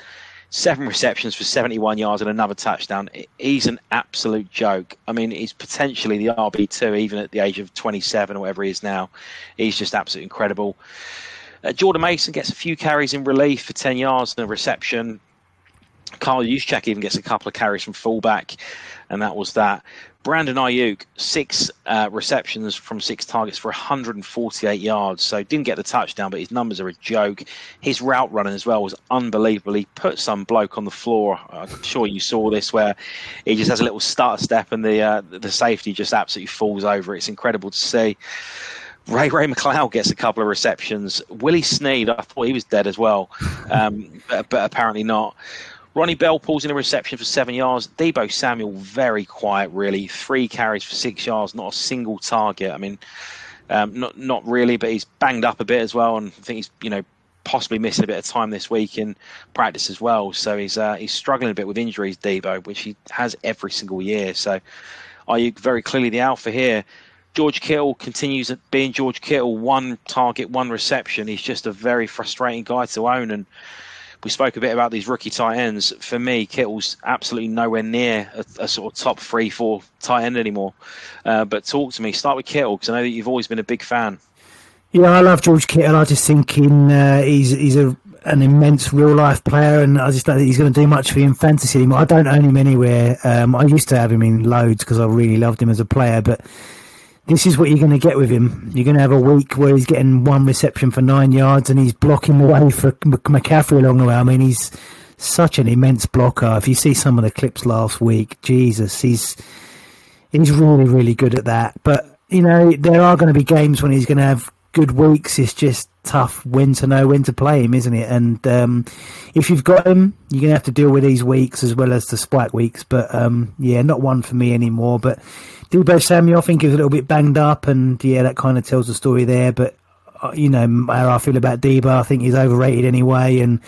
7 receptions for 71 yards and another touchdown. He's an absolute joke. I mean, he's potentially the RB2, even at the age of 27 or whatever he is now. He's just absolutely incredible. Jordan Mason gets a few carries in relief for 10 yards and a reception. Kyle Juszczyk even gets a couple of carries from fullback, and that was that. Brandon Ayuk, 6 receptions from 6 targets for 148 yards. So didn't get the touchdown, but his numbers are a joke. His route running as well was unbelievable. He put some bloke on the floor. I'm sure you saw this, where he just has a little stutter step and the safety just absolutely falls over. It's incredible to see. Ray McLeod gets a couple of receptions. Willie Snead, I thought he was dead as well, but apparently not. Ronnie Bell pulls in a reception for 7 yards. Deebo Samuel, very quiet, really. 3 carries for 6 yards, not a single target. I mean, not really, but he's banged up a bit as well, and I think he's, possibly missing a bit of time this week in practice as well. So he's struggling a bit with injuries, Deebo, which he has every single year. So Ayuk very clearly the alpha here. George Kittle continues at being George Kittle, 1 target, 1 reception. He's just a very frustrating guy to own, and we spoke a bit about these rookie tight ends. For me, Kittle's absolutely nowhere near a sort of top 3-4 tight end anymore. But talk to me. Start with Kittle, because I know that you've always been a big fan. Yeah, I love George Kittle. I just think he's an immense real-life player, and I just don't think he's going to do much for you in fantasy anymore. I don't own him anywhere. I used to have him in loads because I really loved him as a player, but this is what you're going to get with him. You're going to have a week where he's getting 1 reception for 9 yards and he's blocking away for McCaffrey along the way. I mean, he's such an immense blocker. If you see some of the clips last week, Jesus, he's really, really good at that. But, there are going to be games when he's going to have good weeks. It's just tough when to know when to play him, isn't it? And if you've got him, you're going to have to deal with these weeks as well as the spike weeks. But, not one for me anymore. But Deebo Samuel, I think, is a little bit banged up, and that kind of tells the story there. But how I feel about Deebo, I think he's overrated anyway, and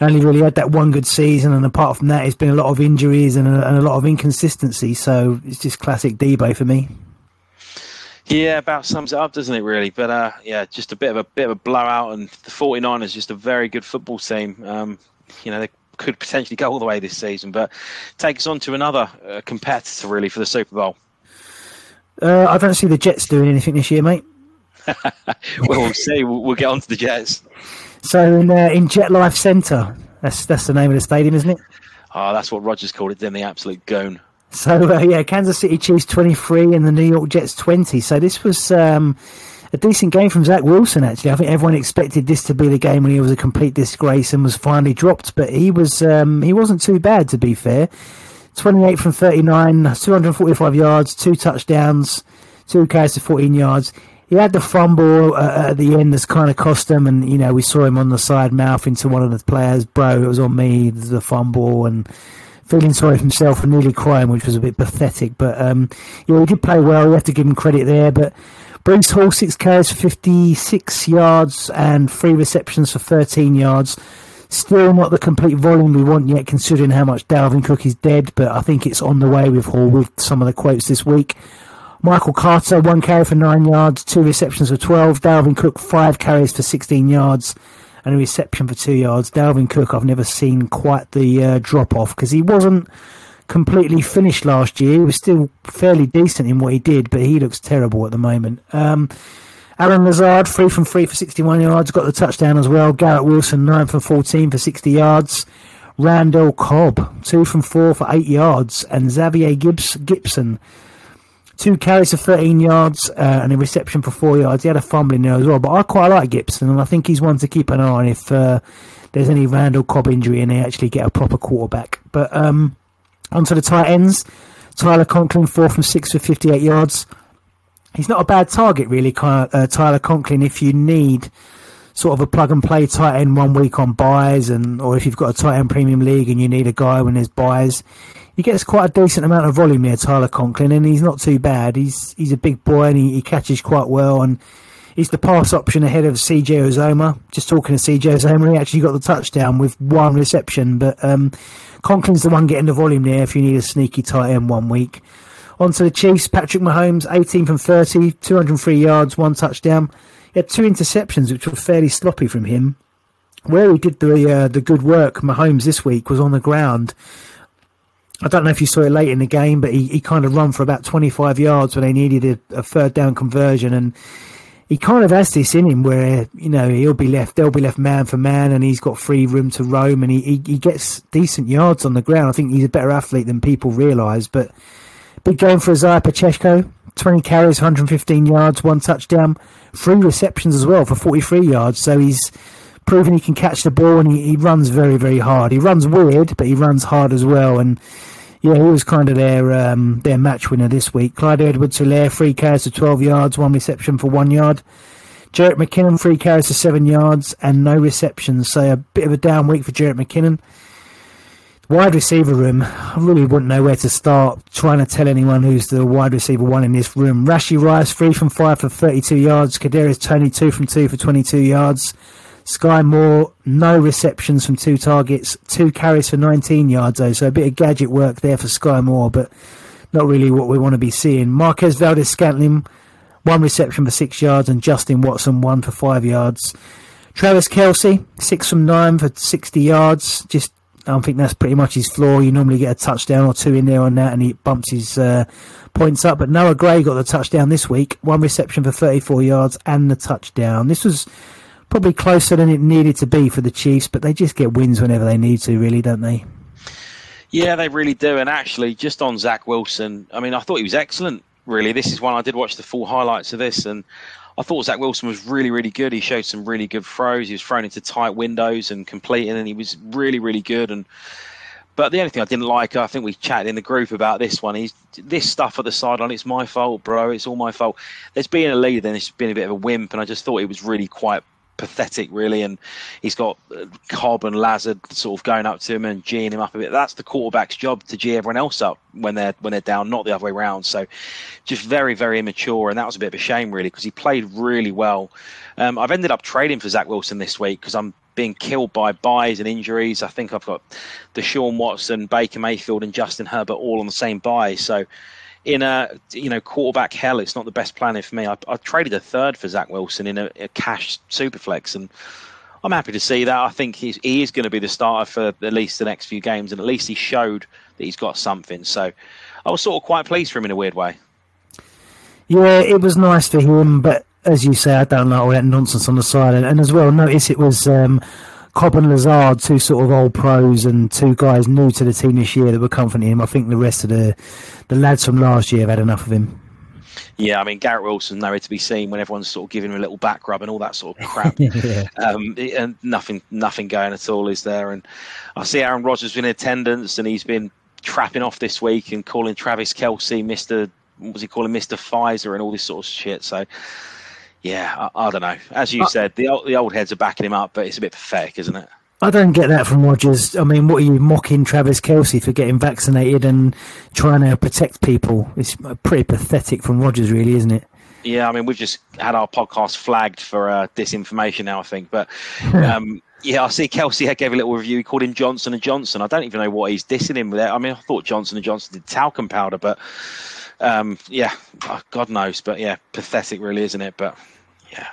only really had that one good season. And apart from that, it's been a lot of injuries and a lot of inconsistency. So it's just classic Deebo for me. Yeah, about sums it up, doesn't it? Really, but just a bit of a blowout, and the 49ers just a very good football team. They could potentially go all the way this season, but take us on to another competitor really for the Super Bowl. I don't see the Jets doing anything this year, mate. We'll see. We'll get on to the Jets. So in Jet Life Centre, that's the name of the stadium, isn't it? Oh, that's what Rodgers called it, then, the absolute goon. So, Kansas City Chiefs 23 and the New York Jets 20. So this was a decent game from Zach Wilson, actually. I think everyone expected this to be the game when he was a complete disgrace and was finally dropped, but he wasn't too bad, to be fair. 28 from 39, 245 yards, 2 touchdowns, 2 carries to 14 yards. He had the fumble at the end that's kind of cost him, and we saw him on the side mouthing to one of the players, "Bro, it was on me, the fumble," and feeling sorry for himself and nearly crying, which was a bit pathetic. But he did play well. We have to give him credit there. But Brees Hall, 6 carries for 56 yards and 3 receptions for 13 yards. Still not the complete volume we want yet, considering how much Dalvin Cook is dead, but I think it's on the way with Hall with some of the quotes this week. Michael Carter, 1 carry for 9 yards, 2 receptions for 12. Dalvin Cook, 5 carries for 16 yards and a reception for 2 yards. Dalvin Cook, I've never seen quite the drop-off, because he wasn't completely finished last year. He was still fairly decent in what he did, but he looks terrible at the moment. Alan Lazard, 3 from 3 for 61 yards, got the touchdown as well. Garrett Wilson, 9 from 14 for 60 yards. Randall Cobb, 2 from 4 for 8 yards. And Xavier Gibson, 2 carries for 13 yards and a reception for 4 yards. He had a fumble in there as well, but I quite like Gibson, and I think he's one to keep an eye on if there's any Randall Cobb injury and they actually get a proper quarterback. But on to the tight ends. Tyler Conklin, 4 from 6 for 58 yards. He's not a bad target, really, Tyler Conklin, if you need sort of a plug-and-play tight end one week on buys, and or if you've got a tight end premium league and you need a guy when there's buys. He gets quite a decent amount of volume there, Tyler Conklin, and he's not too bad. He's a big boy, and he catches quite well, and he's the pass option ahead of C.J. Uzomah. Just talking to C.J. Uzomah, he actually got the touchdown with 1 reception, but Conklin's the one getting the volume there if you need a sneaky tight end one week. On to the Chiefs, Patrick Mahomes, 18 from 30, 203 yards, 1 touchdown. He had 2 interceptions, which were fairly sloppy from him. Where he did the good work, Mahomes, this week was on the ground. I don't know if you saw it late in the game, but he kind of run for about 25 yards when they needed a 3rd down conversion. And he kind of has this in him where, you know, they'll be left man for man, and he's got free room to roam, and he gets decent yards on the ground. I think he's a better athlete than people realise, but... Big game for Isaiah Pacheco, 20 carries, 115 yards, 1 touchdown, 3 receptions as well for 43 yards. So he's proven he can catch the ball, and he runs very, very hard. He runs weird, but he runs hard as well. And yeah, he was kind of their match winner this week. Clyde Edwards-Helaire, 3 carries to 12 yards, 1 reception for 1 yard. Jerick McKinnon, 3 carries to 7 yards and no receptions. So a bit of a down week for Jerick McKinnon. Wide receiver room, I really wouldn't know where to start trying to tell anyone who's the wide receiver one in this room. Rashee Rice, 3 from 5 for 32 yards. Kadarius Toney, 2 from 2 for 22 yards. Sky Moore, no receptions from 2 targets, 2 carries for 19 yards, though. So a bit of gadget work there for Sky Moore, but not really what we want to be seeing. Marquez Valdes-Scantling, 1 reception for 6 yards, and Justin Watson, 1 for 5 yards. Travis Kelce, 6 from 9 for 60 yards, just I think that's pretty much his floor. You normally get a touchdown or 2 in there on that, and he bumps his points up. But Noah Gray got the touchdown this week. 1 reception for 34 yards and the touchdown. This was probably closer than it needed to be for the Chiefs, but they just get wins whenever they need to, really, don't they? Yeah, they really do. And actually, just on Zach Wilson, I mean, I thought he was excellent, really. This is one I did watch the full highlights of this, and I thought Zach Wilson was really, really good. He showed some really good throws. He was thrown into tight windows and completing, and he was really, really good. But the only thing I didn't like, I think we chatted in the group about this one, is this stuff at the sideline. It's my fault, bro. It's all my fault. There's been a leader, then it's been a bit of a wimp, and I just thought he was really quite pathetic, really. And he's got Cobb and Lazard sort of going up to him and geeing him up a bit. That's the quarterback's job, to gee everyone else up when they're down, not the other way around. So just very, very immature, and that was a bit of a shame, really, because he played really well. I've ended up trading for Zach Wilson this week because I'm being killed by buys and injuries. I think I've got Deshaun Watson, Baker Mayfield and Justin Herbert all on the same buy. So in a, you know, quarterback hell, it's not the best planning for me. I traded a 3rd for Zach Wilson in a cash superflex, and I'm happy to see that. I think he is going to be the starter for at least the next few games, and at least he showed that he's got something. So I was sort of quite pleased for him in a weird way. Yeah, it was nice for him, but as you say, I don't like all that nonsense on the side. And as well, notice it was Cobb and Lazard, 2 sort of old pros and 2 guys new to the team this year that were comforting him. I think the rest of the lads from last year have had enough of him. Yeah, I mean, Garrett Wilson, nowhere to be seen when everyone's sort of giving him a little back rub and all that sort of crap. Yeah. And nothing going at all is there. And I see Aaron Rodgers in attendance, and he's been trapping off this week and calling Travis Kelce Mr. What was he calling, Mr. Pfizer and all this sort of shit. So yeah, I don't know. As you said, the old heads are backing him up, but it's a bit pathetic, isn't it? I don't get that from Rodgers. I mean, what are you mocking Travis Kelce for getting vaccinated and trying to protect people? It's pretty pathetic from Rodgers, really, isn't it? Yeah, I mean, we've just had our podcast flagged for disinformation now, I think. But Yeah, I see Kelsey gave a little review. He called him Johnson & Johnson. I don't even know what he's dissing him with. I mean, I thought Johnson & Johnson did talcum powder, but yeah, God knows. But yeah, pathetic really, isn't it? But yeah.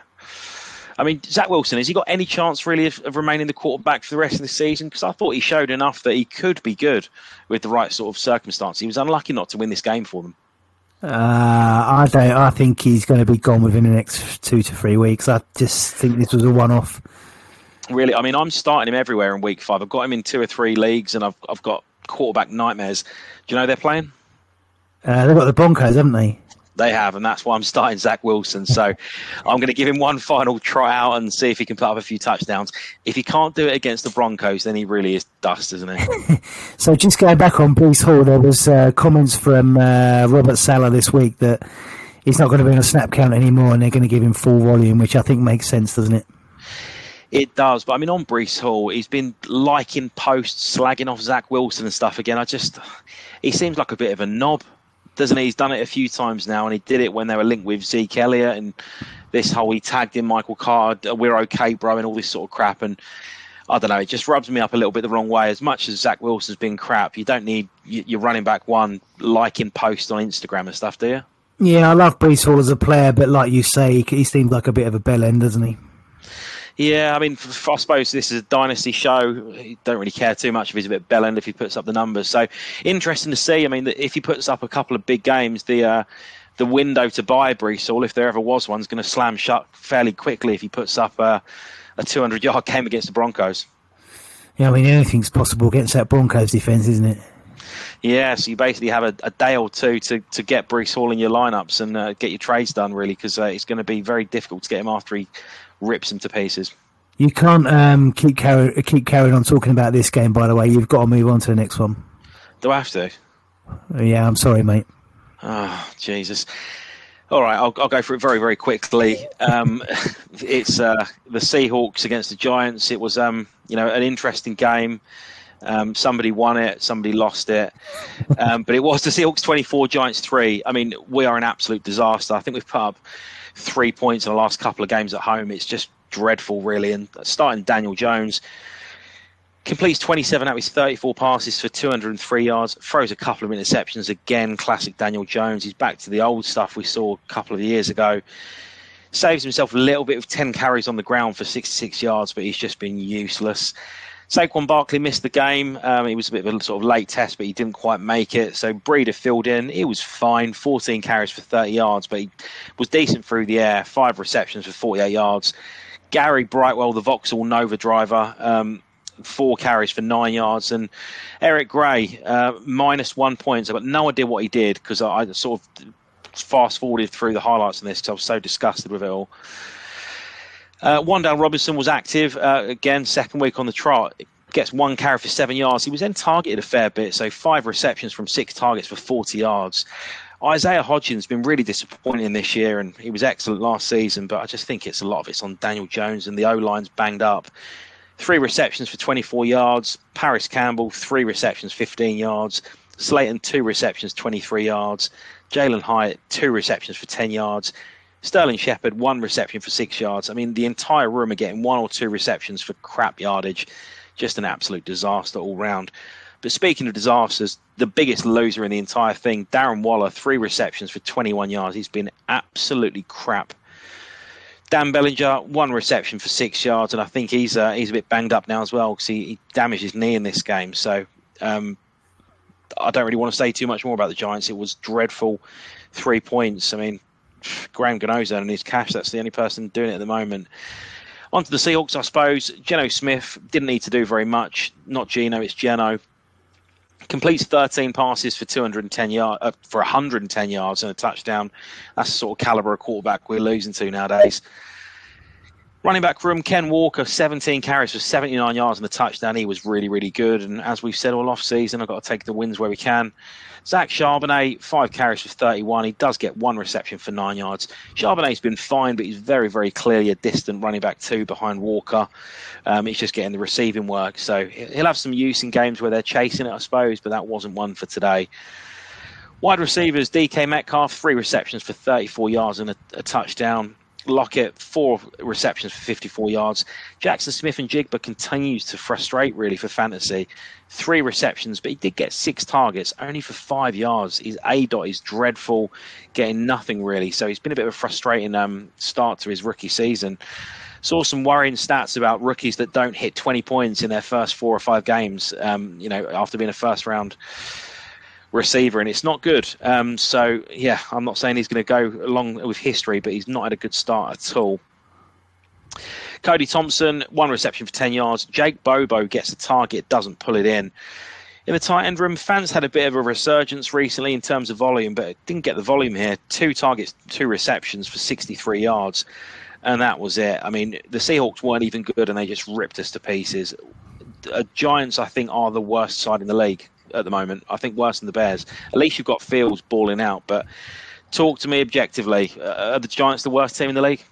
I mean, Zach Wilson, has he got any chance really of remaining the quarterback for the rest of the season? Because I thought he showed enough that he could be good with the right sort of circumstance. He was unlucky not to win this game for them. I think he's going to be gone within the next 2 to 3 weeks. I just think this was a one-off. Really, I mean, I'm starting him everywhere in week 5. I've got him in 2 or 3 leagues, and I've got quarterback nightmares. Do you know they're playing? They've got the Broncos, haven't they? They have, and that's why I'm starting Zach Wilson. So I'm going to give him one final try out and see if he can put up a few touchdowns. If he can't do it against the Broncos, then he really is dust, isn't he? So just going back on Brees Hall, there was comments from Robert Salah this week that he's not going to be on a snap count anymore, and they're going to give him full volume, which I think makes sense, doesn't it? It does, but I mean, on Brees Hall, he's been liking posts, slagging off Zach Wilson and stuff again. He seems like a bit of a knob, doesn't he? He's done it a few times now, and he did it when they were linked with Zeke Elliott and this whole he tagged in Michael Carter, we're okay, bro, and all this sort of crap. And I don't know, it just rubs me up a little bit the wrong way. As much as Zach Wilson's been crap, you don't need your running back one liking posts on Instagram and stuff, do you? Yeah, I love Brees Hall as a player, but like you say, he seems like a bit of a bell end, doesn't he? Yeah, I mean, I suppose this is a dynasty show. You don't really care too much if he's a bit bell-end if he puts up the numbers. So interesting to see. I mean, if he puts up a couple of big games, the window to buy Brees Hall, if there ever was one, is going to slam shut fairly quickly if he puts up a 200-yard game against the Broncos. Yeah, I mean, anything's possible against that Broncos defence, isn't it? Yeah, so you basically have a day or two to get Brees Hall in your lineups and get your trades done, really, because it's going to be very difficult to get him after he rips him to pieces. You can't keep carrying on talking about this game, by the way. You've got to move on to the next one. Do I have to? Yeah, I'm sorry, mate. Oh, Jesus. All right, I'll go through it very, very quickly. It's the Seahawks against the Giants. It was an interesting game. Somebody won it, somebody lost it. But it was the Seahawks 24, Giants 3. I mean, we are an absolute disaster. I think we've put up 3 points in the last couple of games at home. It's just dreadful, really. And starting Daniel Jones, completes 27 out of his 34 passes for 203 yards, throws a couple of interceptions again. Classic Daniel Jones. He's back to the old stuff we saw a couple of years ago. Saves himself a little bit with 10 carries on the ground for 66 yards, but he's just been useless. Saquon Barkley missed the game. He was a bit of a sort of late test, but he didn't quite make it. So Breida filled in. He was fine. 14 carries for 30 yards, but he was decent through the air. 5 receptions for 48 yards. Gary Brightwell, the Vauxhall Nova driver, 4 carries for 9 yards. And Eric Gray, minus 1 point. So I've got no idea what he did because I sort of fast-forwarded through the highlights on this because I was so disgusted with it all. Wan'Dale Robinson was active again, second week on the trot. Gets 1 carry for 7 yards. He was then targeted a fair bit, so 5 receptions from 6 targets for 40 yards. Isaiah Hodgins been really disappointing this year, and he was excellent last season, but I just think it's a lot of it's on Daniel Jones, and the O-line's banged up. 3 receptions for 24 yards. Paris Campbell, 3 receptions, 15 yards. Slayton, 2 receptions, 23 yards. Jalen Hyatt, 2 receptions for 10 yards. Sterling Shepard, 1 reception for 6 yards. I mean, the entire room are getting 1 or 2 receptions for crap yardage. Just an absolute disaster all round. But speaking of disasters, the biggest loser in the entire thing, Darren Waller, 3 receptions for 21 yards. He's been absolutely crap. Dan Bellinger, 1 reception for 6 yards, and I think he's a bit banged up now as well because he damaged his knee in this game. So I don't really want to say too much more about the Giants. It was dreadful. 3 points. I mean, Graham Gano's earning his cash. That's the only person doing it at the moment. On to the Seahawks, I suppose. Geno Smith didn't need to do very much. Not Geno, it's Geno. Completes 13 passes for 110 yards and a touchdown. That's the sort of caliber of quarterback we're losing to nowadays. Running back room, Ken Walker, 17 carries for 79 yards and a touchdown. He was really, really good. And as we've said all off-season, I've got to take the wins where we can. Zach Charbonnet, 5 carries for 31. He does get 1 reception for 9 yards. Charbonnet's been fine, but he's very, very clearly a distant running back two behind Walker. He's just getting the receiving work. So he'll have some use in games where they're chasing it, I suppose, but that wasn't one for today. Wide receivers, DK Metcalf, 3 receptions for 34 yards and a touchdown. Lockett, 4 receptions for 54 yards. Jackson Smith and Jigba continues to frustrate, really, for fantasy. 3 receptions, but he did get 6 targets, only for 5 yards. His A-dot is dreadful, getting nothing, really. So it's been a bit of a frustrating start to his rookie season. Saw some worrying stats about rookies that don't hit 20 points in their first 4 or 5 games, after being a first-round receiver, and it's not good. I'm not saying he's going to go along with history, but he's not had a good start at all. Cody Thompson, 1 reception for 10 yards. Jake Bobo gets a target, doesn't pull it in. In the tight end room, fans had a bit of a resurgence recently in terms of volume, but it didn't get the volume here. 2 targets, 2 receptions for 63 yards, and that was it. I mean, the Seahawks weren't even good, and they just ripped us to pieces. Giants, I think, are the worst side in the league at the moment. I think worse than the Bears. At least you've got Fields balling out, but talk to me objectively. Are the Giants the worst team in the league?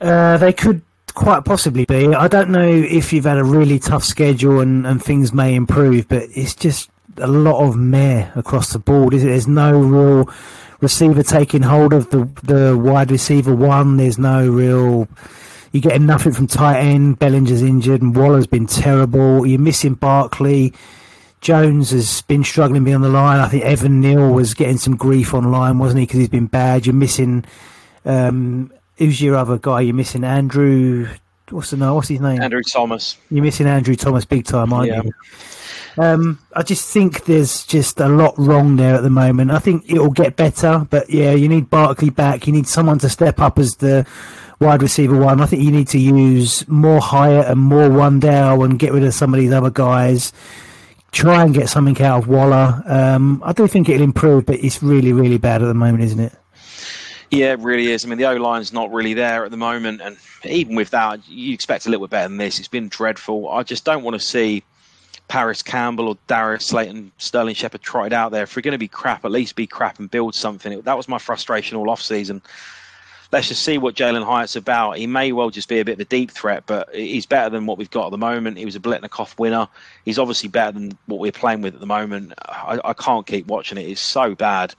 They could quite possibly be. I don't know if you've had a really tough schedule and things may improve, but it's just a lot of meh across the board, isn't it? There's no real receiver taking hold of the wide receiver one. There's no real... You're getting nothing from tight end. Bellinger's injured and Waller's been terrible. You're missing Barkley. Jones has been struggling beyond the line. I think Evan Neal was getting some grief online, wasn't he, because he's been bad. You're missing... who's your other guy? You're missing Andrew... What's his name? Andrew Thomas. You're missing Andrew Thomas big time, aren't you? I just think there's just a lot wrong there at the moment. I think it'll get better, but yeah, you need Barkley back. You need someone to step up as the wide receiver one. I think you need to use more Hyatt and more Wandow and get rid of some of these other guys. Try and get something out of Waller. I do think it'll improve, but it's really, really bad at the moment, isn't it? Yeah, it really is. I mean, the O-line's not really there at the moment, and even with that, you expect a little bit better than this. It's been dreadful. I just don't want to see Paris Campbell or Darius Slayton, Sterling Shepard trotted out there. If we're going to be crap, at least be crap and build something. That was my frustration all off-season. Let's just see what Jalen Hyatt's about. He may well just be a bit of a deep threat, but he's better than what we've got at the moment. He was a Biletnikoff winner. He's obviously better than what we're playing with at the moment. I can't keep watching it. It's so bad.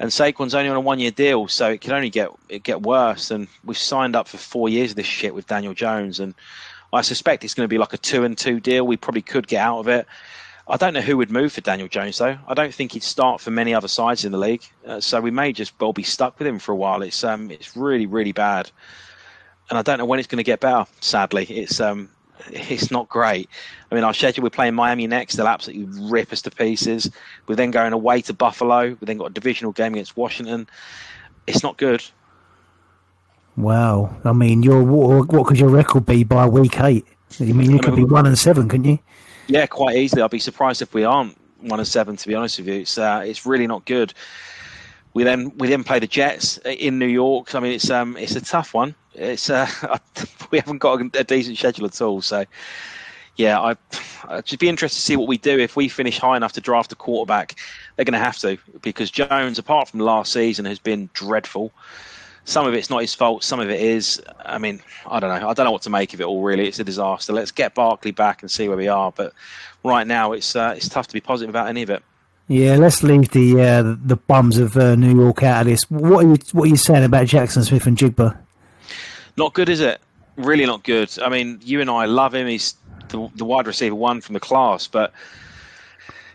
And Saquon's only on a one-year deal, so it can only get worse. And we've signed up for 4 years of this shit with Daniel Jones, and I suspect it's going to be like a 2-2 deal. We probably could get out of it. I don't know who would move for Daniel Jones, though. I don't think he'd start for many other sides in the league. So we may just well be stuck with him for a while. It's really, really bad. And I don't know when it's going to get better, sadly. It's not great. I mean, our schedule, we're playing Miami next. They'll absolutely rip us to pieces. We're then going away to Buffalo. We've then got a divisional game against Washington. It's not good. Wow. I mean, what could your record be by week 8? I mean, you could be 1-7, couldn't you? Yeah, quite easily. I'd be surprised if we aren't 1-7, to be honest with you. It's really not good. We then play the Jets in New York. I mean, it's a tough one. We haven't got a decent schedule at all. So, yeah, I'd just be interested to see what we do. If we finish high enough to draft a quarterback, they're going to have to, because Jones, apart from last season, has been dreadful. Some of it's not his fault. Some of it is. I mean, I don't know. I don't know what to make of it all, really. It's a disaster. Let's get Barkley back and see where we are. But right now, it's tough to be positive about any of it. Yeah, let's leave the bums of New York out of this. What are you saying about Jackson Smith and Jigba? Not good, is it? Really not good. I mean, you and I love him. He's the wide receiver one from the class. But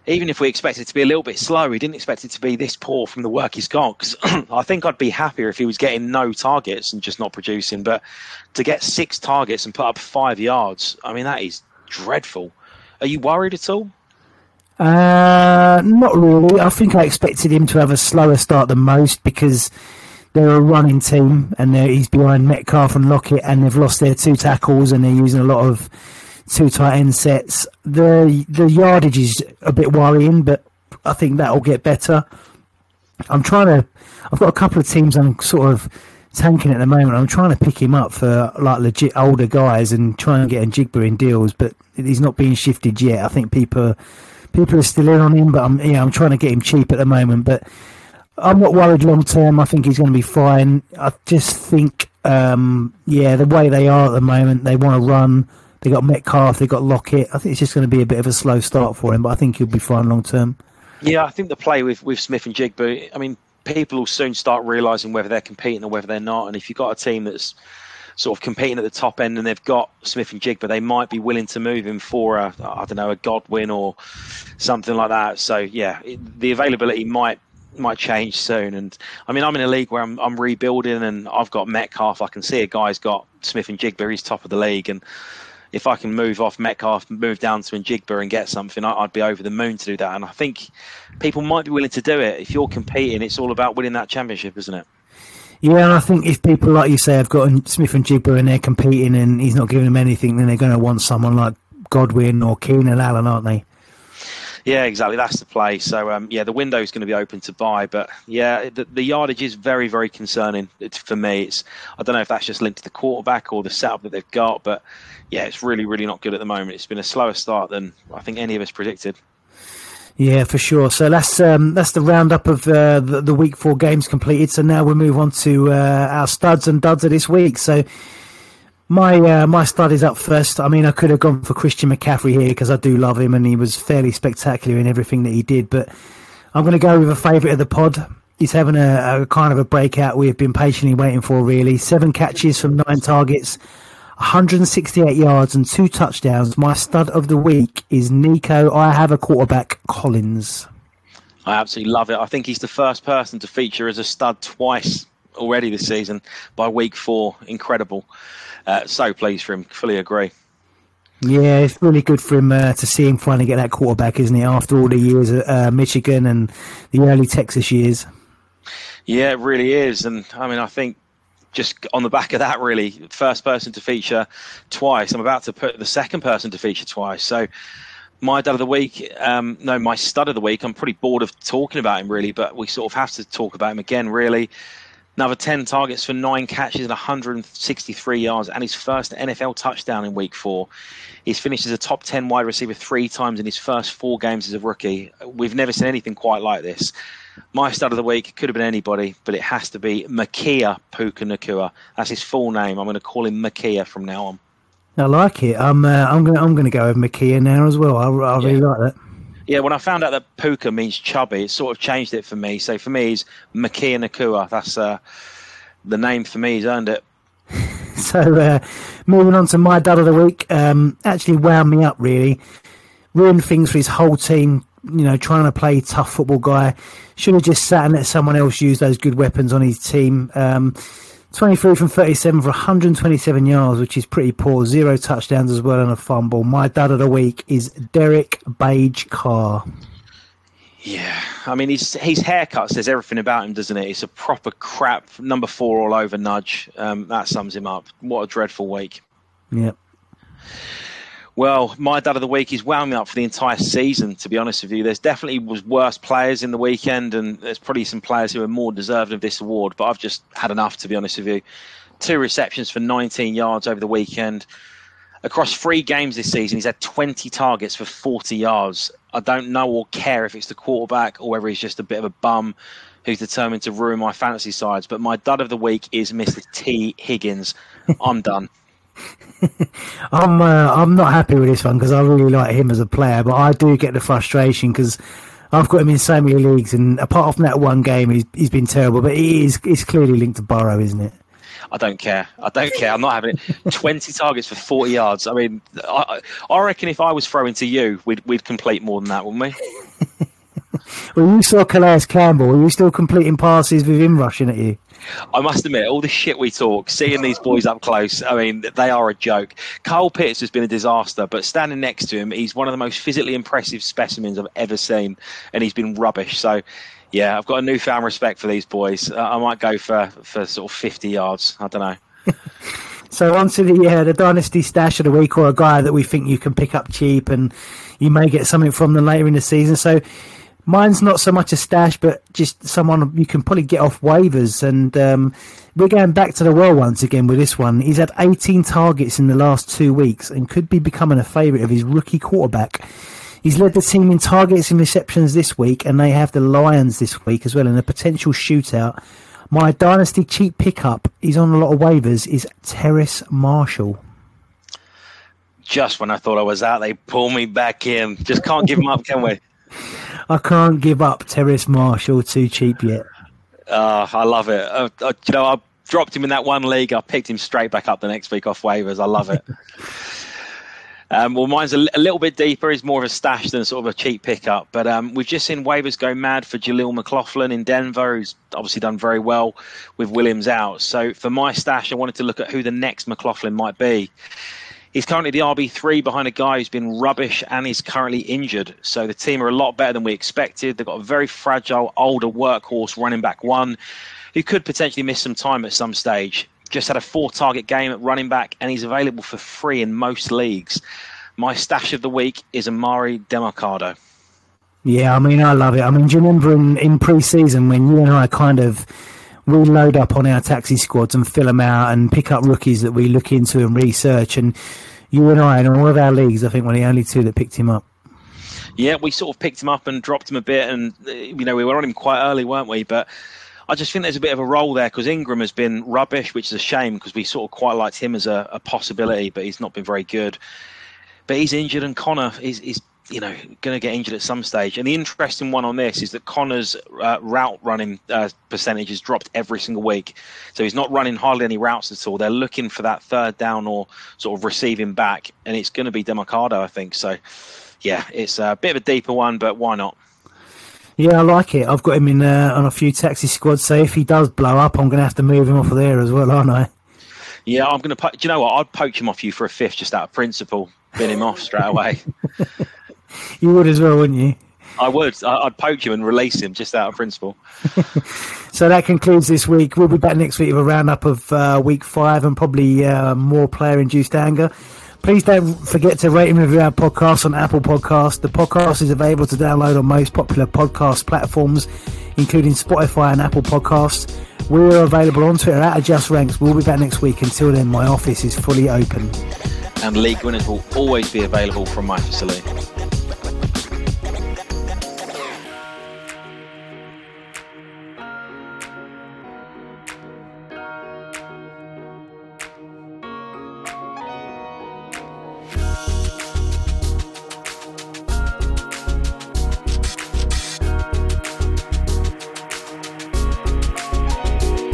even if we expected it to be a little bit slow, we didn't expect it to be this poor from the work he's got. Because I think I'd be happier if he was getting no targets and just not producing. But to get 6 targets and put up 5 yards, I mean, that is dreadful. Are you worried at all? Not really. I think I expected him to have a slower start than most, because they're a running team and he's behind Metcalf and Lockett, and they've lost their 2 tackles and they're using a lot of 2 tight end sets. The yardage is a bit worrying, but I think that'll get better. I've got a couple of teams I'm sort of tanking at the moment. I'm trying to pick him up for like legit older guys and try and get Njigba in deals, but he's not being shifted yet. I think people are still in on him, but I'm trying to get him cheap at the moment. But I'm not worried long term. I think he's going to be fine. I just think, the way they are at the moment, they want to run. They got Metcalf, they got Lockett. I think it's just going to be a bit of a slow start for him, but I think he'll be fine long term. Yeah, I think the play with Smith and Jigba. I mean, people will soon start realizing whether they're competing or whether they're not. And if you've got a team that's sort of competing at the top end and they've got Smith and Jigba, they might be willing to move him for a, I don't know, a Godwin or something like that. So yeah, the availability might change soon. And I mean, I'm in a league where I'm rebuilding and I've got Metcalf. I can see a guy's got Smith and Jigba, he's top of the league, and if I can move off Metcalf, move down to Njigba and get something, I'd be over the moon to do that. And I think people might be willing to do it. If you're competing, it's all about winning that championship, isn't it? Yeah, and I think if people, like you say, have got Smith and Jigba and they're competing and he's not giving them anything, then they're going to want someone like Godwin or Keenan Allen, aren't they? Yeah, exactly. That's the play. So, the window's going to be open to buy. But, yeah, the yardage is very, very concerning for me. I don't know if that's just linked to the quarterback or the setup that they've got. But, yeah, it's really, really not good at the moment. It's been a slower start than I think any of us predicted. Yeah, for sure. So that's the roundup of the week 4 games completed. So now we'll move on to our studs and duds of this week. So My stud is up first. I mean, I could have gone for Christian McCaffrey here because I do love him and he was fairly spectacular in everything that he did. But I'm going to go with a favourite of the pod. He's having a kind of a breakout we've been patiently waiting for, really. 7 catches from 9 targets, 168 yards and 2 touchdowns. My stud of the week is Nico I Have a Quarterback Collins. I absolutely love it. I think he's the first person to feature as a stud twice already this season by week 4. Incredible. So pleased for him. Fully agree. Yeah, it's really good for him to see him finally get that quarterback, isn't it? After all the years at Michigan and the early Texas years. Yeah, it really is. And I mean, I think just on the back of that, really, first person to feature twice. I'm about to put the second person to feature twice. So my stud of the week, I'm pretty bored of talking about him, really, but we sort of have to talk about him again, really. Another 10 targets for 9 catches and 163 yards and his first NFL touchdown in week 4. He's finished as a top 10 wide receiver 3 times in his first 4 games as a rookie. We've never seen anything quite like this. My stud of the week could have been anybody, but it has to be Makia Pukunakua. That's his full name. I'm going to call him Makia from now on. I like it. I'm going to go with Makia now as well. I really like that. Yeah, when I found out that Puka means chubby, it sort of changed it for me. So for me, it's Makia Nakua. That's the name for me. He's earned it. So moving on to my dud of the week. Actually wound me up, really. Ruined things for his whole team, you know, trying to play tough football guy. Should have just sat and let someone else use those good weapons on his team. 23 from 37 for 127 yards, which is pretty poor. 0 touchdowns as well and a fumble. My dud of the week is Derek Bage Carr. Yeah, I mean, his haircut says everything about him, doesn't it? It's a proper crap number 4 all over nudge. That sums him up. What a dreadful week. Yep. Well, my dud of the week is wound me up for the entire season, to be honest with you. There's definitely was worse players in the weekend, and there's probably some players who are more deserving of this award, but I've just had enough, to be honest with you. 2 receptions for 19 yards over the weekend. Across 3 games this season, he's had 20 targets for 40 yards. I don't know or care if it's the quarterback or whether he's just a bit of a bum who's determined to ruin my fantasy sides, but my dud of the week is Mr. T. Higgins. I'm done. I'm not happy with this one because I really like him as a player, but I do get the frustration because I've got him in so many leagues, and apart from that one game, he's been terrible. But it's clearly linked to Burrow, isn't it? I don't care. I'm not having it. 20 targets for 40 yards. I mean, I reckon if I was throwing to you, we'd complete more than that, wouldn't we? Well, you saw Calais Campbell. Were you still completing passes with him rushing at you? I must admit, all the shit we talk, seeing these boys up close, I mean, they are a joke. Kyle Pitts has been a disaster, but standing next to him, he's one of the most physically impressive specimens I've ever seen, and he's been rubbish. So, yeah, I've got a newfound respect for these boys. I might go for sort of 50 yards. I don't know. So on to the Dynasty Stash of the Week, or a guy that we think you can pick up cheap and you may get something from them later in the season. So mine's not so much a stash, but just someone you can probably get off waivers. And we're going back to the well once again with this one. He's had 18 targets in the last 2 weeks and could be becoming a favourite of his rookie quarterback. He's led the team in targets and receptions this week, and they have the Lions this week as well in a potential shootout. My Dynasty cheap pickup, he's on a lot of waivers, is Terrace Marshall. Just when I thought I was out, they pull me back in. Just can't give him up, can we? I can't give up Terrace Marshall too cheap yet. I love it. You know, I dropped him in that one league. I picked him straight back up the next week off waivers. I love it. Well, mine's a little bit deeper. He's more of a stash than sort of a cheap pickup. But we've just seen waivers go mad for Jaleel McLaughlin in Denver, who's obviously done very well with Williams out. So for my stash, I wanted to look at who the next McLaughlin might be. He's currently the RB3 behind a guy who's been rubbish and is currently injured. So the team are a lot better than we expected. They've got a very fragile, older workhorse running back one who could potentially miss some time at some stage. Just had a 4-target game at running back, and he's available for free in most leagues. My stash of the week is Amari DeMarcado. Yeah, I mean, I love it. I mean, do you remember in pre-season when you and I kind of we load up on our taxi squads and fill them out and pick up rookies that we look into and research? And you and I, in all of our leagues, I think we're the only two that picked him up. Yeah, we sort of picked him up and dropped him a bit, and you know, we were on him quite early, weren't we? But I just think there's a bit of a role there because Ingram has been rubbish, which is a shame because we sort of quite liked him as a possibility, but he's not been very good. But he's injured, and Connor is you know, going to get injured at some stage. And the interesting one on this is that Connor's route running percentage has dropped every single week. So he's not running hardly any routes at all. They're looking for that third down or sort of receiving back, and it's going to be DeMarcado, I think. So, yeah, it's a bit of a deeper one, but why not? Yeah, I like it. I've got him in on a few taxi squads, so if he does blow up, I'm going to have to move him off of there as well, aren't I? Yeah, I'm going to... Do you know what? I'd poach him off you for a fifth just out of principle. Bin him off straight away. You would as well, wouldn't you? I would. I'd poach him and release him just out of principle. So that concludes this week. We'll be back next week with a roundup of week 5 and probably more player-induced anger. Please don't forget to rate and review our podcast on Apple Podcasts. The podcast is available to download on most popular podcast platforms, including Spotify and Apple Podcasts. We are available on Twitter at AdjustRanks. We'll be back next week. Until then, my office is fully open. And league winners will always be available from my facility.